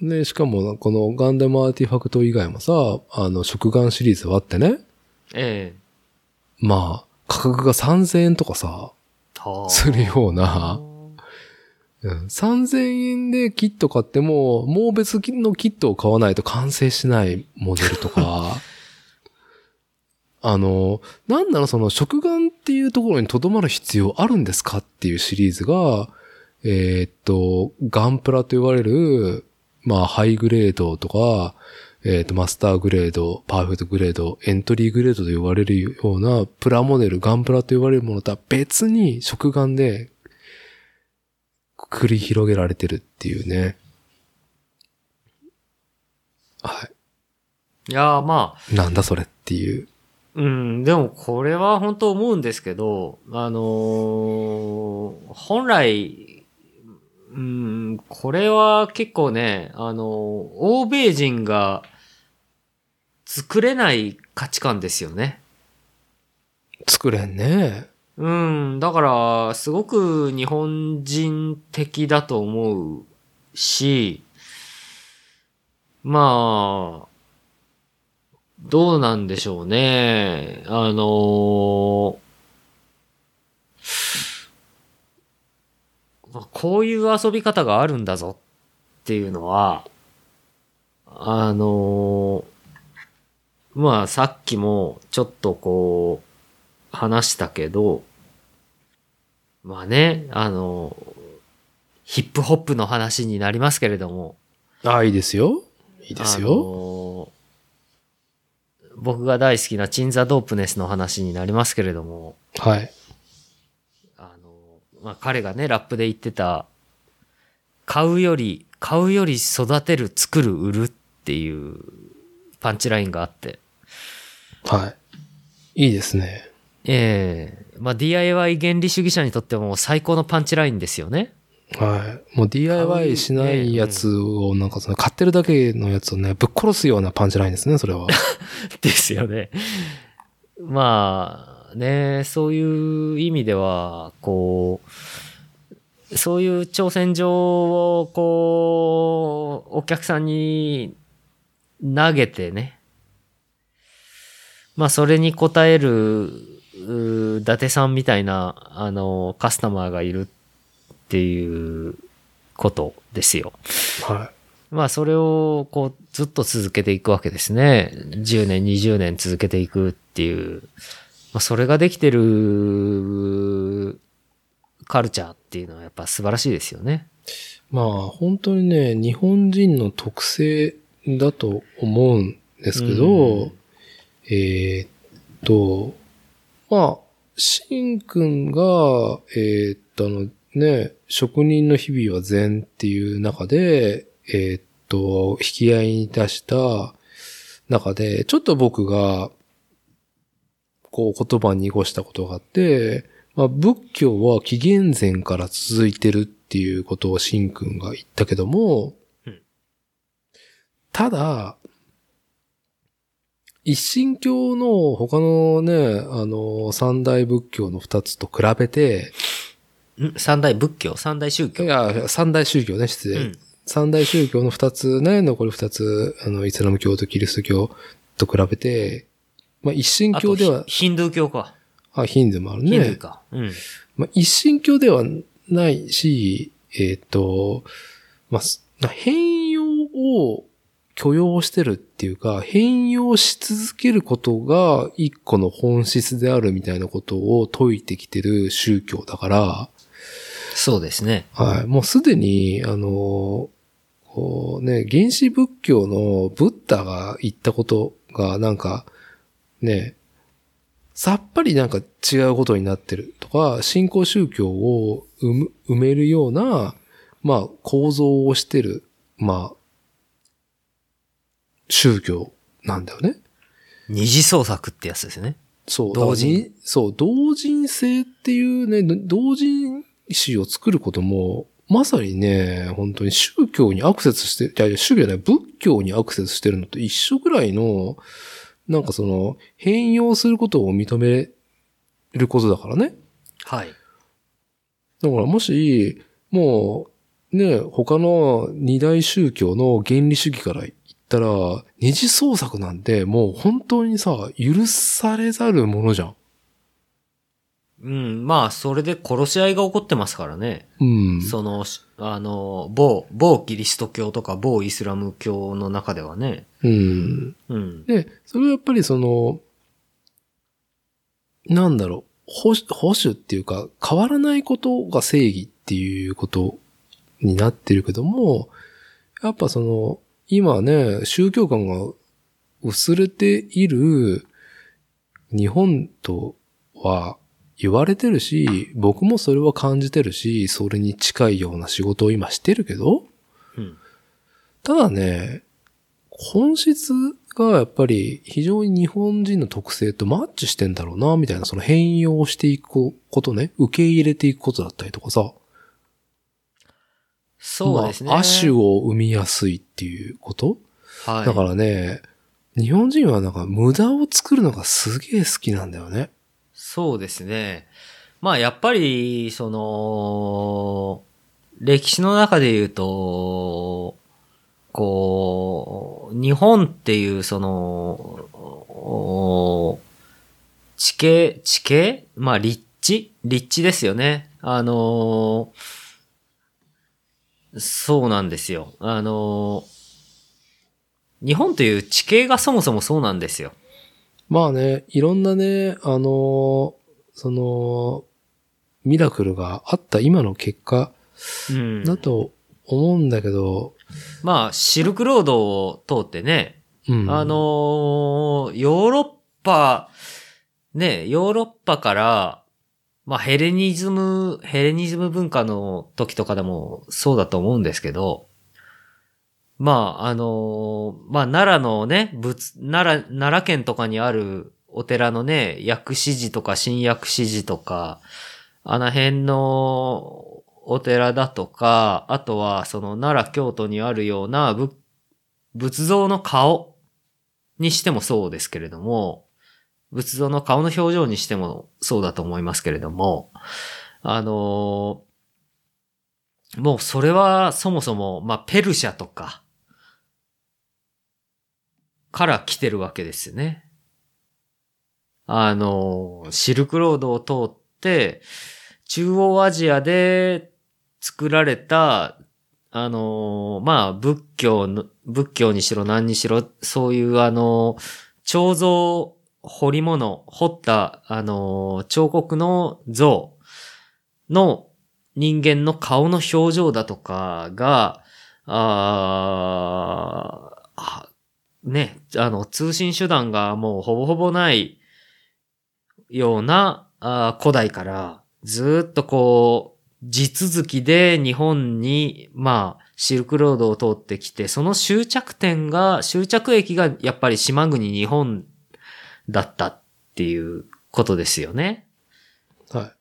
う。ね、しかもこのガンダムアーティファクト以外もさ、あの、食玩シリーズはあってね。ええ。まあ、価格がさんぜんえんとかさ、するような、うん、さんぜんえんでキット買っても、もう別のキットを買わないと完成しないモデルとか、あの、なんならその食玩っていうところに留まる必要あるんですかっていうシリーズが、えー、っと、ガンプラと言われる、まあハイグレードとか、えっと、マスターグレード、パーフェクトグレード、エントリーグレードと呼ばれるようなプラモデル、ガンプラと呼ばれるものとは別に食玩で繰り広げられてるっていうね。はい。いやーまあ。なんだそれっていう。うん、でもこれは本当思うんですけど、あのー、本来、うん、これは結構ね、あの、欧米人が作れない価値観ですよね。作れんね。うん、だから、すごく日本人的だと思うし、まあ、どうなんでしょうね。あの、こういう遊び方があるんだぞっていうのは、あの、まあさっきもちょっとこう話したけど、まあね、あの、ヒップホップの話になりますけれども。ああ、いいですよ。いいですよ。僕が大好きなチンザドープネスの話になりますけれども。はい。まあ彼がね、ラップで言ってた、買うより、買うより育てる、作る、売るっていうパンチラインがあって。はい。いいですね。ええー。まあ ディーアイワイ 原理主義者にとっても最高のパンチラインですよね。はい。もう ディーアイワイ しないやつをなんかその買ってるだけのやつをね、ぶっ殺すようなパンチラインですね、それは。ですよね。まあ、ね、そういう意味ではこうそういう挑戦状をこうお客さんに投げてね、まあそれに応える伊達さんみたいなあのカスタマーがいるっていうことですよ。はい。まあそれをこうずっと続けていくわけですね。じゅうねんにじゅうねん続けていくっていう。それができてるカルチャーっていうのはやっぱ素晴らしいですよね。まあ本当にね、日本人の特性だと思うんですけど、うん、えー、っと、まあ、シンくんが、えー、っとあのね、職人の日々は善っていう中で、えー、っと、引き合いに出した、中で、ちょっと僕が、こう言葉に濁したことがあって、まあ、仏教は紀元前から続いてるっていうことをシン君が言ったけども、うん、ただ、一神教の他のね、あの、三大仏教の二つと比べて、ん三大仏教三大宗教いや、三大宗教ね、失礼。うん、三大宗教の二つね、残り二つ、あの、イスラム教とキリスト教と比べて、まあ、一神教では、ヒンドゥー教か。あ、ヒンドゥーもあるね。ヒンドゥーか。うん。まあ、一神教ではないし、えっと、まあ、変容を、許容してるっていうか、変容し続けることが一個の本質であるみたいなことを説いてきてる宗教だから。そうですね。はい。もうすでに、あの、こうね、原始仏教のブッダが言ったことがなんか、ね、さっぱりなんか違うことになってるとか、新興宗教を埋めるような、まあ構造をしてる、まあ、宗教なんだよね。二次創作ってやつですね。そう。同人。そう。同人性っていうね、同人誌を作ることも、まさにね、本当に宗教にアクセスして、いやいや宗教じゃない、仏教にアクセスしてるのと一緒ぐらいの、なんかその、変容することを認めることだからね。はい。だからもし、もう、ね、他の二大宗教の原理主義から、たら二次創作なんてもう本当にさ許されざるものじゃん。うん、まあそれで殺し合いが起こってますからね。うん。そのあの某某キリスト教とか某イスラム教の中ではね。うん。うん。でそれはやっぱりそのなんだろう保守、保守っていうか変わらないことが正義っていうことになってるけどもやっぱその今ね、宗教観が薄れている日本とは言われてるし、僕もそれは感じてるし、それに近いような仕事を今してるけど、うん、ただね、本質がやっぱり非常に日本人の特性とマッチしてんだろうな、みたいな、その変容していくことね、受け入れていくことだったりとかさ、そうですね。まあ、亜種を生みやすいっていうこと、はい、だからね、日本人はなんか無駄を作るのがすげえ好きなんだよね。そうですね。まあやっぱり、その、歴史の中で言うと、こう、日本っていうその、地形、地形まあ立地立地ですよね。あの、そうなんですよ。あの、日本という地形がそもそもそうなんですよ。まあね、いろんなね、あの、その、ミラクルがあった今の結果だと思うんだけど。うん、まあ、シルクロードを通ってね、うん、あの、ヨーロッパ、ね、ヨーロッパから、まあヘレニズム、ヘレニズム文化の時とかでもそうだと思うんですけど、まああの、まあ奈良のね、仏、奈良、奈良県とかにあるお寺のね、薬師寺とか新薬師寺とか、あの辺のお寺だとか、あとはその奈良京都にあるような仏、仏像の顔にしてもそうですけれども、仏像の顔の表情にしてもそうだと思いますけれども、あのー、もうそれはそもそも、まあ、ペルシャとかから来てるわけですよね。あのー、シルクロードを通って、中央アジアで作られた、あのー、まあ、仏教の、仏教にしろ何にしろ、そういうあのー、彫像、彫り物、彫った、あのー、彫刻の像の人間の顔の表情だとかが、ああ、ね、あの、通信手段がもうほぼほぼないような、あ古代からずっとこう、地続きで日本に、まあ、シルクロードを通ってきて、その終着点が、終着駅がやっぱり島国日本だったっていうことですよね。はい。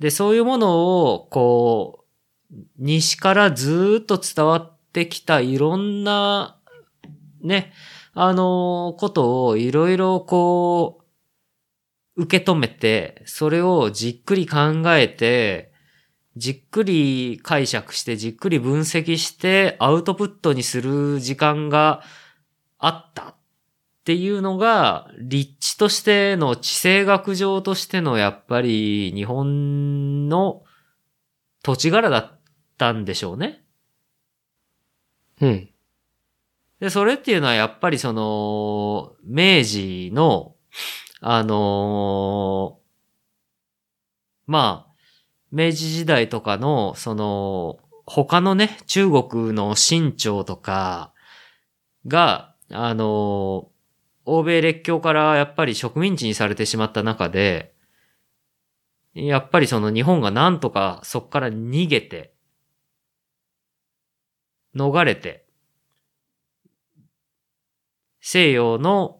で、そういうものを、こう、西からずっと伝わってきたいろんな、ね、あの、ことをいろいろこう、受け止めて、それをじっくり考えて、じっくり解釈して、じっくり分析して、アウトプットにする時間があったっていうのが、立地としての地政学上としてのやっぱり日本の土地柄だったんでしょうね。うん。で、それっていうのはやっぱりその、明治の、あのー、まあ、明治時代とかの、その、他のね、中国の清朝とかが、あの、欧米列強からやっぱり植民地にされてしまった中で、やっぱりその日本がなんとかそこから逃げて、逃れて、西洋の、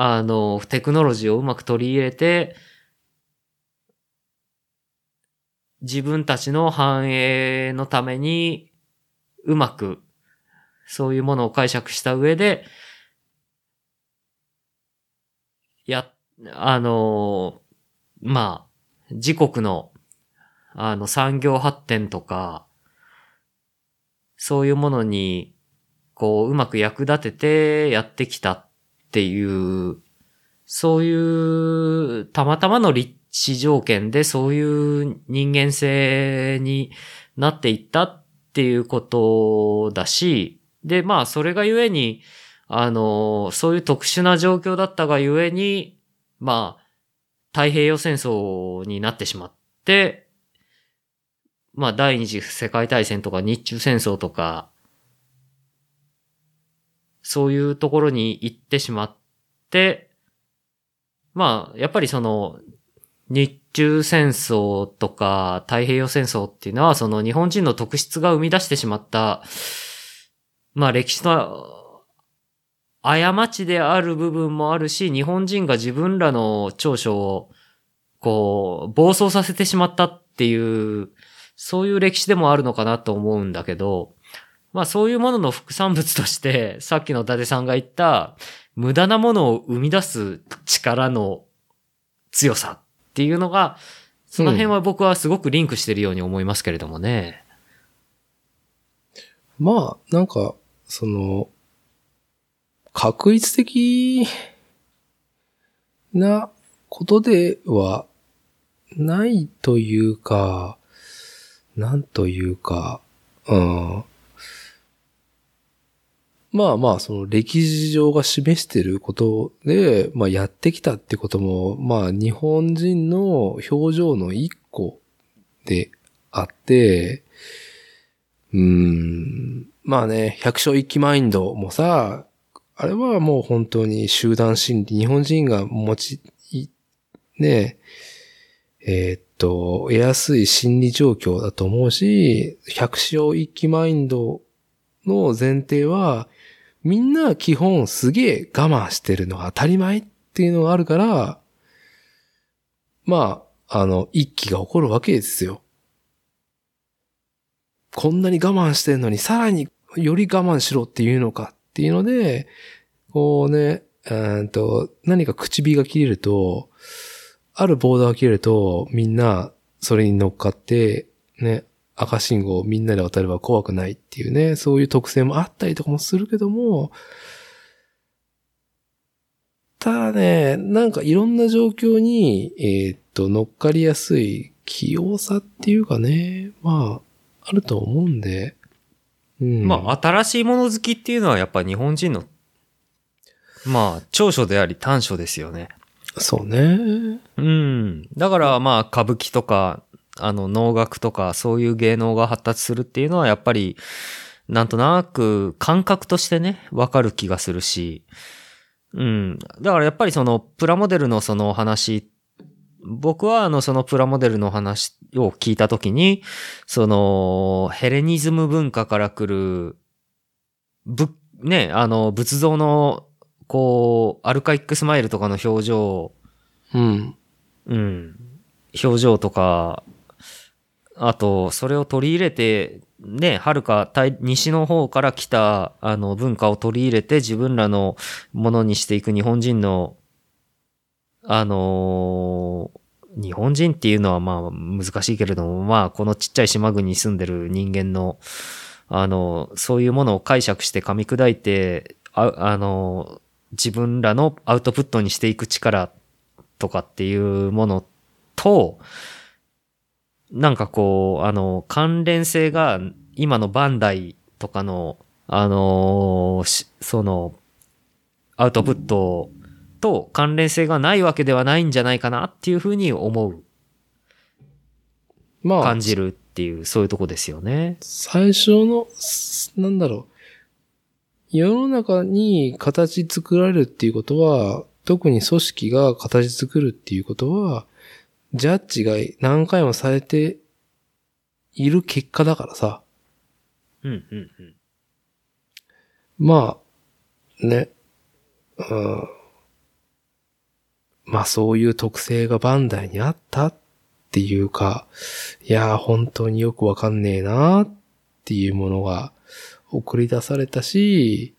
あの、テクノロジーをうまく取り入れて、自分たちの繁栄のためにうまくそういうものを解釈した上でやあのまあ自国のあの産業発展とかそういうものにこううまく役立ててやってきたっていうそういうたまたまの立地市条件でそういう人間性になっていったっていうことだし、で、まあ、それがゆえに、あの、そういう特殊な状況だったがゆえに、まあ、太平洋戦争になってしまって、まあ、第二次世界大戦とか日中戦争とか、そういうところに行ってしまって、まあ、やっぱりその、日中戦争とか太平洋戦争っていうのはその日本人の特質が生み出してしまった、まあ歴史の過ちである部分もあるし、日本人が自分らの長所をこう暴走させてしまったっていう、そういう歴史でもあるのかなと思うんだけど、まあそういうものの副産物として、さっきの伊達さんが言った無駄なものを生み出す力の強さ、っていうのがその辺は僕はすごくリンクしてるように思いますけれどもね、うん、まあなんかその確率的なことではないというかなんというか、うん、まあまあその歴史上が示していることでまあやってきたってこともまあ日本人の表情の一個であって、うーんまあね百姓一揆マインドもさあれはもう本当に集団心理日本人が持ちねえー、っと得やすい心理状況だと思うし百姓一揆マインドの前提はみんな基本すげえ我慢してるのが当たり前っていうのがあるから、まあ、あの、一揆が起こるわけですよ。こんなに我慢してるのにさらにより我慢しろっていうのかっていうので、こうね、うんと、何か口火が切れると、あるボーダーが切れると、みんなそれに乗っかって、ね、赤信号をみんなで渡れば怖くないっていうね、そういう特性もあったりとかもするけども、ただね、なんかいろんな状況に、えー、っと、乗っかりやすい器用さっていうかね、まあ、あると思うんで。うん、まあ、新しいもの好きっていうのはやっぱ日本人の、まあ、長所であり短所ですよね。そうね。うん。だからまあ、歌舞伎とか、あの能楽とかそういう芸能が発達するっていうのはやっぱりなんとなく感覚としてねわかる気がするし、うん、だからやっぱりそのプラモデルのその話僕はあのそのプラモデルの話を聞いたときに、そのヘレニズム文化から来るぶねあの仏像のこうアルカイックスマイルとかの表情、うんうん表情とか、あとそれを取り入れてね、はるか西の方から来たあの文化を取り入れて自分らのものにしていく日本人のあのー、日本人っていうのはまあ難しいけれども、まあこのちっちゃい島国に住んでる人間の、あのー、そういうものを解釈して噛み砕いて、あ、あのー、自分らのアウトプットにしていく力とかっていうものと、なんかこう、あのー、関連性が今のバンダイとかの、あのー、その、アウトプットをと関連性がないわけではないんじゃないかなっていうふうに思う、まあ、感じるっていう、そういうとこですよね。最初のなんだろう、世の中に形作られるっていうことは、特に組織が形作るっていうことはジャッジが何回もされている結果だからさ、うんうんうん、まあね、うんまあそういう特性がバンダイにあったっていうか、いやー本当によくわかんねえなーっていうものが送り出されたし、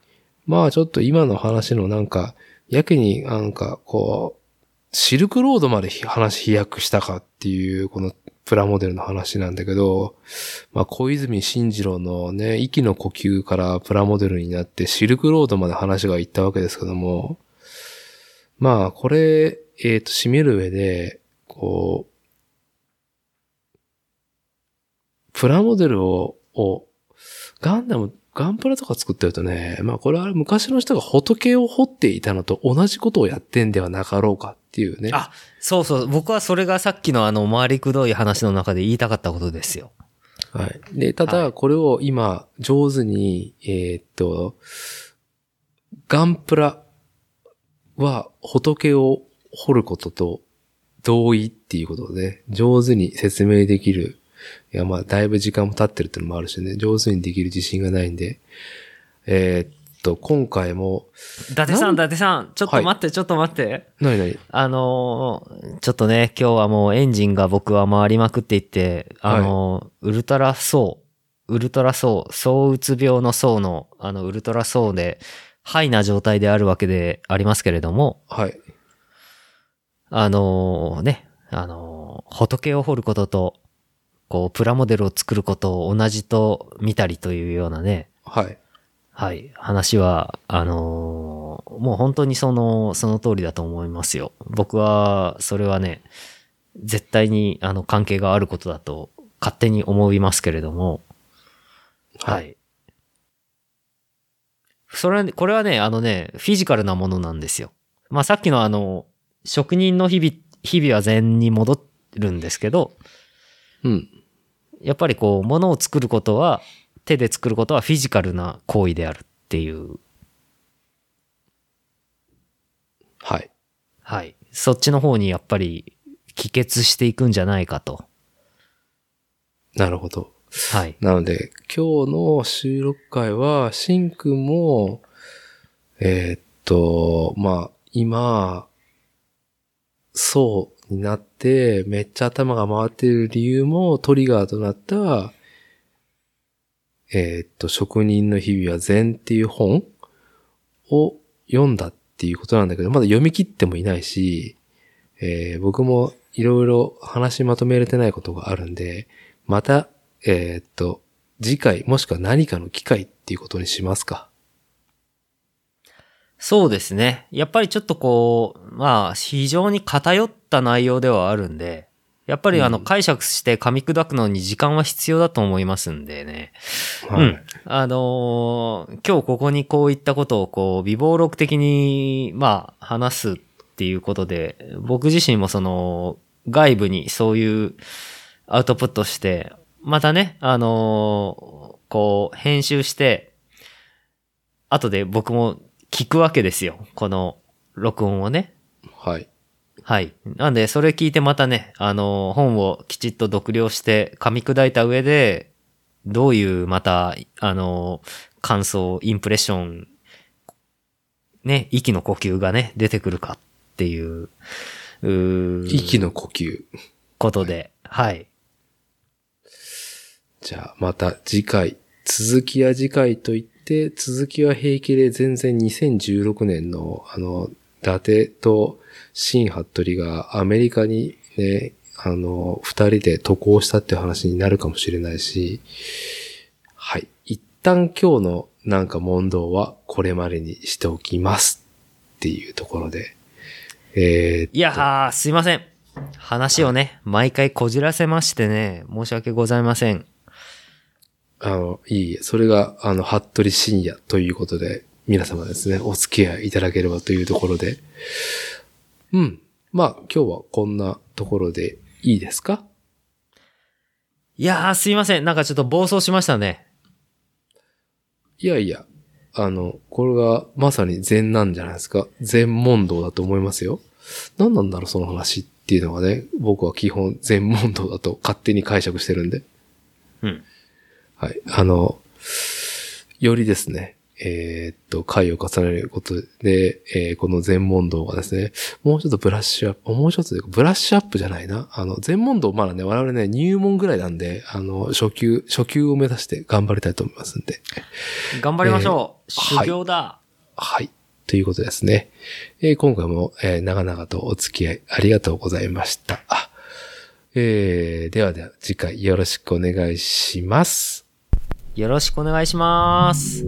まあちょっと今の話のなんか、やけになんかこう、シルクロードまで話飛躍したかっていうこのプラモデルの話なんだけど、まあ小泉進次郎のね、息の呼吸からプラモデルになってシルクロードまで話が行ったわけですけども、まあ、これ、えっと、締める上で、こう、プラモデルを、をガンダム、ガンプラとか作ってるとね、まあ、これは昔の人が仏を彫っていたのと同じことをやってんではなかろうかっていうね。あ、そうそう。僕はそれがさっきのあの、回りくどい話の中で言いたかったことですよ。はい。で、ただ、これを今、上手に、えっと、ガンプラ、は仏を彫ることと同意っていうことで、ね、上手に説明できる。いやまあだいぶ時間も経ってるっていうのもあるしね、上手にできる自信がないんで、えー、っと今回も伊達さん伊達さんちょっと待って、はい、ちょっと待って。何何？あのー、ちょっとね今日はもうエンジンが僕は回りまくっていってあのーはい、ウルトラソウウルトラソウ躁うつ病のソウのあのウルトラソウで。ハイな状態であるわけでありますけれども、はい。あのー、ね、あのー、仏を彫ることと、こう、プラモデルを作ることを同じと見たりというようなね、はい。はい。話は、あのー、もう本当にその、その通りだと思いますよ。僕は、それはね、絶対に、あの、関係があることだと、勝手に思いますけれども、はい。はいそれ、これはね、あのね、フィジカルなものなんですよ。まあ、さっきのあの、職人の日々、日々は禅に戻るんですけど、うん。やっぱりこう、物を作ることは、手で作ることはフィジカルな行為であるっていう。はい。はい。そっちの方にやっぱり、帰結していくんじゃないかと。なるほど。はい。なので、今日の収録会は、しんくんも、えー、っと、まあ、今、そうになって、めっちゃ頭が回ってる理由もトリガーとなった、えー、っと、職人の日々は禅っていう本を読んだっていうことなんだけど、まだ読み切ってもいないし、えー、僕もいろいろ話まとめれてないことがあるんで、また、えー、っと、次回もしくは何かの機会っていうことにしますか。そうですね。やっぱりちょっとこう、まあ非常に偏った内容ではあるんで、やっぱりあの解釈して噛み砕くのに時間は必要だと思いますんでね。はい、うん。あのー、今日ここにこういったことをこう、微暴録的にまあ話すっていうことで、僕自身もその外部にそういうアウトプットして、またね、あのー、こう、編集して、後で僕も聞くわけですよ。この録音をね。はい。はい。なんで、それ聞いてまたね、あの、本をきちっと読了して噛み砕いた上で、どういうまた、あの、感想、インプレッション、ね、息の呼吸がね、出てくるかっていう、うー息の呼吸。ことで、はい、はい。じゃあ、また次回、続きは次回といって、続きは平気で全然にせんじゅうろくねんの、あの、伊達とシン・ハットリがアメリカにね、あの、二人で渡航したっていう話になるかもしれないし、はい。一旦今日のなんか問答はこれまでにしておきますっていうところで。えー、いやー、すいません。話をね、毎回こじらせましてね、申し訳ございません。あの、いい、それが、あの、服部深夜ということで、皆様ですね、お付き合いいただければというところで。うん。まあ、今日はこんなところでいいですか？いやー、すいません。なんかちょっと暴走しましたね。いやいや、あの、これがまさに禅なんじゃないですか。禅問答だと思いますよ。何なんだろう、その話っていうのがね、僕は基本禅問答だと勝手に解釈してるんで。うん。はい。あの、よりですね、えー、っと、回を重ねることで、えー、この禅問答がですね、もうちょっとブラッシュアップ、もうちょっとブラッシュアップじゃないな。あの、禅問答まだね、我々ね、入門ぐらいなんで、あの、初級、初級を目指して頑張りたいと思いますんで。頑張りましょう。えー、修行だ、はい。はい。ということですね。えー、今回も、えー、長々とお付き合いありがとうございました。えー、ではでは、次回よろしくお願いします。よろしくお願いします。